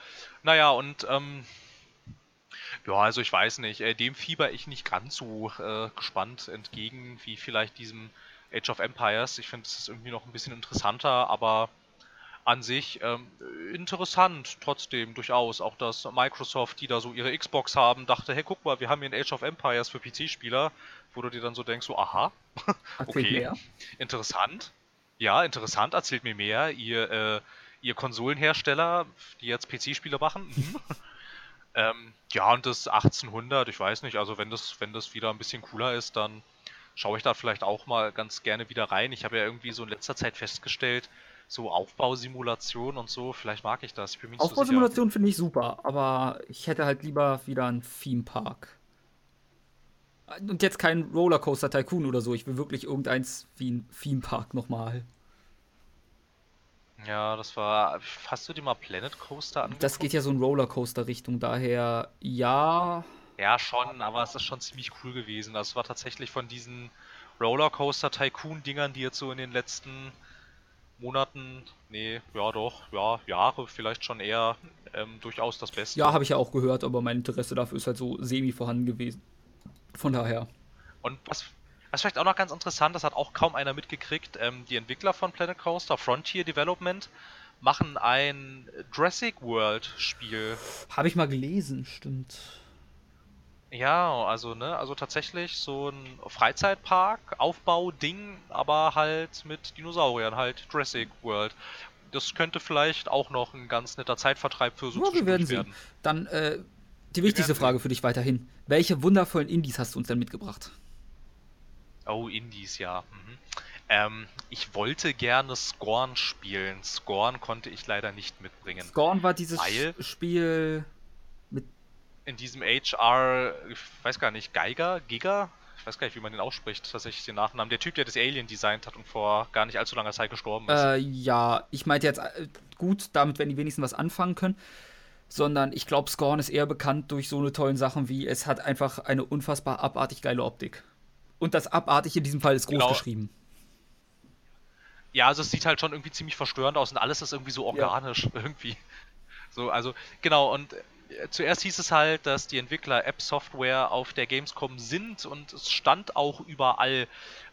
Naja, und, ähm... ja, also ich weiß nicht, äh, dem fieber ich nicht ganz so äh, gespannt entgegen, wie vielleicht diesem Age of Empires. Ich finde, das ist irgendwie noch ein bisschen interessanter, aber... An sich ähm, interessant, trotzdem durchaus. Auch dass Microsoft, die da so ihre Xbox haben, dachte, hey, guck mal, wir haben hier ein Age of Empires für P C-Spieler, wo du dir dann so denkst, so, aha, okay, interessant. Ja, interessant, erzählt mir mehr. Ihr, äh, ihr Konsolenhersteller, die jetzt P C-Spiele machen, ähm, ja, und das achtzehnhundert, ich weiß nicht, also wenn das, wenn das wieder ein bisschen cooler ist, dann schaue ich da vielleicht auch mal ganz gerne wieder rein. Ich habe ja irgendwie so in letzter Zeit festgestellt, so Aufbausimulation und so, vielleicht mag ich das. Ich bin mir nicht so sicher. Aufbausimulation finde ich super, aber ich hätte halt lieber wieder einen Theme-Park. Und jetzt kein Rollercoaster-Tycoon oder so, ich will wirklich irgendeins wie ein Theme-Park nochmal. Ja, das war... Hast du dir mal Planet Coaster angeguckt? Das geht ja so in Rollercoaster-Richtung, daher ja... Ja, schon, aber es ist schon ziemlich cool gewesen. Das war tatsächlich von diesen Rollercoaster-Tycoon-Dingern, die jetzt so in den letzten... Monaten, nee, ja doch, ja, Jahre vielleicht schon eher ähm, durchaus das Beste. Ja, habe ich ja auch gehört, aber mein Interesse dafür ist halt so semi vorhanden gewesen. Von daher. Und was, was vielleicht auch noch ganz interessant, das hat auch kaum einer mitgekriegt, ähm, die Entwickler von Planet Coaster, Frontier Development, machen ein Jurassic World Spiel. Habe ich mal gelesen, stimmt. Ja, also ne, also tatsächlich so ein Freizeitpark-Aufbau-Ding, aber halt mit Dinosauriern, halt Jurassic World. Das könnte vielleicht auch noch ein ganz netter Zeitvertreib für so ja, wir werden. werden. Dann äh, die wichtigste Frage für dich weiterhin. Welche wundervollen Indies hast du uns denn mitgebracht? Oh, Indies, ja. Mhm. Ähm, ich wollte gerne Scorn spielen. Scorn konnte ich leider nicht mitbringen. Scorn war dieses weil... Spiel... In diesem H R, ich weiß gar nicht, Geiger, Giga, ich weiß gar nicht, wie man den ausspricht, tatsächlich den Nachnamen. Der Typ, der das Alien designt hat und vor gar nicht allzu langer Zeit gestorben ist. Äh, ja, ich meinte jetzt, gut, damit werden die wenigstens was anfangen können, sondern ich glaube, Scorn ist eher bekannt durch so eine tollen Sachen wie, es hat einfach eine unfassbar abartig geile Optik. Und das abartig in diesem Fall ist groß genau. geschrieben. Ja, also es sieht halt schon irgendwie ziemlich verstörend aus und alles ist irgendwie so organisch, ja. irgendwie. So, also, genau, und zuerst hieß es halt, dass die Entwickler App-Software auf der Gamescom sind und es stand auch überall.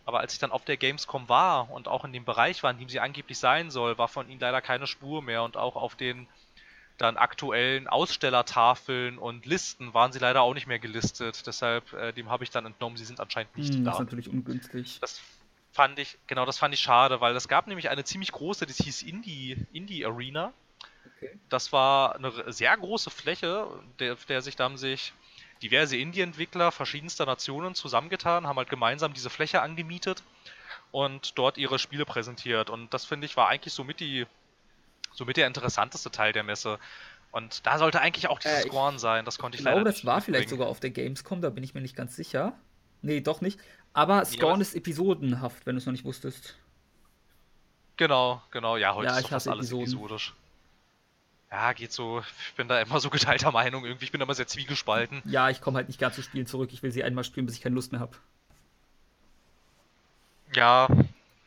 Aber als ich dann auf der Gamescom war und auch in dem Bereich war, in dem sie angeblich sein soll, war von ihnen leider keine Spur mehr. Und auch auf den dann aktuellen Ausstellertafeln und Listen waren sie leider auch nicht mehr gelistet. Deshalb, äh, dem habe ich dann entnommen, sie sind anscheinend nicht hm, da. Das ist natürlich ungünstig. Das fand ich, genau, das fand ich schade, weil es gab nämlich eine ziemlich große, das hieß Indie, Indie Arena. Okay. Das war eine sehr große Fläche, der, der sich, da haben sich diverse Indie-Entwickler verschiedenster Nationen zusammengetan, haben halt gemeinsam diese Fläche angemietet und dort ihre Spiele präsentiert. Und das, finde ich, war eigentlich somit, die, somit der interessanteste Teil der Messe. Und da sollte eigentlich auch dieses äh, Scorn sein, das konnte ich, ich leider glaube, nicht Ich glaube, das war mitbringen. Vielleicht sogar auf der Gamescom, da bin ich mir nicht ganz sicher. Nee, doch nicht. Aber Scorn ja, ist episodenhaft, wenn du es noch nicht wusstest. Genau, genau. Ja, heute ja, ist doch fast alles Episoden. episodisch. Ja, geht so. Ich bin da immer so geteilter Meinung irgendwie. Ich bin da immer sehr zwiegespalten. Ja, ich komme halt nicht ganz zu Spielen zurück. Ich will sie einmal spielen, bis ich keine Lust mehr habe. Ja,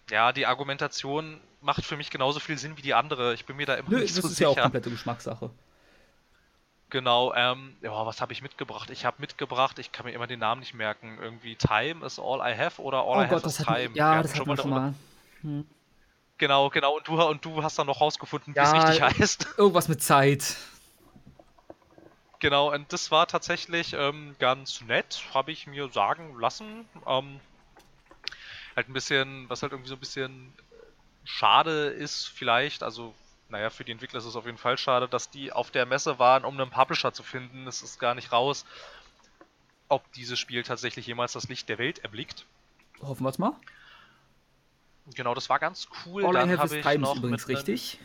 ja, die Argumentation macht für mich genauso viel Sinn wie die andere. Ich bin mir da immer Nö, nicht so sicher. Das ist ja auch komplette Geschmackssache. Genau, ähm, ja, was habe ich mitgebracht? Ich habe mitgebracht, ich kann mir immer den Namen nicht merken. Irgendwie Time is all I have oder all oh I Gott, have is time. Mich, ja, ja, das hatten wir schon mal. Hm. Genau, genau. Und du, und du hast dann noch rausgefunden, wie ja, es richtig heißt. Irgendwas mit Zeit. Genau, und das war tatsächlich ähm, ganz nett, habe ich mir sagen lassen. Ähm, halt ein bisschen, was halt irgendwie so ein bisschen schade ist vielleicht, also naja, für die Entwickler ist es auf jeden Fall schade, dass die auf der Messe waren, um einen Publisher zu finden. Das ist gar nicht raus. ob dieses Spiel tatsächlich jemals das Licht der Welt erblickt. Hoffen wir es mal. Genau, das war ganz cool. All Dann I Have Is Time ist übrigens richtig.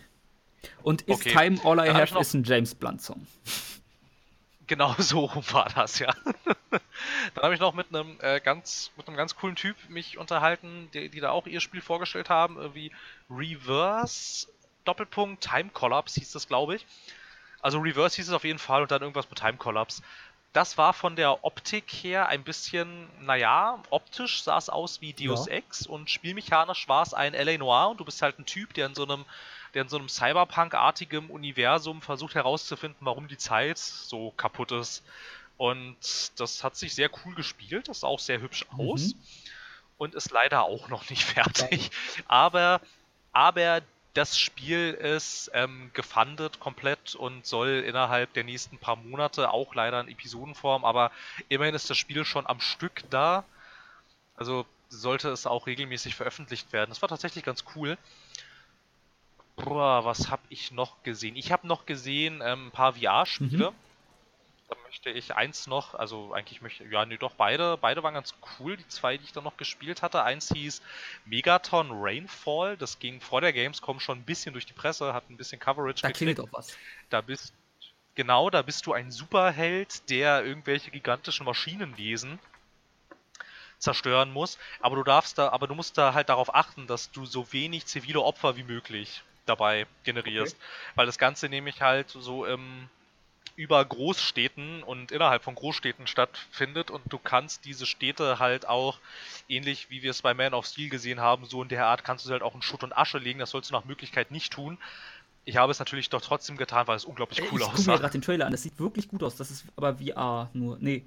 Und Is okay. Time All I Dann Have ist ein James Blunt-Song. Genau so war das, ja. Dann habe ich noch mit einem äh, ganz mit einem ganz coolen Typ mich unterhalten, die, die da auch ihr Spiel vorgestellt haben, irgendwie Reverse Doppelpunkt Time Collapse hieß das, glaube ich. Also Reverse hieß es auf jeden Fall und dann irgendwas mit Time Collapse. Das war von der Optik her ein bisschen, naja, optisch sah es aus wie Deus ja. Ex und spielmechanisch war es ein L A Noire und du bist halt ein Typ, der in so einem der in so einem Cyberpunk-artigem Universum versucht herauszufinden, warum die Zeit so kaputt ist. Und das hat sich sehr cool gespielt, das sah auch sehr hübsch aus. Mhm. Und ist leider auch noch nicht fertig. Aber, aber das Spiel ist ähm, gefundet komplett und soll innerhalb der nächsten paar Monate, auch leider in Episodenform, aber immerhin ist das Spiel schon am Stück da. Also sollte es auch regelmäßig veröffentlicht werden. Das war tatsächlich ganz cool. Boah, was habe ich noch gesehen? Ich habe noch gesehen ähm, ein paar V R-Spiele. Mhm. Da möchte ich eins noch, also eigentlich möchte ja, nee, doch, beide, beide waren ganz cool, die zwei, die ich dann noch gespielt hatte. Eins hieß Megaton Rainfall, das ging vor der Gamescom schon ein bisschen durch die Presse, hat ein bisschen Coverage gekriegt. Da klingelt doch was. Da bist, genau, da bist du ein Superheld, der irgendwelche gigantischen Maschinenwesen zerstören muss, aber du darfst da, aber du musst da halt darauf achten, dass du so wenig zivile Opfer wie möglich dabei generierst, okay. Weil das Ganze nämlich halt so ähm, über Großstädten und innerhalb von Großstädten stattfindet und du kannst diese Städte halt auch, ähnlich wie wir es bei Man of Steel gesehen haben, so in der Art kannst du sie halt auch in Schutt und Asche legen, das sollst du nach Möglichkeit nicht tun. Ich habe es natürlich doch trotzdem getan, weil es unglaublich cool aussah. Ich gucke mir gerade den Trailer an, das sieht wirklich gut aus, das ist aber V R nur, nee.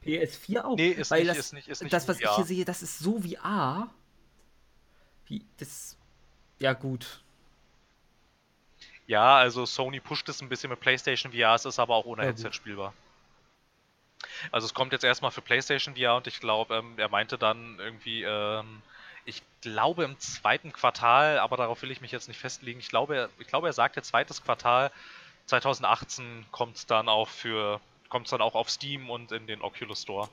P S vier auch? Nee, ist weil nicht, das, ist nicht, ist nicht das, was V R. Ich hier sehe, das ist so V R. Wie, das... Ja, gut. Ja, also Sony pusht es ein bisschen mit PlayStation V R, es ist aber auch ohne ja, Headset gut. spielbar. Also es kommt jetzt erstmal für PlayStation V R und ich glaube, ähm, er meinte dann irgendwie, ähm, ich glaube im zweiten Quartal, aber darauf will ich mich jetzt nicht festlegen, ich glaube, ich glaube er sagte zweites Quartal zwanzig achtzehn kommt es dann auch für... kommt es dann auch auf Steam und in den Oculus Store.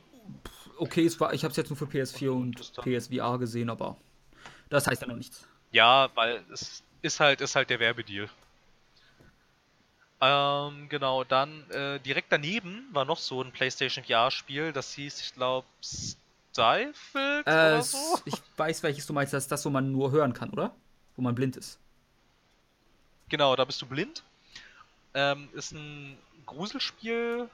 Okay, es war, ich habe es jetzt nur für P S vier und, und P S V R gesehen, aber das heißt ja noch nichts. Ja, weil es ist halt, ist halt der Werbedeal. Ähm, genau, dann äh, direkt daneben war noch so ein PlayStation V R-Spiel, das hieß, ich glaube, Stifled äh, oder so. Ich weiß, welches du meinst, das ist das, wo man nur hören kann, oder? Wo man blind ist. Genau, da bist du blind. Ähm, ist ein Gruselspiel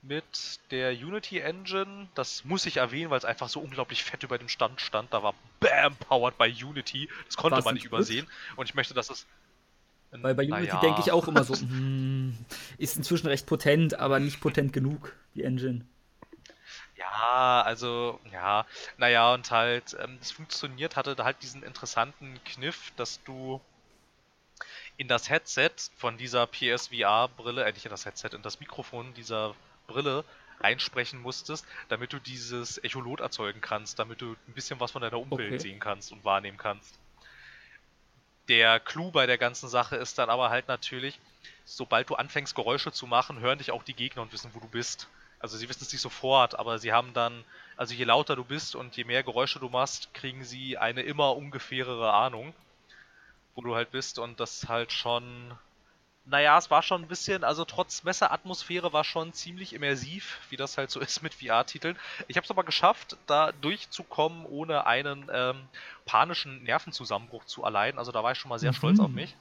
mit der Unity Engine, das muss ich erwähnen, weil es einfach so unglaublich fett über dem Stand stand, da war BAM, powered by Unity, das konnte War's man nicht gut? übersehen und ich möchte, dass es... Weil bei Unity ja. denke ich auch immer so, hm, ist inzwischen recht potent, aber nicht potent genug, die Engine. Ja, also, ja, naja und halt, es ähm, funktioniert, hatte halt diesen interessanten Kniff, dass du... in das Headset von dieser P S V R-Brille, äh nicht in das Headset, in das Mikrofon dieser Brille einsprechen musstest, damit du dieses Echolot erzeugen kannst, damit du ein bisschen was von deiner Umwelt okay. sehen kannst und wahrnehmen kannst. Der Clou bei der ganzen Sache ist dann aber halt natürlich, sobald du anfängst Geräusche zu machen, hören dich auch die Gegner und wissen, wo du bist. Also sie wissen es nicht sofort, aber sie haben dann, also je lauter du bist und je mehr Geräusche du machst, kriegen sie eine immer ungefährere Ahnung, wo du halt bist und das halt schon, naja, es war schon ein bisschen, also trotz Messeatmosphäre war schon ziemlich immersiv, wie das halt so ist mit V R-Titeln. Ich habe es aber geschafft, da durchzukommen, ohne einen ähm, panischen Nervenzusammenbruch zu erleiden, also da war ich schon mal sehr mhm. stolz auf mich.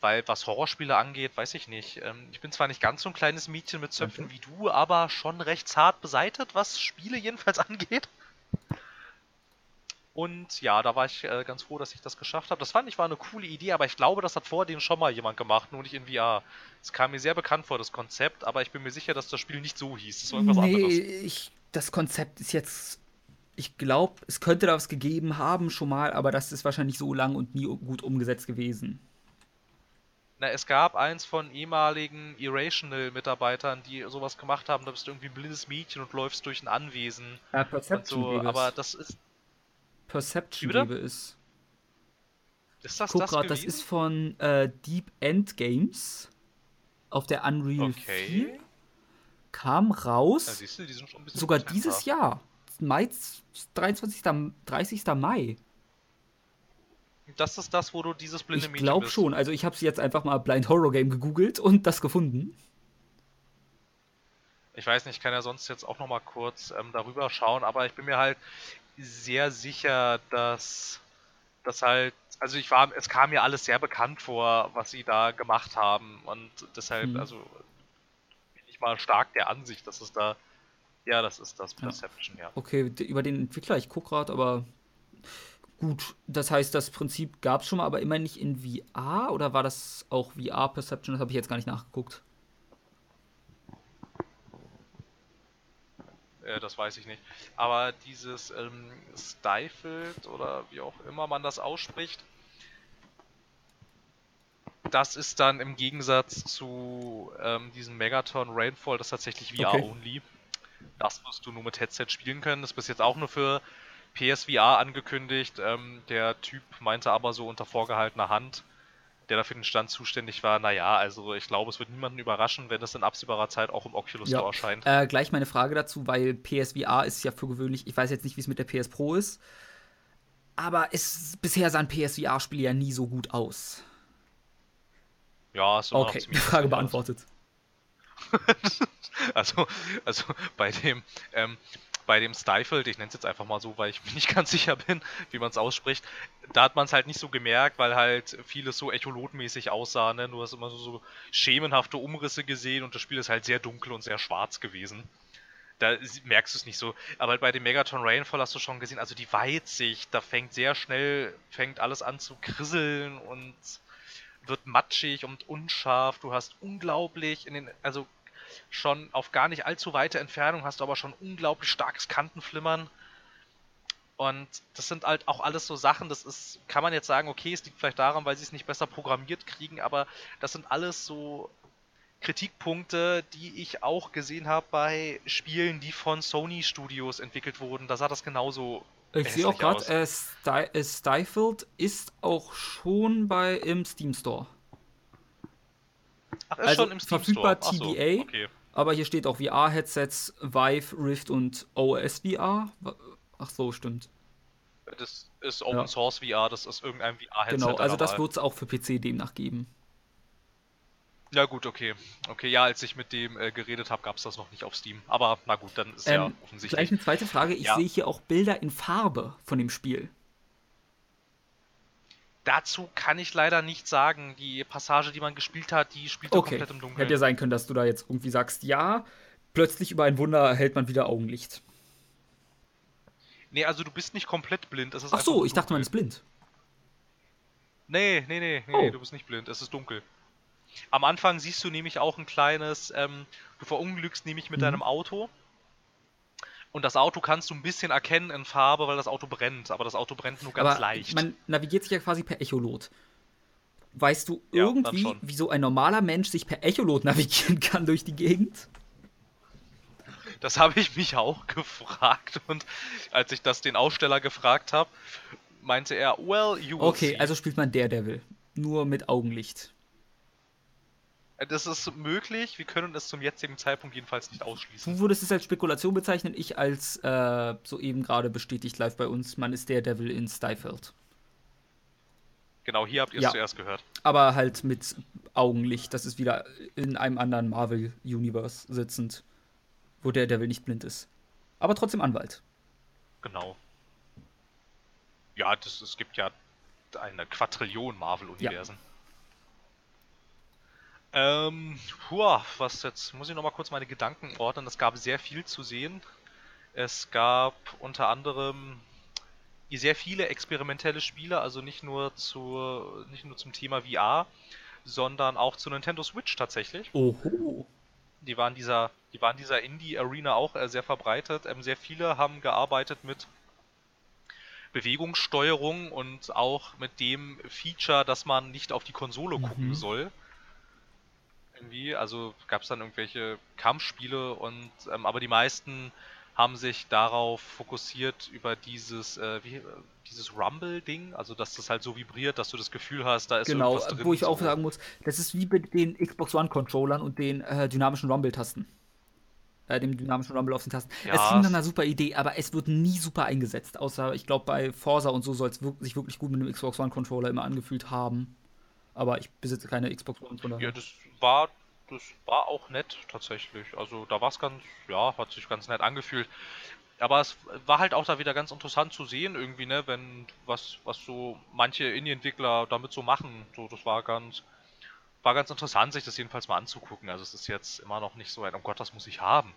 Weil was Horrorspiele angeht, weiß ich nicht, ähm, ich bin zwar nicht ganz so ein kleines Mädchen mit Zöpfen okay. wie du, aber schon recht zart beseitet, was Spiele jedenfalls angeht. Und ja, da war ich äh, ganz froh, dass ich das geschafft habe. Das fand ich war eine coole Idee, aber ich glaube, das hat vor dem schon mal jemand gemacht, nur nicht in V R. Es kam mir sehr bekannt vor, das Konzept, aber ich bin mir sicher, dass das Spiel nicht so hieß. Das war irgendwas nee, anderes. Ich, das Konzept ist jetzt, ich glaube, es könnte da was gegeben haben schon mal, aber das ist wahrscheinlich so lang und nie gut umgesetzt gewesen. Na, es gab eins von ehemaligen Irrational-Mitarbeitern, die sowas gemacht haben, da bist du irgendwie ein blindes Mädchen und läufst durch ein Anwesen. Ja, Perception und so, aber das ist... Perception-Liebe ist. Ist das Guck das grad, gewesen? Das ist von äh, Deep End Games auf der Unreal okay. vier. kam raus, ja, siehst du, die sind schon ein bisschen sogar knapper. Dieses Jahr, Mai, dreiundzwanzigsten, dreißigsten Mai. Das ist das, wo du dieses blinde Mädchen bist. Ich glaube schon. Also ich habe es jetzt einfach mal Blind Horror Game gegoogelt und das gefunden. Ich weiß nicht, ich kann ja sonst jetzt auch noch mal kurz ähm, darüber schauen, aber ich bin mir halt sehr sicher, dass das halt, also ich war, es kam mir alles sehr bekannt vor, was sie da gemacht haben und deshalb, hm. also bin ich mal stark der Ansicht, dass es da, ja, das ist das Perception, ja. ja. Okay, über den Entwickler, ich gucke gerade, aber gut, das heißt, das Prinzip gab es schon mal, aber immer nicht in V R, oder war das auch V R-Perception? Das habe ich jetzt gar nicht nachgeguckt. Äh, das weiß ich nicht. Aber dieses ähm, Stifled oder wie auch immer man das ausspricht, das ist dann im Gegensatz zu ähm, diesem Megaton Rainfall, das ist tatsächlich V R-only. Okay. Das musst du nur mit Headset spielen können. Das ist bis jetzt auch nur für P S V R angekündigt. Ähm, der Typ meinte aber so unter vorgehaltener Hand, der dafür den Stand zuständig war, naja, also ich glaube, es wird niemanden überraschen, wenn es in absehbarer Zeit auch im Oculus ja. Store erscheint. Äh, gleich meine Frage dazu, weil P S V R ist ja für gewöhnlich, ich weiß jetzt nicht, wie es mit der P S Pro ist, aber es, bisher sahen P S V R-Spiele ja nie so gut aus. Ja, ist immer okay, noch ziemlich Frage gut beantwortet. also, also bei dem, ähm, bei dem Stifled, ich nenne es jetzt einfach mal so, weil ich mir nicht ganz sicher bin, wie man es ausspricht, da hat man es halt nicht so gemerkt, weil halt vieles so echolotmäßig aussah, ne? Du hast immer so, so schemenhafte Umrisse gesehen und das Spiel ist halt sehr dunkel und sehr schwarz gewesen. Da merkst du es nicht so. Aber bei dem Megaton Rainfall hast du schon gesehen, also die Weitsicht, da fängt sehr schnell, fängt alles an zu krisseln und wird matschig und unscharf. Du hast unglaublich in den, also schon auf gar nicht allzu weite Entfernung, hast du aber schon unglaublich starkes Kantenflimmern. Und das sind halt auch alles so Sachen, das ist, kann man jetzt sagen, okay, es liegt vielleicht daran, weil sie es nicht besser programmiert kriegen, aber das sind alles so Kritikpunkte, die ich auch gesehen habe bei Spielen, die von Sony Studios entwickelt wurden. Da sah das genauso aus. Ich sehe auch gerade, äh, Sti- Stifled ist auch schon bei im Steam Store. Ach, ist also schon im Steam verfügbar Store. T B A, so, okay. Aber hier steht auch V R-Headsets, Vive, Rift und O S V R. Ach so, stimmt. Das ist Open ja. Source V R, das ist irgendein V R-Headset. Genau, also das wird es auch für P C demnach geben. Ja gut, okay. Okay, ja, als ich mit dem äh, geredet habe, gab es das noch nicht auf Steam. Aber na gut, dann ist ähm, ja offensichtlich. Gleich eine zweite Frage. Ich ja. sehe hier auch Bilder in Farbe von dem Spiel. Dazu kann ich leider nichts sagen. Die Passage, die man gespielt hat, die spielt okay. komplett im Dunkeln. Hätte ja sein können, dass du da jetzt irgendwie sagst, ja, plötzlich über ein Wunder erhält man wieder Augenlicht. Nee, also du bist nicht komplett blind. Es ist Ach so, ich dunkel. dachte, man ist blind. Nee, nee, nee, nee, oh. nee, du bist nicht blind. Es ist dunkel. Am Anfang siehst du nämlich auch ein kleines, ähm, du verunglückst nämlich mit mhm. deinem Auto. Und das Auto kannst du ein bisschen erkennen in Farbe, weil das Auto brennt. Aber das Auto brennt nur ganz aber leicht. Man navigiert sich ja quasi per Echolot. Weißt du ja, irgendwie, wieso ein normaler Mensch sich per Echolot navigieren kann durch die Gegend? Das habe ich mich auch gefragt. Und als ich das den Aussteller gefragt habe, meinte er, well, you will Okay, see. Also spielt man Daredevil. Nur mit Augenlicht. Das ist möglich, wir können es zum jetzigen Zeitpunkt jedenfalls nicht ausschließen. Du würdest es als Spekulation bezeichnen, ich als äh, soeben gerade bestätigt live bei uns, man ist der Devil in Stifled. Genau, hier habt ihr es ja. zuerst gehört. Aber halt mit Augenlicht, das ist wieder in einem anderen Marvel-Universe sitzend, wo der Devil nicht blind ist. Aber trotzdem Anwalt. Genau. Ja, das, es gibt ja eine Quadrillion Marvel-Universen. Ja. Ähm, hua, was jetzt, muss ich nochmal kurz meine Gedanken ordnen, es gab sehr viel zu sehen. Es gab unter anderem sehr viele experimentelle Spiele, also nicht nur, zur, nicht nur zum Thema V R, sondern auch zu Nintendo Switch tatsächlich. Oho. Die waren dieser, die waren dieser Indie-Arena auch äh, sehr verbreitet. Ähm, sehr viele haben gearbeitet mit Bewegungssteuerung und auch mit dem Feature, dass man nicht auf die Konsole mhm. gucken soll. Irgendwie, also gab es dann irgendwelche Kampfspiele und ähm, aber die meisten haben sich darauf fokussiert über dieses äh, wie, äh, dieses Rumble-Ding, also dass das halt so vibriert, dass du das Gefühl hast, da ist genau, irgendwas drin. Genau, wo ich so. auch sagen muss, das ist wie mit den Xbox One-Controllern und den äh, dynamischen Rumble-Tasten. äh, dem dynamischen Rumble auf den Tasten. Ja. Es klingt nach einer super Idee, aber es wird nie super eingesetzt, außer, ich glaube, bei Forza und so soll es wirklich, sich wirklich gut mit dem Xbox One-Controller immer angefühlt haben. Aber ich besitze keine Xbox One-Controller. Ja, das war, das war auch nett, tatsächlich. Also, da war es ganz, ja, hat sich ganz nett angefühlt. Aber es war halt auch da wieder ganz interessant zu sehen irgendwie, ne, wenn was was so manche Indie-Entwickler damit so machen. So, das war ganz war ganz interessant, sich das jedenfalls mal anzugucken. Also es ist jetzt immer noch nicht so ein, oh Gott, das muss ich haben.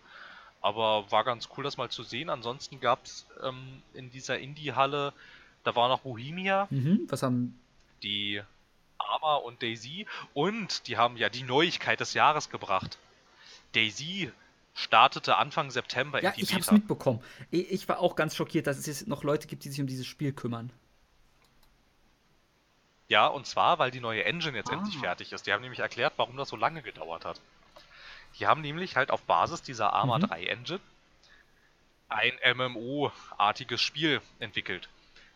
Aber war ganz cool, das mal zu sehen. Ansonsten gab es ähm, in dieser Indie-Halle, da war noch Bohemia. Mhm, was haben die Arma und DayZ? Und die haben ja die Neuigkeit des Jahres gebracht. DayZ startete Anfang September in die Beta. Ja, ich hab's mitbekommen. Ich war auch ganz schockiert, dass es jetzt noch Leute gibt, die sich um dieses Spiel kümmern. Ja, und zwar, weil die neue Engine jetzt ah. endlich fertig ist. Die haben nämlich erklärt, warum das so lange gedauert hat. Die haben nämlich halt auf Basis dieser Arma mhm. drei Engine ein M M O-artiges Spiel entwickelt.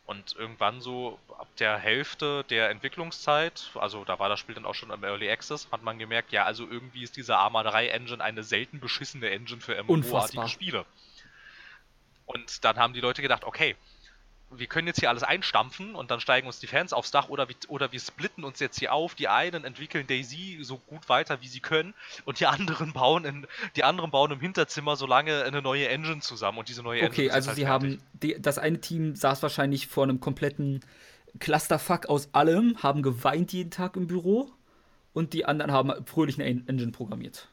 Und irgendwann so ab der Hälfte der Entwicklungszeit, also da war das Spiel dann auch schon im Early Access, hat man gemerkt, ja, also irgendwie ist diese Arma drei Engine eine selten beschissene Engine für M M O-artige Spiele. Und dann haben die Leute gedacht, okay, wir können jetzt hier alles einstampfen und dann steigen uns die Fans aufs Dach oder, wie, oder wir splitten uns jetzt hier auf. Die einen entwickeln DayZ so gut weiter, wie sie können, und die anderen bauen in, die anderen bauen im Hinterzimmer so lange eine neue Engine zusammen, und diese neue Engine. Okay, also halt sie fertig. haben die, das eine Team saß wahrscheinlich vor einem kompletten Clusterfuck aus allem, haben geweint jeden Tag im Büro, und die anderen haben fröhlich eine Engine programmiert.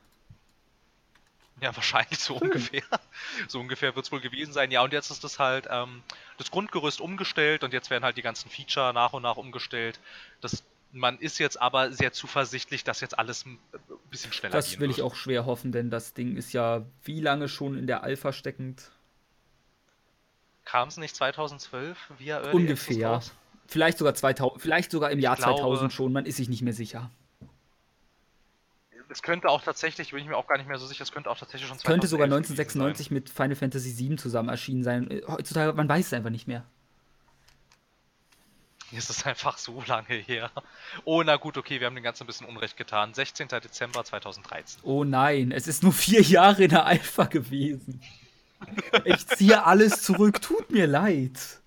Ja, wahrscheinlich so hm. ungefähr. So ungefähr wird es wohl gewesen sein. Ja, und jetzt ist das halt ähm, das Grundgerüst umgestellt, und jetzt werden halt die ganzen Feature nach und nach umgestellt. Das, man ist jetzt aber sehr zuversichtlich, dass jetzt alles ein bisschen schneller das gehen wird. Das will ich auch schwer hoffen, denn das Ding ist ja wie lange schon in der Alpha steckend? Kam es nicht zwanzig zwölf via Early ungefähr. Access raus? Vielleicht sogar zweitausend, vielleicht sogar im ich Jahr glaube, zweitausend schon, man ist sich nicht mehr sicher. Es könnte auch tatsächlich, bin ich mir auch gar nicht mehr so sicher, es könnte auch tatsächlich schon könnte sogar neunzehnhundertsechsundneunzig mit Final Fantasy sieben zusammen erschienen sein. Heutzutage, man weiß es einfach nicht mehr. Es ist einfach so lange her. Oh, na gut, okay, wir haben den ganzen ein bisschen Unrecht getan. sechzehnter Dezember zweitausenddreizehn. Oh nein, es ist nur vier Jahre in der Alpha gewesen. Ich ziehe alles zurück, tut mir leid.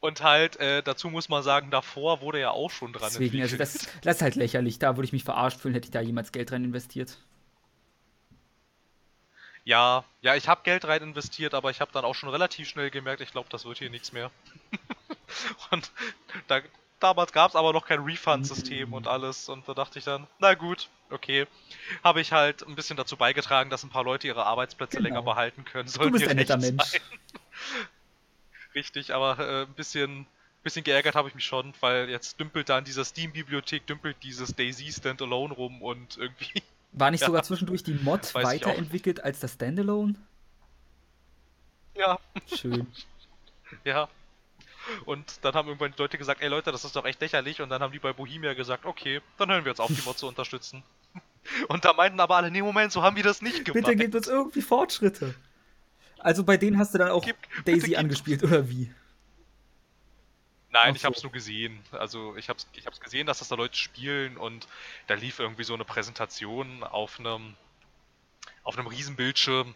Und halt, äh, dazu muss man sagen, davor wurde ja auch schon dran Deswegen, entwickelt. Also das, das ist halt lächerlich. Da würde ich mich verarscht fühlen, hätte ich da jemals Geld rein investiert. Ja, ja, ich habe Geld rein investiert, aber ich habe dann auch schon relativ schnell gemerkt, ich glaube, das wird hier nichts mehr. Und da, damals gab es aber noch kein Refund-System mhm. und alles. Und da dachte ich dann, na gut, okay. Habe ich halt ein bisschen dazu beigetragen, dass ein paar Leute ihre Arbeitsplätze genau. länger behalten können. Du bist ein netter Mensch. Sein. Richtig, aber äh, ein bisschen, bisschen geärgert habe ich mich schon, weil jetzt dümpelt da in dieser Steam-Bibliothek, dümpelt dieses DayZ Standalone rum und irgendwie... War nicht ja, sogar zwischendurch die Mod weiterentwickelt als das Standalone? Ja. Schön. Ja. Und dann haben irgendwann die Leute gesagt, ey Leute, das ist doch echt lächerlich, und dann haben die bei Bohemia gesagt, okay, dann hören wir jetzt auf, die Mod zu unterstützen. Und da meinten aber alle, nee, Moment, so haben wir das nicht gemacht. Bitte gibt es irgendwie Fortschritte. Also bei denen hast du dann auch gib, DayZ gib, angespielt, oder wie? Nein, so. Ich hab's nur gesehen. Also ich hab's, ich hab's gesehen, dass das da Leute spielen, und da lief irgendwie so eine Präsentation auf einem auf einem riesen Bildschirm,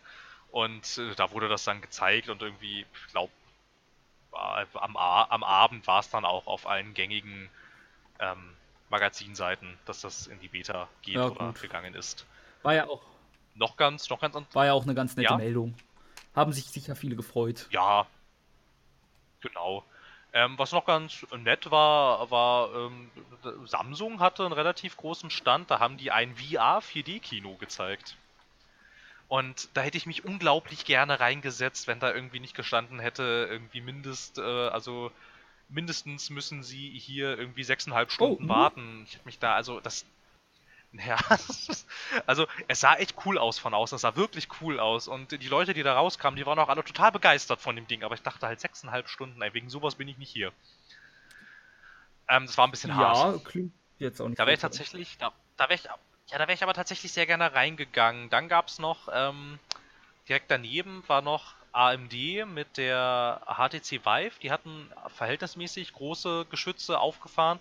und äh, da wurde das dann gezeigt, und irgendwie, ich glaube, am, am Abend war es dann auch auf allen gängigen ähm, Magazinseiten, dass das in die Beta geht ja, oder gut. gegangen ist. War ja auch noch ganz, noch ganz war ja auch eine ganz nette ja? Meldung. Haben sich sicher viele gefreut. Ja, genau. Ähm, was noch ganz nett war, war ähm, Samsung hatte einen relativ großen Stand. Da haben die ein V R vier D Kino gezeigt. Und da hätte ich mich unglaublich gerne reingesetzt, wenn da irgendwie nicht gestanden hätte, irgendwie mindest, äh, also mindestens müssen sie hier irgendwie sechseinhalb Stunden oh, warten. Ich hätte mich da, also das... Ja, also es sah echt cool aus von außen, es sah wirklich cool aus, und die Leute, die da rauskamen, die waren auch alle total begeistert von dem Ding, aber ich dachte halt sechseinhalb Stunden, ey, wegen sowas bin ich nicht hier. Ähm, das war ein bisschen ja, hart. Klingt jetzt auch nicht. Da wäre ich tatsächlich, da, da wäre ich, ja, da wäre ich aber tatsächlich sehr gerne reingegangen. Dann gab's noch, ähm, direkt daneben war noch A M D mit der H T C Vive, die hatten verhältnismäßig große Geschütze aufgefahren.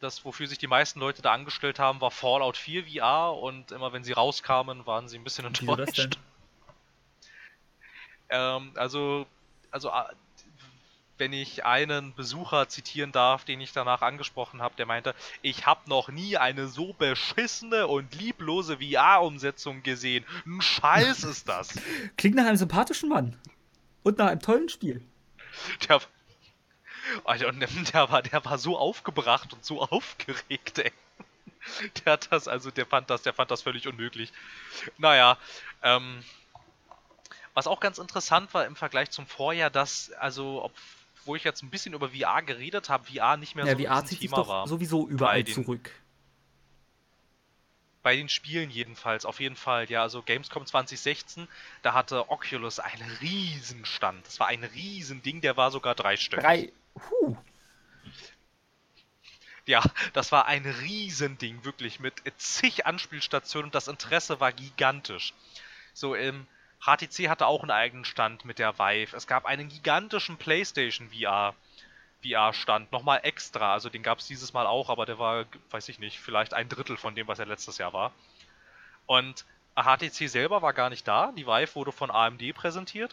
das, wofür sich die meisten Leute da angestellt haben, war Fallout vier V R, und immer wenn sie rauskamen, waren sie ein bisschen enttäuscht. Ähm, also, also wenn ich einen Besucher zitieren darf, den ich danach angesprochen habe, der meinte, ich habe noch nie eine so beschissene und lieblose V R-Umsetzung gesehen. Ein Scheiß ist das. Klingt nach einem sympathischen Mann. Und nach einem tollen Spiel. Der, der, war, der war so aufgebracht und so aufgeregt, ey. Der hat das, also der fand das, der fand das völlig unmöglich. Naja, ähm, was auch ganz interessant war im Vergleich zum Vorjahr, dass, also, ob, wo ich jetzt ein bisschen über V R geredet habe, V R nicht mehr ja, so ein Thema war. Ja, sowieso überall bei den, zurück. Bei den Spielen jedenfalls, auf jeden Fall. Ja, also Gamescom zweitausendsechzehn, da hatte Oculus einen Riesenstand. Das war ein Riesending, der war sogar dreistöckig. Drei, huh. Ja, das war ein Riesending, wirklich, mit zig Anspielstationen, und das Interesse war gigantisch. So im H T C hatte auch einen eigenen Stand mit der Vive. Es gab einen gigantischen PlayStation V R V R-Stand, nochmal extra. Also den gab es dieses Mal auch, aber der war, weiß ich nicht, vielleicht ein Drittel von dem, was er letztes Jahr war. Und H T C selber war gar nicht da. Die Vive wurde von A M D präsentiert.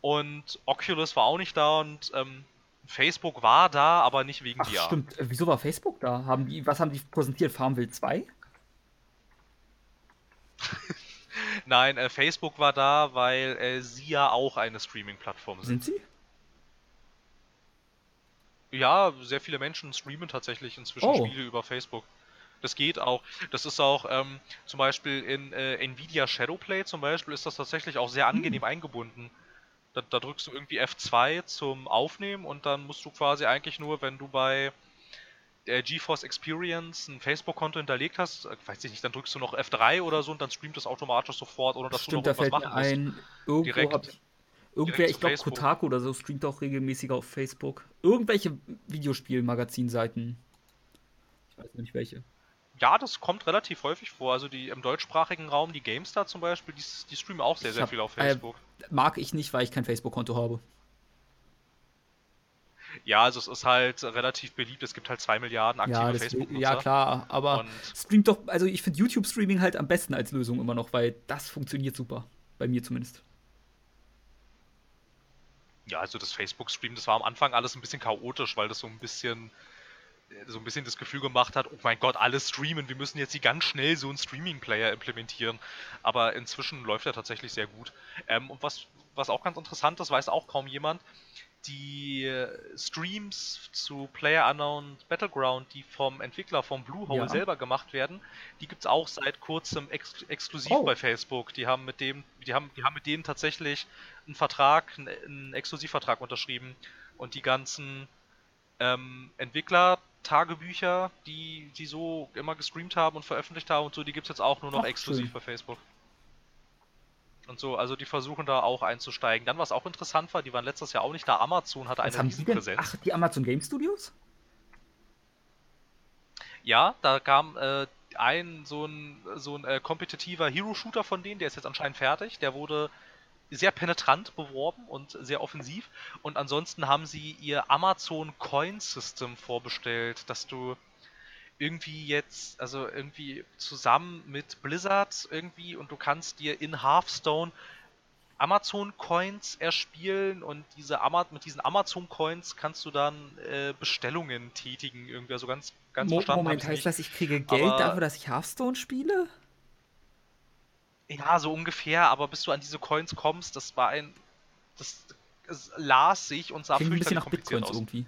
Und Oculus war auch nicht da, und ähm, Facebook war da, aber nicht wegen Ach, V R. Stimmt. Wieso war Facebook da? Haben die, was haben die präsentiert? Farmville zwei? Nein, äh, Facebook war da, weil äh, sie ja auch eine Streaming-Plattform sind. Sind sie? Ja, sehr viele Menschen streamen tatsächlich inzwischen oh. Spiele über Facebook. Das geht auch. Das ist auch ähm, zum Beispiel in äh, Nvidia Shadowplay zum Beispiel ist das tatsächlich auch sehr angenehm hm. eingebunden. Da, da drückst du irgendwie F zwei zum Aufnehmen, und dann musst du quasi eigentlich nur, wenn du bei der GeForce Experience ein Facebook-Konto hinterlegt hast, weiß ich nicht, dann drückst du noch F drei oder so, und dann streamt das automatisch sofort, ohne dass Stimmt, du noch da irgendwas machen ein, musst. Direkt, hab, irgendwer, direkt ich glaube Kotaku oder so, streamt auch regelmäßig auf Facebook. Irgendwelche Videospiel-Magazinseiten. Ich weiß nicht welche. Ja, das kommt relativ häufig vor. Also die im deutschsprachigen Raum, die GameStar zum Beispiel, die, die streamen auch sehr, ich sehr hab, viel auf Facebook. Äh, mag ich nicht, weil ich kein Facebook-Konto habe. Ja, also es ist halt relativ beliebt, es gibt halt zwei Milliarden aktive ja, Facebook-Nutzer. Ja, klar, aber streamt doch, also ich finde YouTube-Streaming halt am besten als Lösung immer noch, weil das funktioniert super, bei mir zumindest. Ja, also das Facebook-Stream, das war am Anfang alles ein bisschen chaotisch, weil das so ein bisschen so ein bisschen das Gefühl gemacht hat, oh mein Gott, alle streamen, wir müssen jetzt hier ganz schnell so einen Streaming-Player implementieren. Aber inzwischen läuft er tatsächlich sehr gut. Ähm, und was, was auch ganz interessant ist, weiß auch kaum jemand, die Streams zu PlayerUnknown's Battlegrounds, die vom Entwickler, vom Bluehole ja. selber gemacht werden, die gibt's auch seit kurzem ex- exklusiv oh. bei Facebook. Die haben mit dem, die haben, die haben mit denen tatsächlich einen Vertrag, einen Exklusivvertrag unterschrieben, und die ganzen ähm, Entwickler-Tagebücher, die die so immer gestreamt haben und veröffentlicht haben und so, die gibt's jetzt auch nur noch Ach, exklusiv schön. bei Facebook. Und so, also die versuchen da auch einzusteigen. Dann, was auch interessant war, die waren letztes Jahr auch nicht da. Amazon hatte eine Riesenpräsenz. Ach, die Amazon Game Studios? Ja, da kam äh, ein so ein so ein äh, kompetitiver Hero-Shooter von denen, der ist jetzt anscheinend fertig. Der wurde sehr penetrant beworben und sehr offensiv. Und ansonsten haben sie ihr Amazon Coin System vorbestellt, dass du irgendwie jetzt, also irgendwie zusammen mit Blizzard irgendwie, und du kannst dir in Hearthstone Amazon-Coins erspielen, und diese Ama- mit diesen Amazon-Coins kannst du dann äh, Bestellungen tätigen, irgendwie, also ganz, ganz Mo- verstanden. Moment, heißt das, ich kriege Geld aber dafür, dass ich Hearthstone spiele? Ja, so ungefähr, aber bis du an diese Coins kommst, das war ein, das, das las sich und sah fürchterlich ein bisschen nach kompliziert Bitcoins aus. Irgendwie.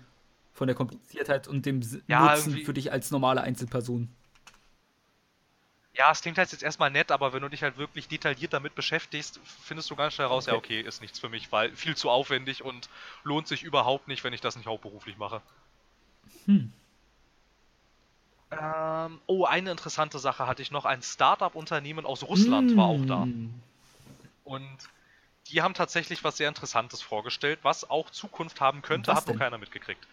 Von der Kompliziertheit und dem ja, Nutzen irgendwie für dich als normale Einzelperson. Ja, es klingt halt jetzt erstmal nett, aber wenn du dich halt wirklich detailliert damit beschäftigst, findest du ganz schnell raus, okay. ja okay, ist nichts für mich, weil viel zu aufwendig und lohnt sich überhaupt nicht, wenn ich das nicht hauptberuflich mache. Hm. Ähm, oh, eine interessante Sache hatte ich noch. Ein Startup-Unternehmen aus Russland hm. war auch da. Und die haben tatsächlich was sehr Interessantes vorgestellt, was auch Zukunft haben könnte, hat noch keiner mitgekriegt.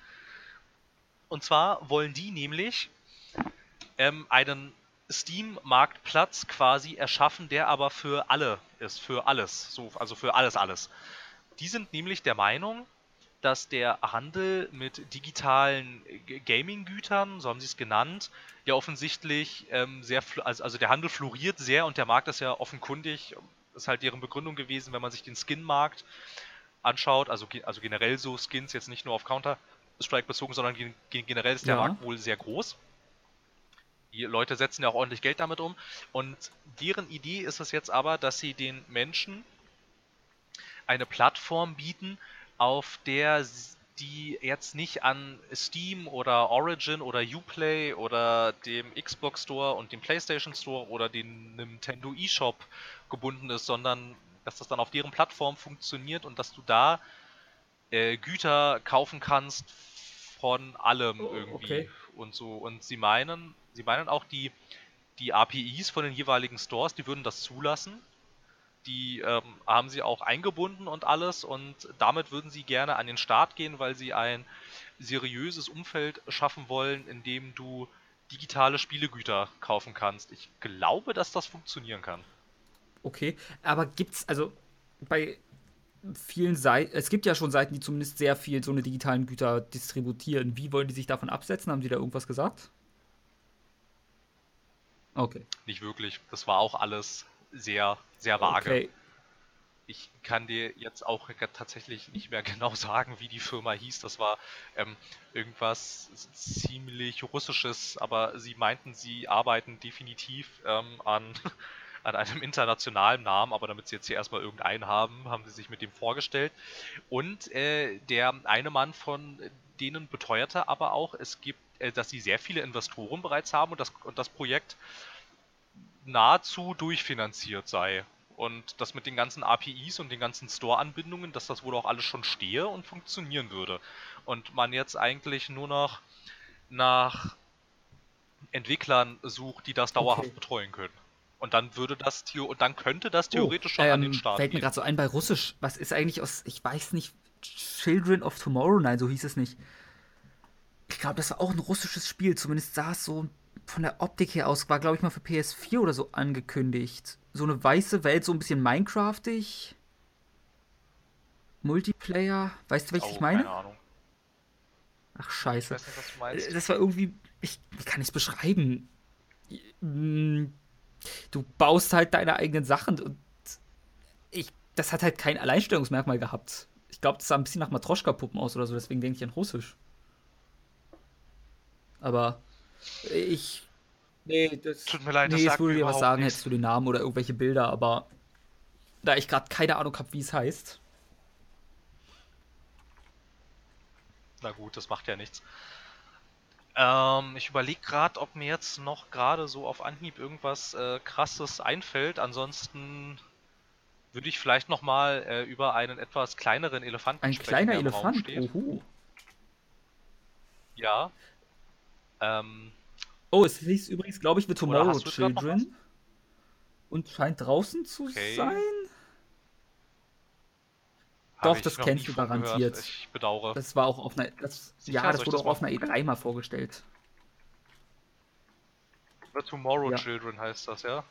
Und zwar wollen die nämlich ähm, einen Steam-Marktplatz quasi erschaffen, der aber für alle ist, für alles, so, also für alles, alles. Die sind nämlich der Meinung, dass der Handel mit digitalen Gaming-Gütern, so haben sie es genannt, ja offensichtlich ähm, sehr, also, also der Handel floriert sehr und der Markt ist ja offenkundig, ist halt deren Begründung gewesen, wenn man sich den Skin-Markt anschaut, also, also generell so Skins, jetzt nicht nur auf Counter-Strike bezogen, sondern gen generell ist der ja. Markt wohl sehr groß. Die Leute setzen ja auch ordentlich Geld damit um und deren Idee ist es jetzt aber, dass sie den Menschen eine Plattform bieten, auf der die jetzt nicht an Steam oder Origin oder Uplay oder dem Xbox Store und dem PlayStation Store oder dem Nintendo eShop gebunden ist, sondern dass das dann auf deren Plattform funktioniert und dass du da äh, Güter kaufen kannst von allem irgendwie. Okay. Und so. Und sie meinen, sie meinen auch, die, die A P Is von den jeweiligen Stores, die würden das zulassen. Die ähm, haben sie auch eingebunden und alles und damit würden sie gerne an den Start gehen, weil sie ein seriöses Umfeld schaffen wollen, in dem du digitale Spielegüter kaufen kannst. Ich glaube, dass das funktionieren kann. Okay, aber gibt's also bei vielen Seiten, es gibt ja schon Seiten, die zumindest sehr viel so eine digitalen Güter distributieren. Wie wollen die sich davon absetzen? Haben die da irgendwas gesagt? Okay. Nicht wirklich, das war auch alles sehr, sehr vage. Okay. Ich kann dir jetzt auch tatsächlich nicht mehr genau sagen, wie die Firma hieß. Das war ähm, irgendwas ziemlich Russisches, aber sie meinten, sie arbeiten definitiv ähm, an, an einem internationalen Namen, aber damit sie jetzt hier erstmal irgendeinen haben, haben sie sich mit dem vorgestellt. Und äh, der eine Mann von denen beteuerte aber auch, es gibt, äh, dass sie sehr viele Investoren bereits haben und das, und das Projekt nahezu durchfinanziert sei und das mit den ganzen A P Is und den ganzen Store-Anbindungen, dass das wohl auch alles schon stehe und funktionieren würde und man jetzt eigentlich nur noch nach Entwicklern sucht, die das dauerhaft okay. betreuen können und dann würde das und dann könnte das theoretisch oh, schon ähm, an den Start fällt gehen. Mir gerade so ein bei Russisch, was ist eigentlich aus, ich weiß nicht, Children of Tomorrow, nein, so hieß es nicht. Ich glaube, das war auch ein russisches Spiel, zumindest sah es so von der Optik her aus, war glaube ich mal für P S vier oder so angekündigt. So eine weiße Welt, so ein bisschen Minecraftig. Multiplayer, weißt du, welches oh, ich meine? Keine Ahnung. Ach, scheiße. Ich weiß nicht, was du meinst. Das war irgendwie, ich, wie kann ich es beschreiben? Du baust halt deine eigenen Sachen und ich, das hat halt kein Alleinstellungsmerkmal gehabt. Ich glaube, das sah ein bisschen nach Matroschka-Puppen aus oder so, deswegen denke ich an Russisch. Aber ich. Nee, das. Tut mir leid, nee, das würde dir was sagen, nichts. Hättest du den Namen oder irgendwelche Bilder, aber da ich gerade keine Ahnung habe, wie es heißt. Na gut, das macht ja nichts. Ähm, ich überlege gerade, ob mir jetzt noch gerade so auf Anhieb irgendwas äh, Krasses einfällt. Ansonsten würde ich vielleicht nochmal äh, über einen etwas kleineren Elefanten Ein sprechen. Ein kleiner Elefant? Oho. Ja. Ähm, oh, es hieß übrigens, glaube ich, The Tomorrow Children. Und scheint draußen zu okay. sein. Habe Doch, das kennst du garantiert. Gehört. Ich bedauere. Das war auch auf einer. Das, ja, das wurde das auch auf einer E drei mal vorgestellt. The Tomorrow ja. Children heißt das, ja?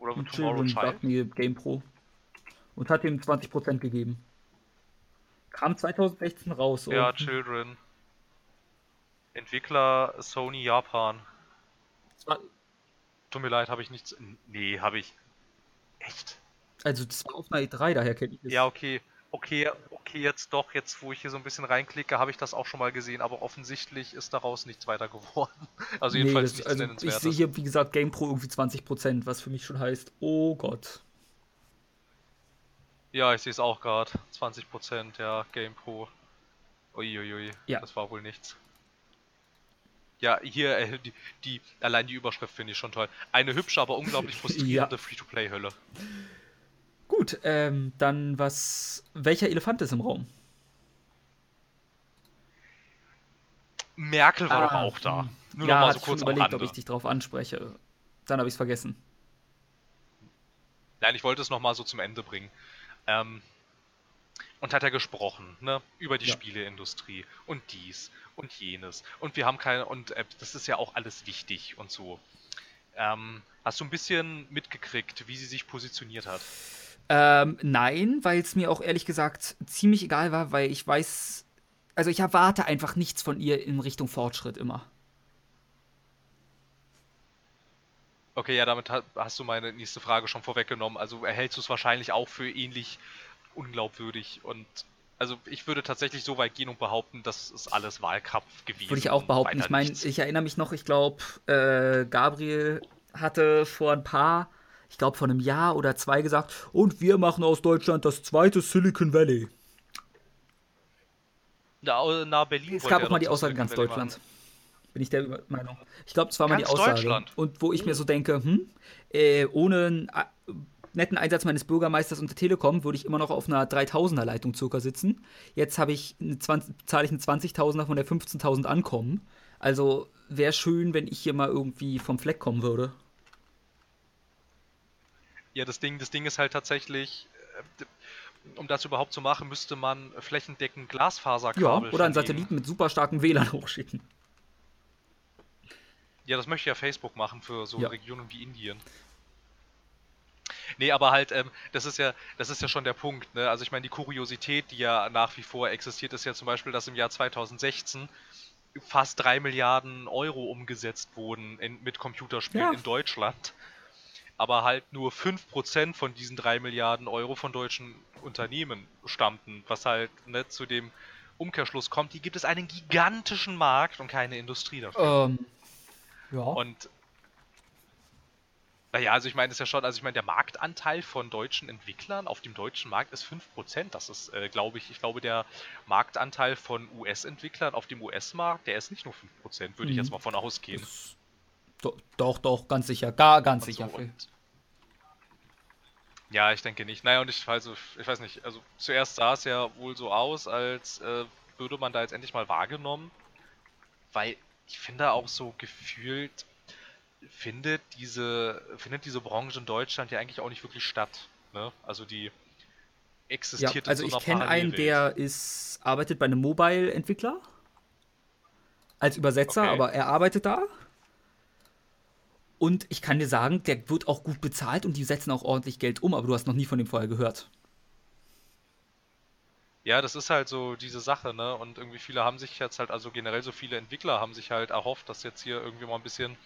Oder The Und Tomorrow Children Child? Game Pro. Und hat ihm zwanzig Prozent gegeben. Kam zwanzig sechzehn raus. Ja, und Children. Entwickler Sony Japan. War, Tut mir leid, habe ich nichts. Nee, habe ich. Echt? Also, das war auf einer E drei, daher kenne ich das. Ja, okay. Okay, okay, jetzt doch. Jetzt, wo ich hier so ein bisschen reinklicke, habe ich das auch schon mal gesehen, aber offensichtlich ist daraus nichts weiter geworden. Also, jedenfalls nee, das, nichts also nennenswertes. Ich sehe hier, wie gesagt, GamePro irgendwie zwanzig Prozent, was für mich schon heißt, oh Gott. Ja, ich sehe es auch gerade. zwanzig Prozent, ja, GamePro. Uiuiui, ja. Das war wohl nichts. Ja, hier, äh, die, die, allein die Überschrift finde ich schon toll. Eine hübsche, aber unglaublich frustrierende ja. Free-to-Play-Hölle. Gut, ähm, dann was. Welcher Elefant ist im Raum? Merkel war ah, doch auch da. Nur ja, noch mal so kurz am Rande. Ich überlegt, ob ich dich drauf anspreche. Dann habe ich es vergessen. Nein, ich wollte es nochmal so zum Ende bringen. Ähm, und hat er gesprochen, ne? Über die ja. Spieleindustrie und dies. Und jenes. Und wir haben keine. Und äh, das ist ja auch alles wichtig und so. Ähm, hast du ein bisschen mitgekriegt, wie sie sich positioniert hat? Ähm, nein, weil es mir auch ehrlich gesagt ziemlich egal war, weil ich weiß, also ich erwarte einfach nichts von ihr in Richtung Fortschritt immer. Okay, ja, damit hast du meine nächste Frage schon vorweggenommen. Also erhältst du es wahrscheinlich auch für ähnlich unglaubwürdig und also ich würde tatsächlich so weit gehen und behaupten, das ist alles Wahlkampf gewesen. Würde ich auch behaupten. Ich meine, ich erinnere mich noch, ich glaube, äh, Gabriel hatte vor ein paar, ich glaube vor einem Jahr oder zwei gesagt, und wir machen aus Deutschland das zweite Silicon Valley. Na, na Berlin. Es gab auch mal die Aussage ganz Deutschland. Bin ich der Meinung. Ich glaube, es war mal die Aussage. Und wo ich mir so denke, hm, äh, ohne einen a- netten Einsatz meines Bürgermeisters und der Telekom würde ich immer noch auf einer dreitausender-Leitung circa sitzen. Jetzt habe ich eine zwanzig, zahle ich einen zwanzigtausender von der fünfzehntausend ankommen. Also wäre schön, wenn ich hier mal irgendwie vom Fleck kommen würde. Ja, das Ding, das Ding ist halt tatsächlich, um das überhaupt zu machen, müsste man flächendeckend Glasfaserkabel ja, oder verlegen. Einen Satelliten mit super starkem W L A N hochschicken. Ja, das möchte ja Facebook machen für so ja. Regionen wie Indien. Nee, aber halt, ähm, das ist ja, das ist ja schon der Punkt, ne? Also ich meine, die Kuriosität, die ja nach wie vor existiert, ist ja zum Beispiel, dass im Jahr zweitausendsechzehn fast drei Milliarden Euro umgesetzt wurden in, mit Computerspielen ja. in Deutschland. Aber halt nur fünf Prozent von diesen drei Milliarden Euro von deutschen Unternehmen stammten, was halt ne, zu dem Umkehrschluss kommt. Hier gibt es einen gigantischen Markt und keine Industrie dafür. Ähm, ja. Und naja, also ich meine, ist ja schon, also ich meine, der Marktanteil von deutschen Entwicklern auf dem deutschen Markt ist fünf Prozent. Das ist, äh, glaube ich, ich glaube, der Marktanteil von U S-Entwicklern auf dem U S-Markt, der ist nicht nur fünf Prozent, würde mhm. ich jetzt mal von ausgehen. Das, doch, doch, doch, ganz sicher, gar ganz und sicher. So, und, ja, ich denke nicht. Naja, und ich, also, ich weiß nicht, also zuerst sah es ja wohl so aus, als äh, würde man da jetzt endlich mal wahrgenommen, weil ich finde auch so gefühlt, findet diese findet diese Branche in Deutschland ja eigentlich auch nicht wirklich statt, ne? Also die existiert ja, also in so einer Parallelwelt. Also ich kenne einen, der ist arbeitet bei einem Mobile-Entwickler als Übersetzer, okay. aber er arbeitet da. Und ich kann dir sagen, der wird auch gut bezahlt und die setzen auch ordentlich Geld um, aber du hast noch nie von dem vorher gehört. Ja, das ist halt so diese Sache, ne? Und irgendwie viele haben sich jetzt halt, also generell so viele Entwickler haben sich halt erhofft, dass jetzt hier irgendwie mal ein bisschen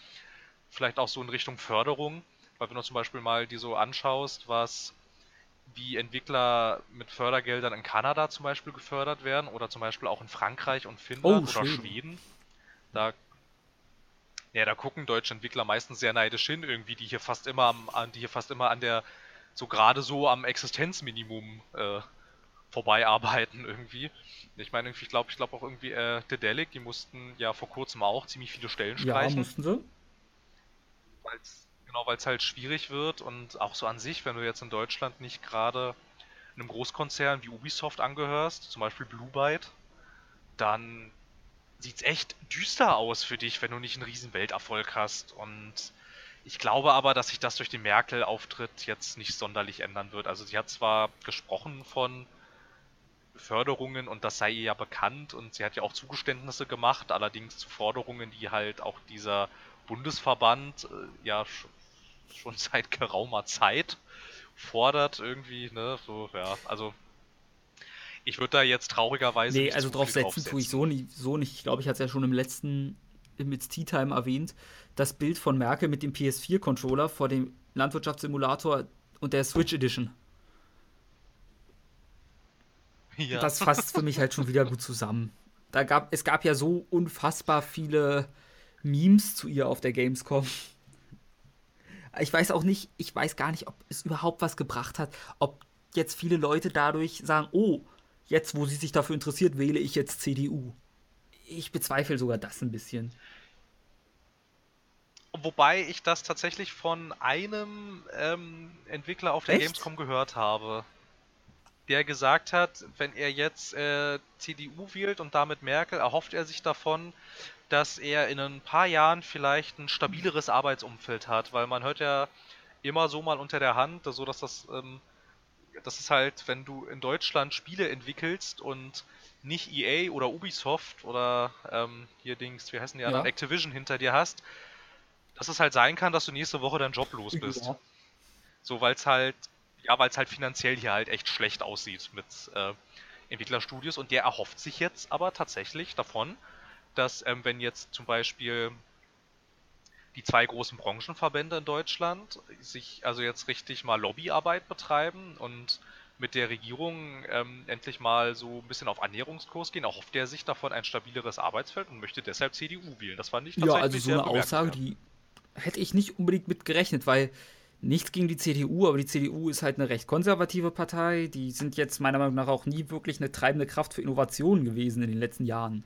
vielleicht auch so in Richtung Förderung, weil wenn du zum Beispiel mal dir so anschaust, was wie Entwickler mit Fördergeldern in Kanada zum Beispiel gefördert werden oder zum Beispiel auch in Frankreich und Finnland oh, oder Schweden. Schweden. Da, ja, da gucken deutsche Entwickler meistens sehr neidisch hin, irgendwie, die hier fast immer am, die hier fast immer an der, so gerade so am Existenzminimum äh, vorbeiarbeiten irgendwie. Ich meine, ich glaube, ich glaube auch irgendwie äh, Dedelic, die mussten ja vor kurzem auch ziemlich viele Stellen streichen. Ja, mussten sie. Weil's, genau, weil es halt schwierig wird und auch so an sich, wenn du jetzt in Deutschland nicht gerade einem Großkonzern wie Ubisoft angehörst, zum Beispiel Blue Byte, dann sieht's echt düster aus für dich, wenn du nicht einen riesen Welterfolg hast. Und ich glaube aber, dass sich das durch den Merkel-Auftritt jetzt nicht sonderlich ändern wird. Also sie hat zwar gesprochen von Förderungen und das sei ihr ja bekannt und sie hat ja auch Zugeständnisse gemacht, allerdings zu Forderungen, die halt auch dieser Bundesverband äh, ja sch- schon seit geraumer Zeit fordert irgendwie, ne, so, ja, also ich würde da jetzt traurigerweise nee, nicht also drauf setzen tue ich so nicht, so nicht. Ich glaube, ich hatte es ja schon im letzten, mit T-Time erwähnt, das Bild von Merkel mit dem P S vier Controller vor dem Landwirtschaftssimulator und der Switch Edition. Ja. Das fasst für mich halt schon wieder gut zusammen. Da gab, es gab ja so unfassbar viele Memes zu ihr auf der Gamescom. Ich weiß auch nicht, ich weiß gar nicht, ob es überhaupt was gebracht hat, ob jetzt viele Leute dadurch sagen, oh, jetzt, wo sie sich dafür interessiert, wähle ich jetzt C D U. Ich bezweifle sogar das ein bisschen. Wobei ich das tatsächlich von einem ähm, Entwickler auf der Echt? Gamescom gehört habe, der gesagt hat, wenn er jetzt äh, C D U wählt und damit Merkel, erhofft er sich davon, dass er in ein paar Jahren vielleicht ein stabileres Arbeitsumfeld hat, weil man hört ja immer so mal unter der Hand, so dass das, ähm, das ist halt, wenn du in Deutschland Spiele entwickelst und nicht E A oder Ubisoft oder ähm, hier Dings, wie heißen die anderen, ja. Activision hinter dir hast, dass es halt sein kann, dass du nächste Woche deinen Job los bist. Ja. So, weil es halt Ja, weil es halt finanziell hier halt echt schlecht aussieht mit äh, Entwicklerstudios. Und der erhofft sich jetzt aber tatsächlich davon, dass ähm, wenn jetzt zum Beispiel die zwei großen Branchenverbände in Deutschland sich also jetzt richtig mal Lobbyarbeit betreiben und mit der Regierung ähm, endlich mal so ein bisschen auf Annäherungskurs gehen, auch hofft er sich davon ein stabileres Arbeitsfeld und möchte deshalb C D U wählen. Das fand ich tatsächlich. Ja, also so eine Aussage, die hätte ich nicht unbedingt mit gerechnet, weil nichts gegen die C D U, aber die C D U ist halt eine recht konservative Partei. Die sind jetzt meiner Meinung nach auch nie wirklich eine treibende Kraft für Innovationen gewesen in den letzten Jahren.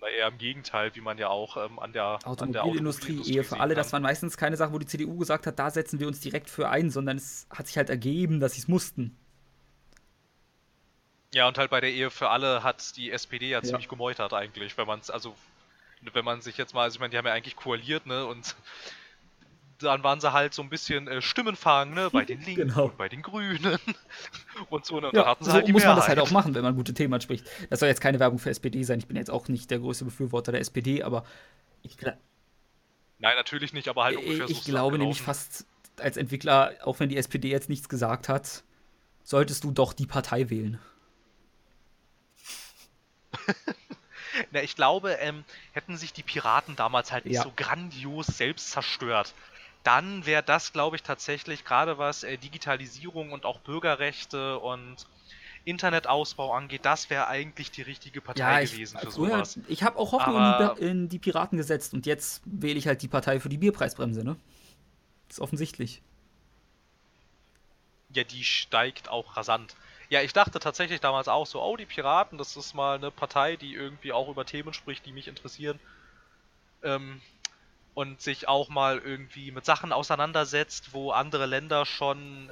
Na, eher im Gegenteil, wie man ja auch ähm, an der Automobilindustrie, an der Automobilindustrie eher für alle, kann. Das waren meistens keine Sachen, wo die C D U gesagt hat, da setzen wir uns direkt für ein, sondern es hat sich halt ergeben, dass sie es mussten. Ja, und halt bei der Ehe für alle hat die S P D ja, ja. ziemlich gemeutert eigentlich, wenn man es, also wenn man sich jetzt mal, also ich meine, die haben ja eigentlich koaliert, ne, und dann waren sie halt so ein bisschen äh, Stimmenfang, ne, bei den Linken genau. und bei den Grünen und so, ne, und ja, dann hatten sie so halt die muss Mehrheit. Man das halt auch machen, wenn man gute Themen anspricht. Das soll jetzt keine Werbung für S P D sein, ich bin jetzt auch nicht der größte Befürworter der S P D, aber ich glaube... Nein, natürlich nicht, aber halt ungefähr so. Ich glaube nämlich fast als Entwickler, auch wenn die S P D jetzt nichts gesagt hat, solltest du doch die Partei wählen. Na, ich glaube, ähm, hätten sich die Piraten damals halt nicht ja. so grandios selbst zerstört, dann wäre das, glaube ich, tatsächlich gerade was äh, Digitalisierung und auch Bürgerrechte und Internetausbau angeht, das wäre eigentlich die richtige Partei ja, ich, gewesen für also sowas. Ja, ich habe auch Hoffnung in die, in die Piraten gesetzt und jetzt wähle ich halt die Partei für die Bierpreisbremse, ne? Ist offensichtlich. Ja, die steigt auch rasant. Ja, ich dachte tatsächlich damals auch so, oh, die Piraten, das ist mal eine Partei, die irgendwie auch über Themen spricht, die mich interessieren. Ähm... Und sich auch mal irgendwie mit Sachen auseinandersetzt, wo andere Länder schon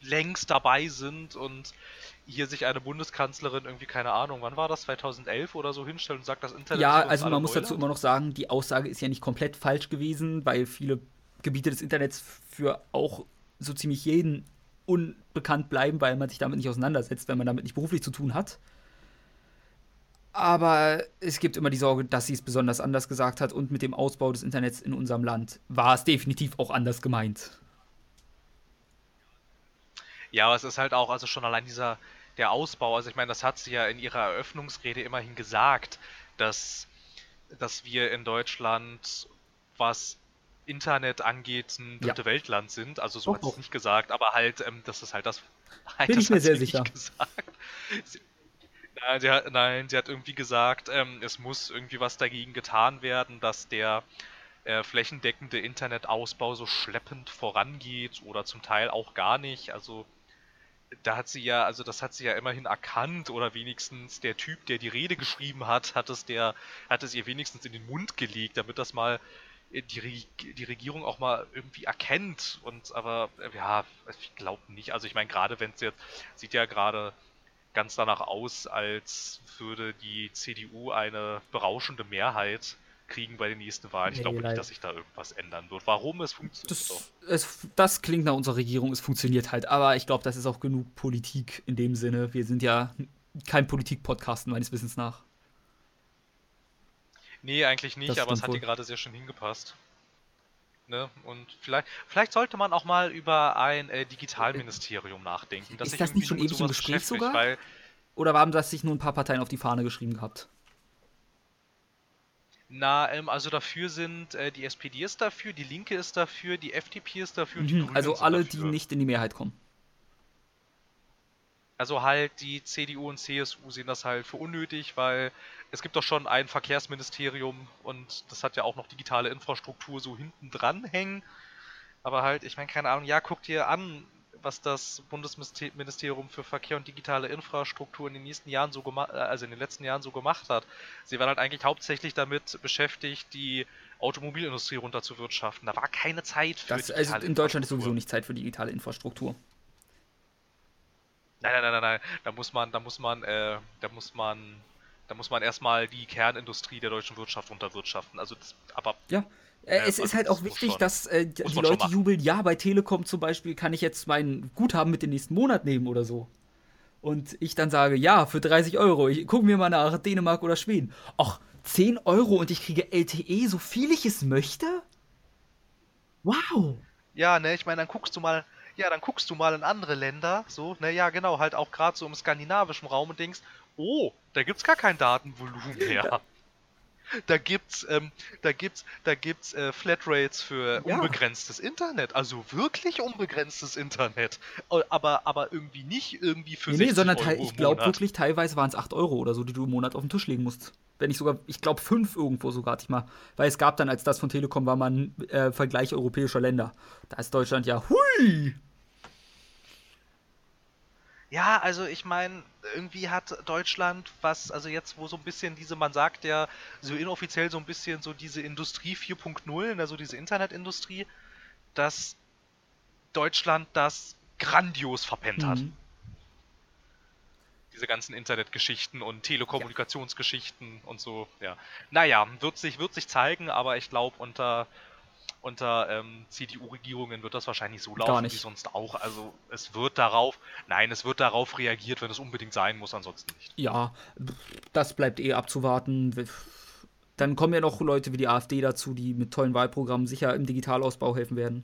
längst dabei sind und hier sich eine Bundeskanzlerin irgendwie, keine Ahnung, wann war das, zweitausendelf oder so, hinstellt und sagt, das Internet ja, ist Ja, also man muss dazu immer noch sagen, die Aussage ist ja nicht komplett falsch gewesen, weil viele Gebiete des Internets für auch so ziemlich jeden unbekannt bleiben, weil man sich damit nicht auseinandersetzt, wenn man damit nicht beruflich zu tun hat. Aber es gibt immer die Sorge, dass sie es besonders anders gesagt hat. Und mit dem Ausbau des Internets in unserem Land war es definitiv auch anders gemeint. Ja, aber es ist halt auch, also schon allein dieser, der Ausbau, also ich meine, das hat sie ja in ihrer Eröffnungsrede immerhin gesagt, dass, dass wir in Deutschland, was Internet angeht, ein dritte ja. Weltland sind. Also so oh, hat sie es oh. nicht gesagt, aber halt, ähm, das ist halt das... Halt, bin ich mir sehr sicher. Sie, Nein sie, hat, nein, sie hat irgendwie gesagt, ähm, es muss irgendwie was dagegen getan werden, dass der äh, flächendeckende Internetausbau so schleppend vorangeht oder zum Teil auch gar nicht. Also da hat sie ja, also das hat sie ja immerhin erkannt, oder wenigstens der Typ, der die Rede geschrieben hat, hat es der, hat es ihr wenigstens in den Mund gelegt, damit das mal die, die Regierung auch mal irgendwie erkennt. Und aber ja, ich glaube nicht. Also ich meine, gerade wenn es jetzt sieht ja gerade ganz danach aus, als würde die C D U eine berauschende Mehrheit kriegen bei den nächsten Wahlen. Ich nee, glaube leider. nicht, dass sich da irgendwas ändern wird. Warum? Es funktioniert das, doch. Es, das klingt nach unserer Regierung, es funktioniert halt. Aber ich glaube, das ist auch genug Politik in dem Sinne. Wir sind ja kein Politik-Podcast meines Wissens nach. Nee, eigentlich nicht, das aber es hat dir gerade sehr schön hingepasst. Ne? Und vielleicht, vielleicht sollte man auch mal über ein äh, Digitalministerium nachdenken. Dass ist das nicht schon ewig im Gespräch sogar? Weil, oder haben das sich nur ein paar Parteien auf die Fahne geschrieben gehabt? Na, ähm, also dafür sind, äh, die S P D ist dafür, die Linke ist dafür, die F D P ist dafür mhm, und die Grünen also alle, sind dafür. Die nicht in die Mehrheit kommen. Also halt die C D U und C S U sehen das halt für unnötig, weil es gibt doch schon ein Verkehrsministerium und das hat ja auch noch digitale Infrastruktur so hinten dran hängen. Aber halt, ich meine, keine Ahnung, ja, guck dir an, was das Bundesministerium für Verkehr und digitale Infrastruktur in den nächsten Jahren so gemacht, also in den letzten Jahren so gemacht hat. Sie waren halt eigentlich hauptsächlich damit beschäftigt, die Automobilindustrie runterzuwirtschaften. Da war keine Zeit für das, digitale also in Deutschland ist sowieso nicht Zeit für digitale Infrastruktur. Nein, nein, nein, nein, da muss man, da muss man, äh, da muss man, da muss man erstmal die Kernindustrie der deutschen Wirtschaft runterwirtschaften. Also, das, aber ja, äh, es äh, ist halt auch wichtig, schon, dass äh, die Leute jubeln. Ja, bei Telekom zum Beispiel kann ich jetzt mein Guthaben mit den nächsten Monat nehmen oder so. Und ich dann sage, ja, für dreißig Euro. Ich gucke mir mal nach Dänemark oder Schweden. Ach, zehn Euro und ich kriege L T E, so viel ich es möchte? Wow. Ja, ne, ich meine, dann guckst du mal, ja, dann guckst du mal in andere Länder, so, ne, ja, genau, halt auch gerade so im skandinavischen Raum und denkst, oh, da gibt's gar kein Datenvolumen mehr. Ja. Da gibt's, ähm, da gibt's, da gibt's äh, Flatrates für ja. unbegrenztes Internet, also wirklich unbegrenztes Internet, aber, aber irgendwie nicht irgendwie für nee, nee, sondern Euro im ich glaube wirklich, teilweise waren es acht Euro oder so, die du im Monat auf den Tisch legen musst. Wenn nicht sogar, ich glaube fünf irgendwo sogar, hatte ich mal, weil es gab dann, als das von Telekom war, mal ein äh, Vergleich europäischer Länder. Da ist Deutschland ja hui! Ja, also ich meine, irgendwie hat Deutschland was, also jetzt wo so ein bisschen diese, man sagt ja so inoffiziell so ein bisschen so diese Industrie vier Punkt null, also diese Internetindustrie, dass Deutschland das grandios verpennt mhm. hat. Diese ganzen Internetgeschichten und Telekommunikationsgeschichten ja. und so, ja. Naja, wird sich, wird sich zeigen, aber ich glaube unter... Unter ähm, C D U-Regierungen wird das wahrscheinlich so laufen wie sonst auch. Also es wird darauf, nein, es wird darauf reagiert, wenn es unbedingt sein muss, ansonsten nicht. Ja, das bleibt eh abzuwarten. Dann kommen ja noch Leute wie die AfD dazu, die mit tollen Wahlprogrammen sicher im Digitalausbau helfen werden.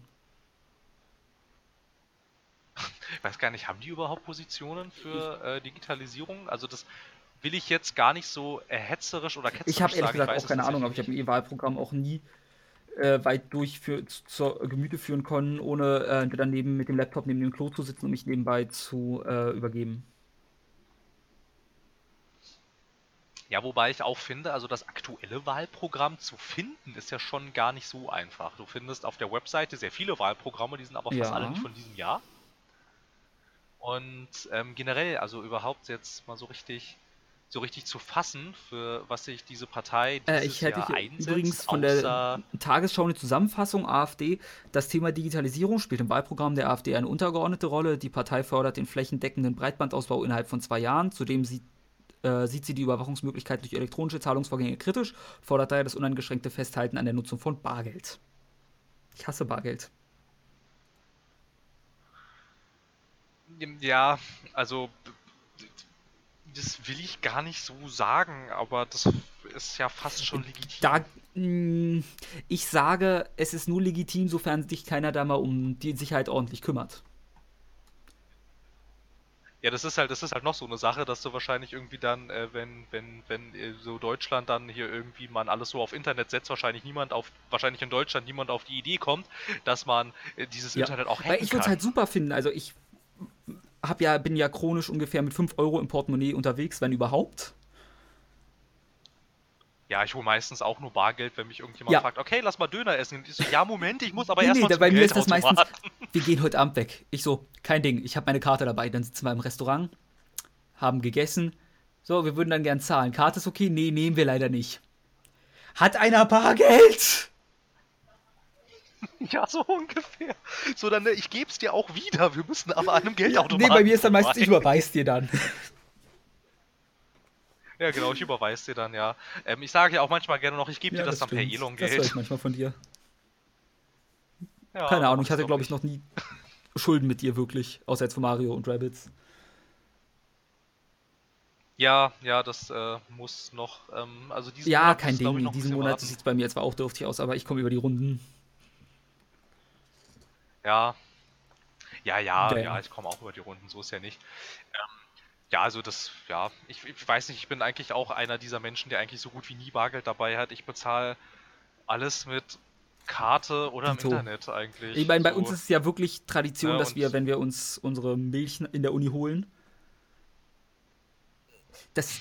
Ich weiß gar nicht, haben die überhaupt Positionen für äh, Digitalisierung? Also das will ich jetzt gar nicht so äh, hetzerisch oder ketzerisch sagen. Ich habe ehrlich gesagt auch keine Ahnung, aber ich habe ein E-Wahlprogramm auch nie... Äh, weit durch für, zu, zur Gemüte führen können, ohne äh, daneben mit dem Laptop neben dem Klo zu sitzen und mich nebenbei zu äh, übergeben. Ja, wobei ich auch finde, also das aktuelle Wahlprogramm zu finden, ist ja schon gar nicht so einfach. Du findest auf der Webseite sehr viele Wahlprogramme, die sind aber fast ja. alle nicht von diesem Jahr. Und ähm, generell, also überhaupt jetzt mal so richtig... so richtig zu fassen, für was sich diese Partei dieses äh, ich hätte Jahr einsetzt. Übrigens von der Tagesschau eine Zusammenfassung, AfD, das Thema Digitalisierung spielt im Wahlprogramm der AfD eine untergeordnete Rolle. Die Partei fördert den flächendeckenden Breitbandausbau innerhalb von zwei Jahren. Zudem sieht, äh, sieht sie die Überwachungsmöglichkeit durch elektronische Zahlungsvorgänge kritisch, fordert daher das uneingeschränkte Festhalten an der Nutzung von Bargeld. Ich hasse Bargeld. Ja, also... das will ich gar nicht so sagen, aber das ist ja fast schon legitim. Da, mh, ich sage, es ist nur legitim, sofern sich keiner da mal um die Sicherheit ordentlich kümmert. Ja, das ist halt, das ist halt noch so eine Sache, dass du wahrscheinlich irgendwie dann, äh, wenn, wenn, wenn äh, so Deutschland dann hier irgendwie man alles so auf Internet setzt, wahrscheinlich niemand auf, wahrscheinlich in Deutschland niemand auf die Idee kommt, dass man äh, dieses ja. Internet auch hacken kann. Weil ich würde es halt super finden, also ich... Hab ja, bin ja chronisch ungefähr mit fünf Euro im Portemonnaie unterwegs, wenn überhaupt. Ja, ich hole meistens auch nur Bargeld, wenn mich irgendjemand ja. fragt, okay, lass mal Döner essen. Ich so, ja, Moment, ich muss aber nee, erstmal nee, zum bei mir ist das meistens, wir gehen heute Abend weg. Ich so, kein Ding, ich habe meine Karte dabei. Dann sitzen wir im Restaurant, haben gegessen. So, wir würden dann gern zahlen. Karte ist okay? Nee, nehmen wir leider nicht. Hat einer Bargeld? Ja, so ungefähr. So, dann, ich geb's dir auch wieder. Wir müssen aber an einem Geldautomaten. Nee, bei mir ist dann meistens, ich überweis dir dann. Ja, genau, ich überweis dir dann, ja. Ähm, ich sage ja auch manchmal gerne noch, ich gebe ja, dir das, das dann stimmt. per Elon-Geld. Das höre ich manchmal von dir. Ja, keine Ahnung, ich hatte, glaube ich, noch nie Schulden mit dir wirklich, außer jetzt von Mario und Rabbids. Ja, ja, das äh, muss noch, ähm, also diesen ja, Monat... Ja, kein Ding, diesen Monat sieht es bei mir zwar auch dürftig aus, aber ich komme über die Runden... Ja, ja, ja, okay. ja, ich komme auch über die Runden, so ist ja nicht. Ähm, ja, also das, ja, ich, ich weiß nicht, ich bin eigentlich auch einer dieser Menschen, der eigentlich so gut wie nie Bargeld dabei hat. Ich bezahle alles mit Karte oder im Internet eigentlich. Ich meine, bei so. uns ist es ja wirklich Tradition, ja, dass wir, wenn wir uns unsere Milch in der Uni holen, das,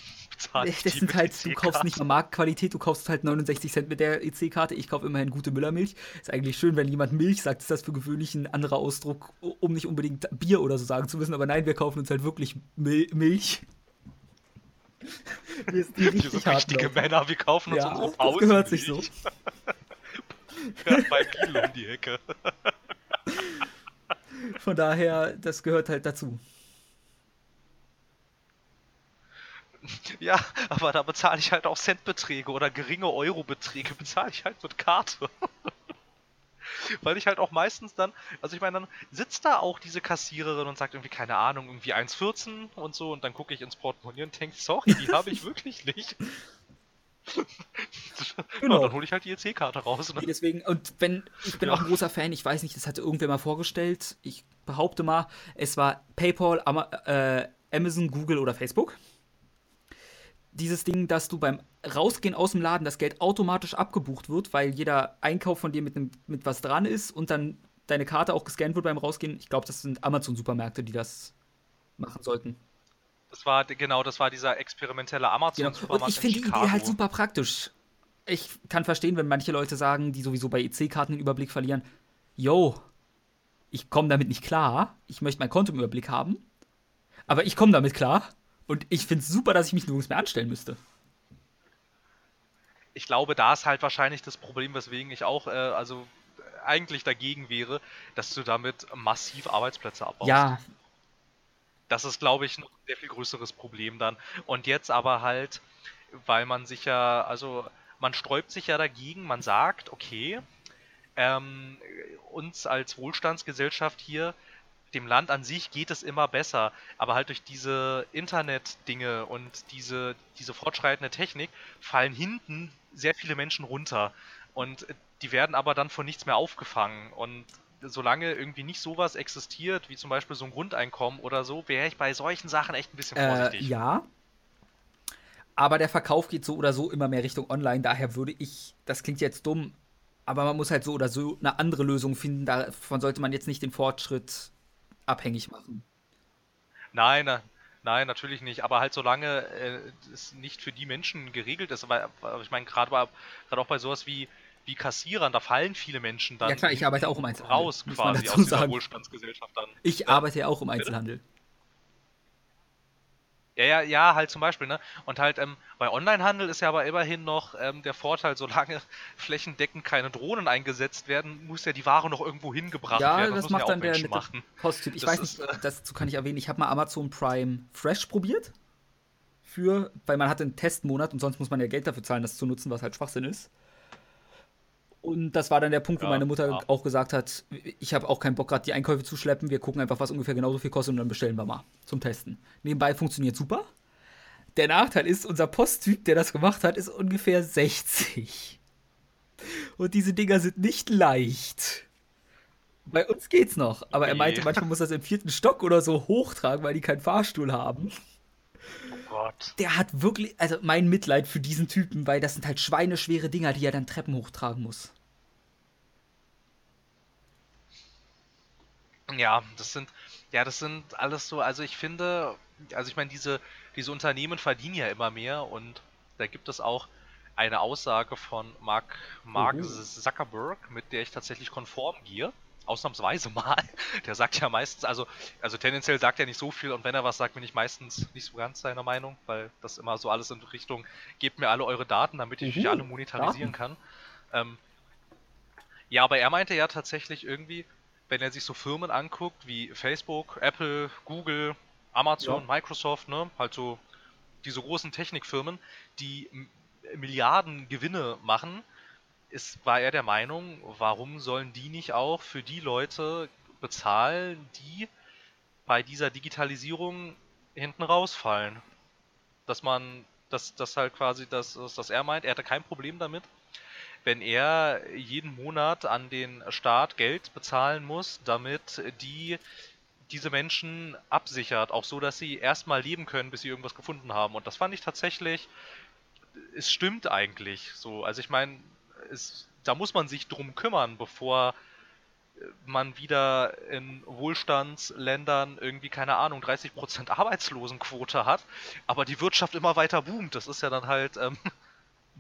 das sind halt, du kaufst nicht mal Marktqualität, du kaufst halt neunundsechzig Cent mit der E C-Karte. Ich kaufe immerhin gute Müllermilch. Ist eigentlich schön, wenn jemand Milch sagt, ist das für gewöhnlich ein anderer Ausdruck, um nicht unbedingt Bier oder so sagen zu müssen. Aber nein, wir kaufen uns halt wirklich Mil- Milch. Wir sind die richtig wir sind richtige drauf. Männer, wir kaufen uns ja, unsere Pausen. Das gehört sich so. Ja, bei Kilo um die Hecke. Von daher, das gehört halt dazu. Ja, aber da bezahle ich halt auch Centbeträge oder geringe Eurobeträge bezahle ich halt mit Karte. Weil ich halt auch meistens dann, also ich meine, dann sitzt da auch diese Kassiererin und sagt irgendwie, keine Ahnung, irgendwie eins vierzehn und so und dann gucke ich ins Portemonnaie und denke, sorry, die habe ich wirklich nicht. Genau. Dann hole ich halt die E C-Karte raus. Ne? Deswegen, und wenn, ich bin ja. auch ein großer Fan, ich weiß nicht, das hatte irgendwer mal vorgestellt, ich behaupte mal, es war PayPal, Ama- äh, Amazon, Google oder Facebook. Dieses Ding, dass du beim Rausgehen aus dem Laden das Geld automatisch abgebucht wird, weil jeder Einkauf von dir mit, einem, mit was dran ist und dann deine Karte auch gescannt wird beim Rausgehen. Ich glaube, das sind Amazon-Supermärkte, die das machen sollten. Das war, genau, das war dieser experimentelle Amazon-Supermarkt. Genau. Und ich finde die Idee halt super praktisch. Ich kann verstehen, wenn manche Leute sagen, die sowieso bei E C-Karten den Überblick verlieren, yo, ich komme damit nicht klar, ich möchte mein Konto im Überblick haben, aber ich komme damit klar und ich finde es super, dass ich mich nirgends mehr anstellen müsste. Ich glaube, da ist halt wahrscheinlich das Problem, weswegen ich auch äh, also eigentlich dagegen wäre, dass du damit massiv Arbeitsplätze abbaust. Ja. Das ist, glaube ich, noch ein sehr viel größeres Problem dann. Und jetzt aber halt, weil man sich ja, also man sträubt sich ja dagegen, man sagt, okay, ähm, uns als Wohlstandsgesellschaft hier, dem Land an sich geht es immer besser, aber halt durch diese Internet-Dinge und diese, diese fortschreitende Technik fallen hinten sehr viele Menschen runter und die werden aber dann von nichts mehr aufgefangen und solange irgendwie nicht sowas existiert, wie zum Beispiel so ein Grundeinkommen oder so, wäre ich bei solchen Sachen echt ein bisschen vorsichtig. Äh, ja, aber der Verkauf geht so oder so immer mehr Richtung Online, daher würde ich, das klingt jetzt dumm, aber man muss halt so oder so eine andere Lösung finden, davon sollte man jetzt nicht den Fortschritt abhängig machen. Nein, nein. Nein, natürlich nicht, aber halt solange äh, es nicht für die Menschen geregelt ist, weil ich meine, gerade auch bei sowas wie wie Kassierern, da fallen viele Menschen dann ja, klar, ich arbeite auch im Einzelhandel, raus quasi aus dieser sagen. Wohlstandsgesellschaft dann. Ich ja. arbeite ja auch im Einzelhandel. Ja, ja, ja, halt zum Beispiel, ne? Und halt ähm, bei Onlinehandel ist ja aber immerhin noch ähm, der Vorteil, solange flächendeckend keine Drohnen eingesetzt werden, muss ja die Ware noch irgendwo hingebracht ja, werden. Das, das macht ja dann der nette Posttyp. Ich das weiß ist, nicht, äh, dazu kann ich erwähnen, ich habe mal Amazon Prime Fresh probiert, für, weil man hat einen Testmonat und sonst muss man ja Geld dafür zahlen, das zu nutzen, was halt Schwachsinn ist. Und das war dann der Punkt, wo ja, meine Mutter ja. auch gesagt hat, ich habe auch keinen Bock, gerade die Einkäufe zu schleppen. Wir gucken einfach, was ungefähr genauso viel kostet und dann bestellen wir mal zum Testen. Nebenbei funktioniert super. Der Nachteil ist, unser Posttyp, der das gemacht hat, ist ungefähr sechzig. Und diese Dinger sind nicht leicht. Bei uns geht's noch. Aber er meinte, manchmal muss das im vierten Stock oder so hochtragen, weil die keinen Fahrstuhl haben. Oh Gott. Der hat wirklich, also mein Mitleid für diesen Typen, weil das sind halt schweineschwere Dinger, die er dann Treppen hochtragen muss. Ja, das sind, ja, das sind alles so, also ich finde, also ich meine, diese, diese Unternehmen verdienen ja immer mehr und da gibt es auch eine Aussage von Mark, Mark Zuckerberg, mit der ich tatsächlich konform gehe. Ausnahmsweise mal. Der sagt ja meistens, also also tendenziell sagt er nicht so viel und wenn er was sagt, bin ich meistens nicht so ganz seiner Meinung, weil das immer so alles in Richtung, gebt mir alle eure Daten, damit ich mich mhm, alle monetarisieren Daten. kann. Ähm, ja, aber er meinte ja tatsächlich irgendwie, wenn er sich so Firmen anguckt, wie Facebook, Apple, Google, Amazon, ja. Microsoft, ne, halt so diese großen Technikfirmen, die M- Milliarden Gewinne machen, ist, war er der Meinung, warum sollen die nicht auch für die Leute bezahlen, die bei dieser Digitalisierung hinten rausfallen? Dass man, dass das halt quasi, dass, dass er meint, er hatte kein Problem damit, wenn er jeden Monat an den Staat Geld bezahlen muss, damit die diese Menschen absichert, auch so, dass sie erstmal leben können, bis sie irgendwas gefunden haben. Und das fand ich tatsächlich, es stimmt eigentlich so. Also ich meine, Ist, da muss man sich drum kümmern, bevor man wieder in Wohlstandsländern irgendwie, keine Ahnung, dreißig Prozent Arbeitslosenquote hat, aber die Wirtschaft immer weiter boomt. Das ist ja dann halt ähm,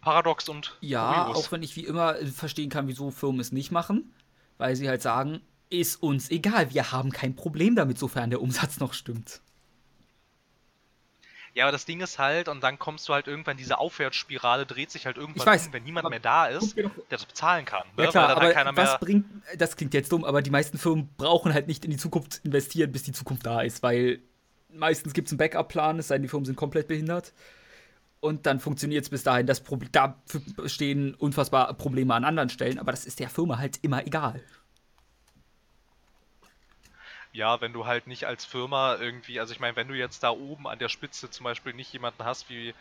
paradox und ja, kurios. Auch wenn ich wie immer verstehen kann, wieso Firmen es nicht machen, weil sie halt sagen, ist uns egal, wir haben kein Problem damit, sofern der Umsatz noch stimmt. Ja, aber das Ding ist halt, und dann kommst du halt irgendwann, diese Aufwärtsspirale dreht sich halt irgendwann weiß, um, wenn niemand mehr da ist, der das bezahlen kann. Ja, ne? Klar, weil aber keiner was mehr bringt, das klingt jetzt dumm, aber die meisten Firmen brauchen halt nicht in die Zukunft investieren, bis die Zukunft da ist, weil meistens gibt es einen Backup-Plan, es sei denn, die Firmen sind komplett behindert und dann funktioniert es bis dahin. Das Pro- dafür bestehen unfassbar Probleme an anderen Stellen, aber das ist der Firma halt immer egal. Ja, wenn du halt nicht als Firma irgendwie, also ich meine, wenn du jetzt da oben an der Spitze zum Beispiel nicht jemanden hast wie,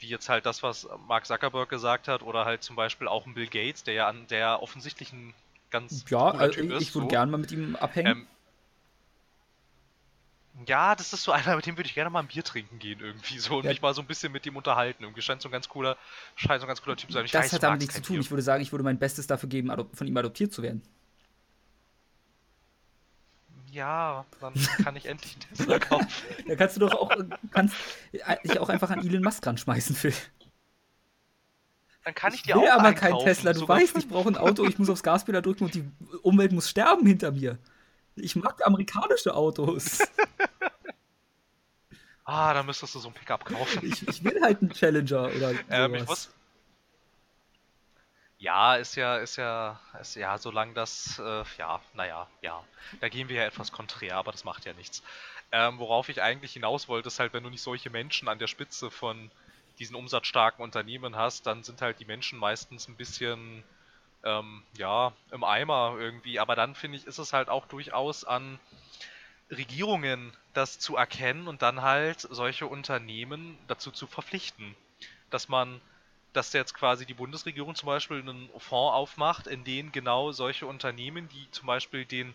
wie jetzt halt das, was Mark Zuckerberg gesagt hat, oder halt zum Beispiel auch ein Bill Gates, der ja an der offensichtlich ein ganz ja, cooler also Typ ich, ist. Ja, ich würde so. gerne mal mit ihm abhängen. Ähm, ja, das ist so einer, mit dem würde ich gerne mal ein Bier trinken gehen irgendwie so und ja. mich mal so ein bisschen mit ihm unterhalten. Irgendwie scheint so ein ganz cooler, scheint so ein ganz cooler Typ zu sein. Ich das weiß, hat damit nichts zu tun. Bier. Ich würde sagen, ich würde mein Bestes dafür geben, von ihm adoptiert zu werden. Ja, dann kann ich endlich einen Tesla kaufen. Da kannst du doch auch, kannst dich auch einfach an Elon Musk ranschmeißen, Phil. Dann kann ich dir auch einen kaufen. Ich will aber keinen Tesla, du weißt, ich brauche ein Auto, ich muss aufs Gaspedal drücken und die Umwelt muss sterben hinter mir. Ich mag amerikanische Autos. Ah, dann müsstest du so ein Pickup kaufen. Ich, ich will halt einen Challenger oder sowas. Ähm, ich muss Ja, ist ja, ist ja, ist ja, solange das, äh, ja, naja, ja, da gehen wir ja etwas konträr, aber das macht ja nichts. Ähm, worauf ich eigentlich hinaus wollte, ist halt, wenn du nicht solche Menschen an der Spitze von diesen umsatzstarken Unternehmen hast, dann sind halt die Menschen meistens ein bisschen, ähm, ja, im Eimer irgendwie. Aber dann, finde ich, ist es halt auch durchaus an Regierungen, das zu erkennen und dann halt solche Unternehmen dazu zu verpflichten, dass man... dass jetzt quasi die Bundesregierung zum Beispiel einen Fonds aufmacht, in den genau solche Unternehmen, die zum Beispiel den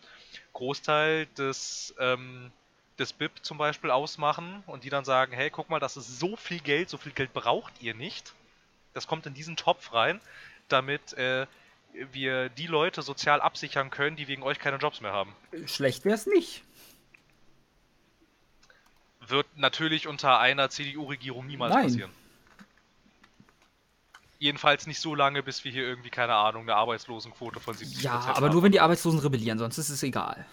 Großteil des, ähm, des B I P zum Beispiel ausmachen und die dann sagen, hey, guck mal, das ist so viel Geld, so viel Geld braucht ihr nicht. Das kommt in diesen Topf rein, damit äh, wir die Leute sozial absichern können, die wegen euch keine Jobs mehr haben. Schlecht wär's nicht. Wird natürlich unter einer C D U-Regierung niemals Nein. passieren. Jedenfalls nicht so lange, bis wir hier irgendwie, keine Ahnung, eine Arbeitslosenquote von siebzig Prozent ja, haben. Ja, aber nur wenn die Arbeitslosen rebellieren, sonst ist es egal.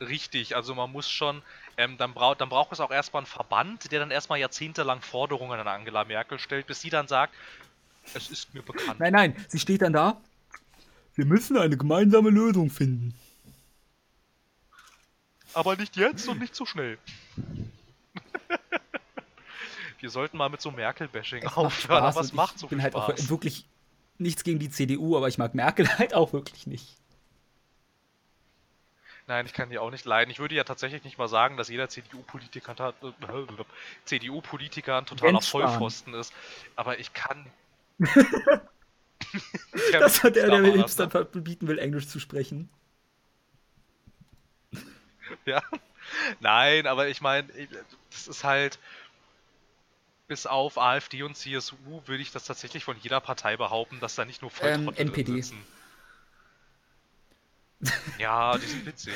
Richtig, also man muss schon, ähm, dann, brauch, dann braucht es auch erstmal einen Verband, der dann erstmal jahrzehntelang Forderungen an Angela Merkel stellt, bis sie dann sagt, es ist mir bekannt. Nein, nein, sie steht dann da, wir müssen eine gemeinsame Lösung finden. Aber nicht jetzt und nicht zu schnell. Wir sollten mal mit so Merkel-Bashing aufhören, aber es macht so viel Spaß. Ich bin halt auch wirklich nichts gegen die C D U, aber ich mag Merkel halt auch wirklich nicht. Nein, ich kann die auch nicht leiden. Ich würde ja tatsächlich nicht mal sagen, dass jeder C D U-Politiker, C D U-Politiker ein totaler Vollpfosten ist. Aber ich kann... Das hat er, der mir liebst dann verbieten will, Englisch zu sprechen. Ja, nein, aber ich meine, das ist halt... Bis auf AfD und C S U würde ich das tatsächlich von jeder Partei behaupten, dass da nicht nur Volltrottel ähm, N P D sitzen. Ja, die sind witzig.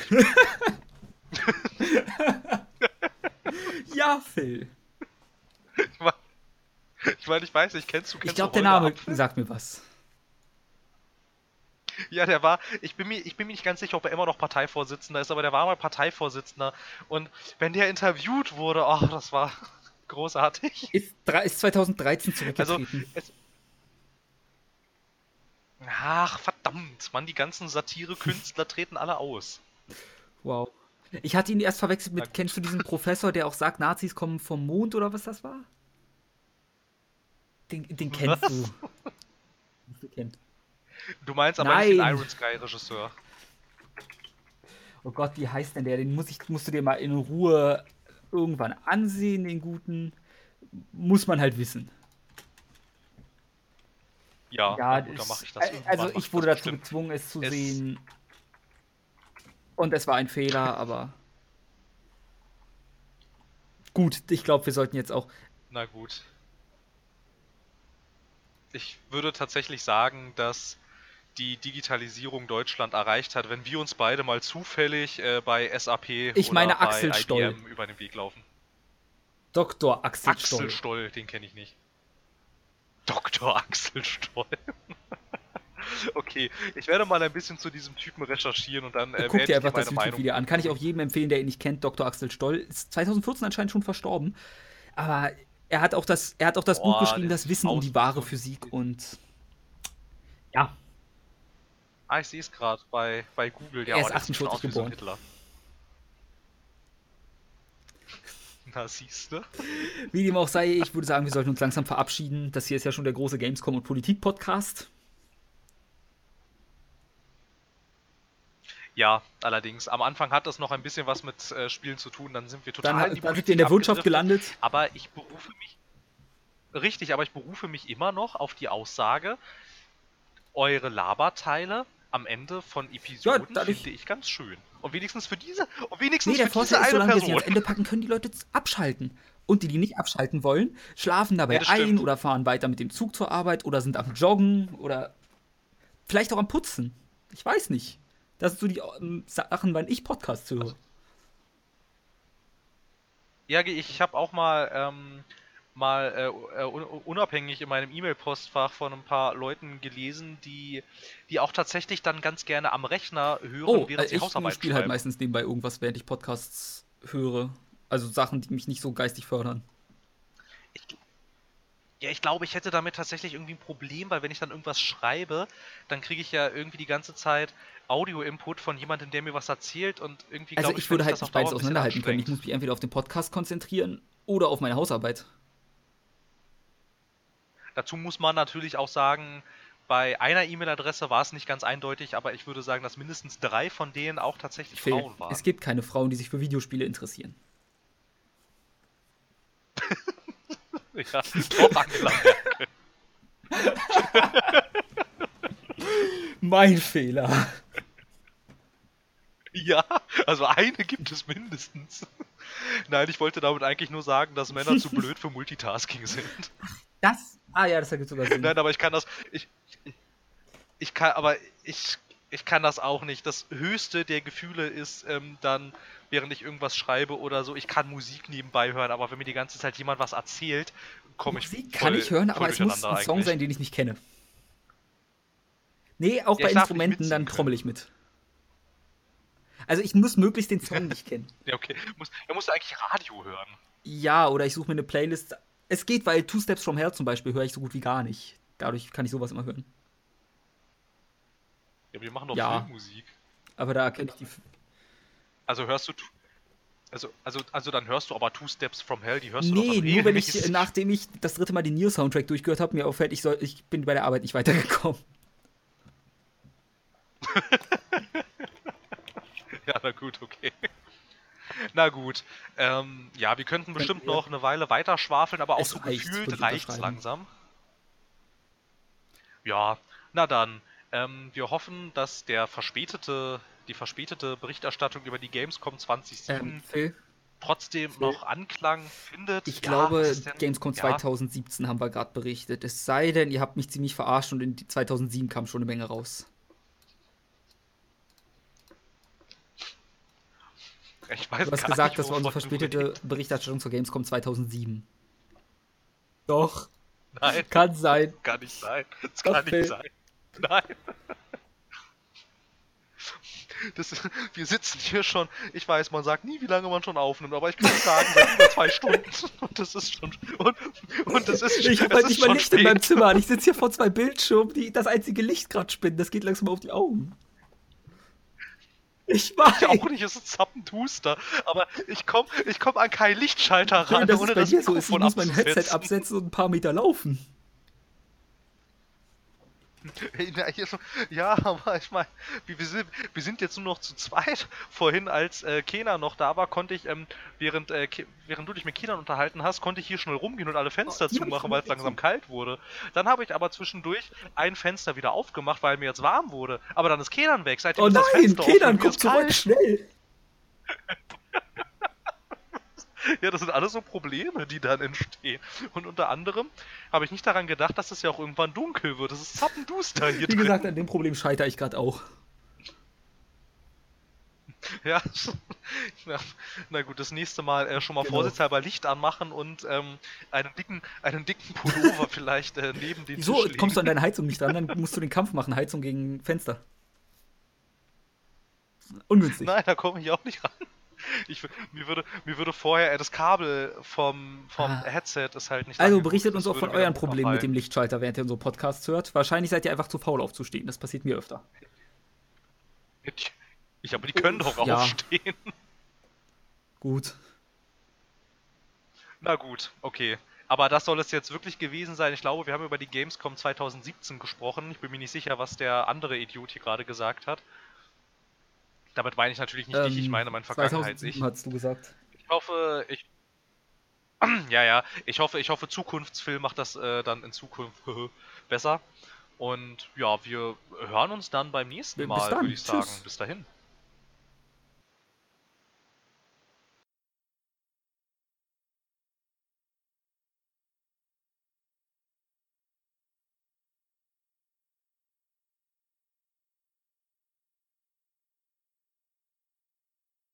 Ja, Phil. Ich meine, ich, mein, ich weiß nicht, kennst du kennst Ich glaube, der Name Apfel? Sagt mir was. Ja, der war, ich bin, mir, ich bin mir nicht ganz sicher, ob er immer noch Parteivorsitzender ist, aber der war mal Parteivorsitzender. Und wenn der interviewt wurde, ach, oh, das war... großartig. Ist, ist zwanzig dreizehn zurückgetreten. Also, es, ach, verdammt, Mann, die ganzen Satire-Künstler treten alle aus. Wow. Ich hatte ihn erst verwechselt mit, kennst du diesen Professor, der auch sagt, Nazis kommen vom Mond oder was das war? Den, den kennst was? du. Du meinst aber Nein. nicht den Iron Sky-Regisseur. Oh Gott, wie heißt denn der? Den muss ich, musst du dir mal in Ruhe... irgendwann ansehen, den guten, muss man halt wissen. Ja, ja gut, dann mache ich das. Also ich wurde dazu bestimmt. gezwungen, es zu es sehen. Und es war ein Fehler, aber... Gut, ich glaube, wir sollten jetzt auch... Na gut. Ich würde tatsächlich sagen, dass die Digitalisierung Deutschland erreicht hat, wenn wir uns beide mal zufällig äh, bei S A P ich oder meine Axel bei I B M Stoll. über den Weg laufen. Doktor Axel, Axel Stoll. Stoll, den kenne ich nicht. Doktor Axel Stoll. Okay, ich werde mal ein bisschen zu diesem Typen recherchieren und dann äh, guck dir einfach das YouTube-Video an. Kann ich auch jedem empfehlen, der ihn nicht kennt. Doktor Axel Stoll ist zwanzig vierzehn anscheinend schon verstorben, aber er hat auch das, er hat auch das Boah, Buch geschrieben, das Wissen um die wahre Physik und ja. Ah, ich sehe es gerade bei, bei Google. Ja, er ist achtundvierzig geboren. So Hitler. Na, siehst du? Wie dem auch sei, ich würde sagen, wir sollten uns langsam verabschieden. Das hier ist ja schon der große Gamescom- und Politik-Podcast. Ja, allerdings. Am Anfang hat das noch ein bisschen was mit äh, Spielen zu tun, dann sind wir total dann, in die dann Politik sind wir in der Wirtschaft gelandet. Aber ich berufe mich, richtig, aber ich berufe mich immer noch auf die Aussage, eure Laberteile am Ende von Episoden ja, finde ich, ich ganz schön. Und wenigstens für diese, und wenigstens nee, der für Vorteil diese ist, eine solange Person. Wir sie ans Ende packen, können die Leute abschalten. Und die, die nicht abschalten wollen, schlafen dabei ja, ein oder fahren weiter mit dem Zug zur Arbeit oder sind am Joggen oder vielleicht auch am Putzen. Ich weiß nicht. Das sind so die ähm, Sachen, wann ich Podcasts höre. Also, ja, ich habe auch mal ähm, mal äh, unabhängig in meinem E-Mail-Postfach von ein paar Leuten gelesen, die, die auch tatsächlich dann ganz gerne am Rechner hören, oh, während sie Hausarbeit schreiben. Ich spiele halt meistens nebenbei irgendwas, während ich Podcasts höre. Also Sachen, die mich nicht so geistig fördern. Ich Ja, ich glaube, ich hätte damit tatsächlich irgendwie ein Problem, weil wenn ich dann irgendwas schreibe, dann kriege ich ja irgendwie die ganze Zeit Audio-Input von jemandem, der mir was erzählt und irgendwie... Also glaub, ich, ich würde halt nicht beides auseinanderhalten können. Ich muss mich entweder auf den Podcast konzentrieren oder auf meine Hausarbeit. Dazu muss man natürlich auch sagen, bei einer E-Mail-Adresse war es nicht ganz eindeutig, aber ich würde sagen, dass mindestens drei von denen auch tatsächlich Phil, Frauen waren. Es gibt keine Frauen, die sich für Videospiele interessieren. Ja, mein Fehler. Ja, also eine gibt es mindestens. Nein, ich wollte damit eigentlich nur sagen, dass Männer zu blöd für Multitasking sind. Das? Ah ja, das ergibt sogar Sinn. Nein, aber ich kann das... Ich, ich kann, aber ich... Ich kann das auch nicht. Das höchste der Gefühle ist ähm, dann, während ich irgendwas schreibe oder so, ich kann Musik nebenbei hören, aber wenn mir die ganze Zeit jemand was erzählt, komme ich Musik voll, kann ich hören, aber es muss ein Song eigentlich sein, den ich nicht kenne. Nee, auch ja, bei Instrumenten, dann trommel ich mit. Also ich muss möglichst den Song nicht kennen. Ja, okay. Muss, er muss eigentlich Radio hören. Ja, oder ich suche mir eine Playlist. Es geht, weil Two Steps From Hell zum Beispiel höre ich so gut wie gar nicht. Dadurch kann ich sowas immer hören. Ja, aber wir machen doch ja. Filmmusik. Aber da kenne ich die... F- also hörst du... Also, also, also dann hörst du aber Two Steps From Hell, die hörst nee, du doch... Nee, nur Ehe, wenn ich, nachdem ich das dritte Mal den Neo-Soundtrack durchgehört habe, mir auffällt, ich, soll, ich bin bei der Arbeit nicht weitergekommen. Ja, na gut, okay. Na gut. Ähm, ja, wir könnten bestimmt noch eine Weile weiter schwafeln, aber auch so gefühlt reicht's langsam. Ja, na dann... Ähm, wir hoffen, dass der verspätete, die verspätete Berichterstattung über die Gamescom zweitausendsiebzehn ähm, trotzdem Phil? noch Anklang findet. Ich ja, glaube, denn, Gamescom ja. zweitausendsiebzehn haben wir gerade berichtet. Es sei denn, ihr habt mich ziemlich verarscht und in zweitausendsieben kam schon eine Menge raus. Ich weiß du hast gar gesagt, nicht, das war unsere verspätete Berichterstattung zur Gamescom zweitausendsieben. Doch. Nein. Kann sein. Kann nicht sein. Das Doch, kann nicht Phil. sein. Nein. Das, wir sitzen hier schon, ich weiß, man sagt nie, wie lange man schon aufnimmt, aber ich kann sagen, seit über zwei Stunden. Und das ist schon. Und, und das ist schon. Ich habe halt nicht mal Licht spät. in meinem Zimmer. Ich sitze hier vor zwei Bildschirmen, die das einzige Licht gerade spinnen. Das geht langsam auf die Augen. Ich weiß. Ich auch nicht, es ist zappenduster. Aber ich komme ich komm an keinen Lichtschalter ran, das ohne dass ich so ist. Ich muss mein Headset absetzen und ein paar Meter laufen. Ja, aber ich meine, wir sind, wir sind jetzt nur noch zu zweit. Vorhin, als äh, Kenan noch da war, konnte ich, ähm, während, äh, Ke- während du dich mit Kenan unterhalten hast, konnte ich hier schnell rumgehen und alle Fenster oh, zumachen, weil es langsam kalt wurde. Dann habe ich aber zwischendurch ein Fenster wieder aufgemacht, weil mir jetzt warm wurde. Aber dann ist Kenan weg. Seitdem oh nein, das Fenster Kenan, komm zurück, schnell! Ja, das sind alles so Probleme, die dann entstehen. Und unter anderem habe ich nicht daran gedacht, dass es ja auch irgendwann dunkel wird. Es ist zappenduster hier drin. Wie gesagt, an dem Problem scheitere ich gerade auch. Ja, na, na gut, das nächste Mal äh, schon mal genau. vorsichtshalber Licht anmachen und ähm, einen dicken, einen dicken Pullover vielleicht äh, neben den so, Tisch legen. So, kommst du an deine Heizung nicht dran, dann musst du den Kampf machen, Heizung gegen Fenster. Ungünstig. Nein, da komme ich auch nicht ran. Ich, mir, würde, mir würde vorher, das Kabel vom, vom ah. Headset ist halt nicht... Also berichtet uns auch von euren Problemen mit dem Lichtschalter, während ihr unsere Podcasts hört. Wahrscheinlich seid ihr einfach zu faul aufzustehen, das passiert mir öfter. Ich, aber die können doch ja. aufstehen. Gut. Na gut, okay. Aber das soll es jetzt wirklich gewesen sein. Ich glaube, wir haben über die Gamescom zweitausendsiebzehn gesprochen. Ich bin mir nicht sicher, was der andere Idiot hier gerade gesagt hat. Damit meine ich natürlich nicht ähm, dich, ich meine mein Vergangenheits-Ich. Hast du gesagt. Ich hoffe, ich... ja, ja, ich hoffe, ich hoffe, Zukunftsphil macht das äh, dann in Zukunft besser. Und ja, wir hören uns dann beim nächsten Mal, würde ich sagen. Bis dahin.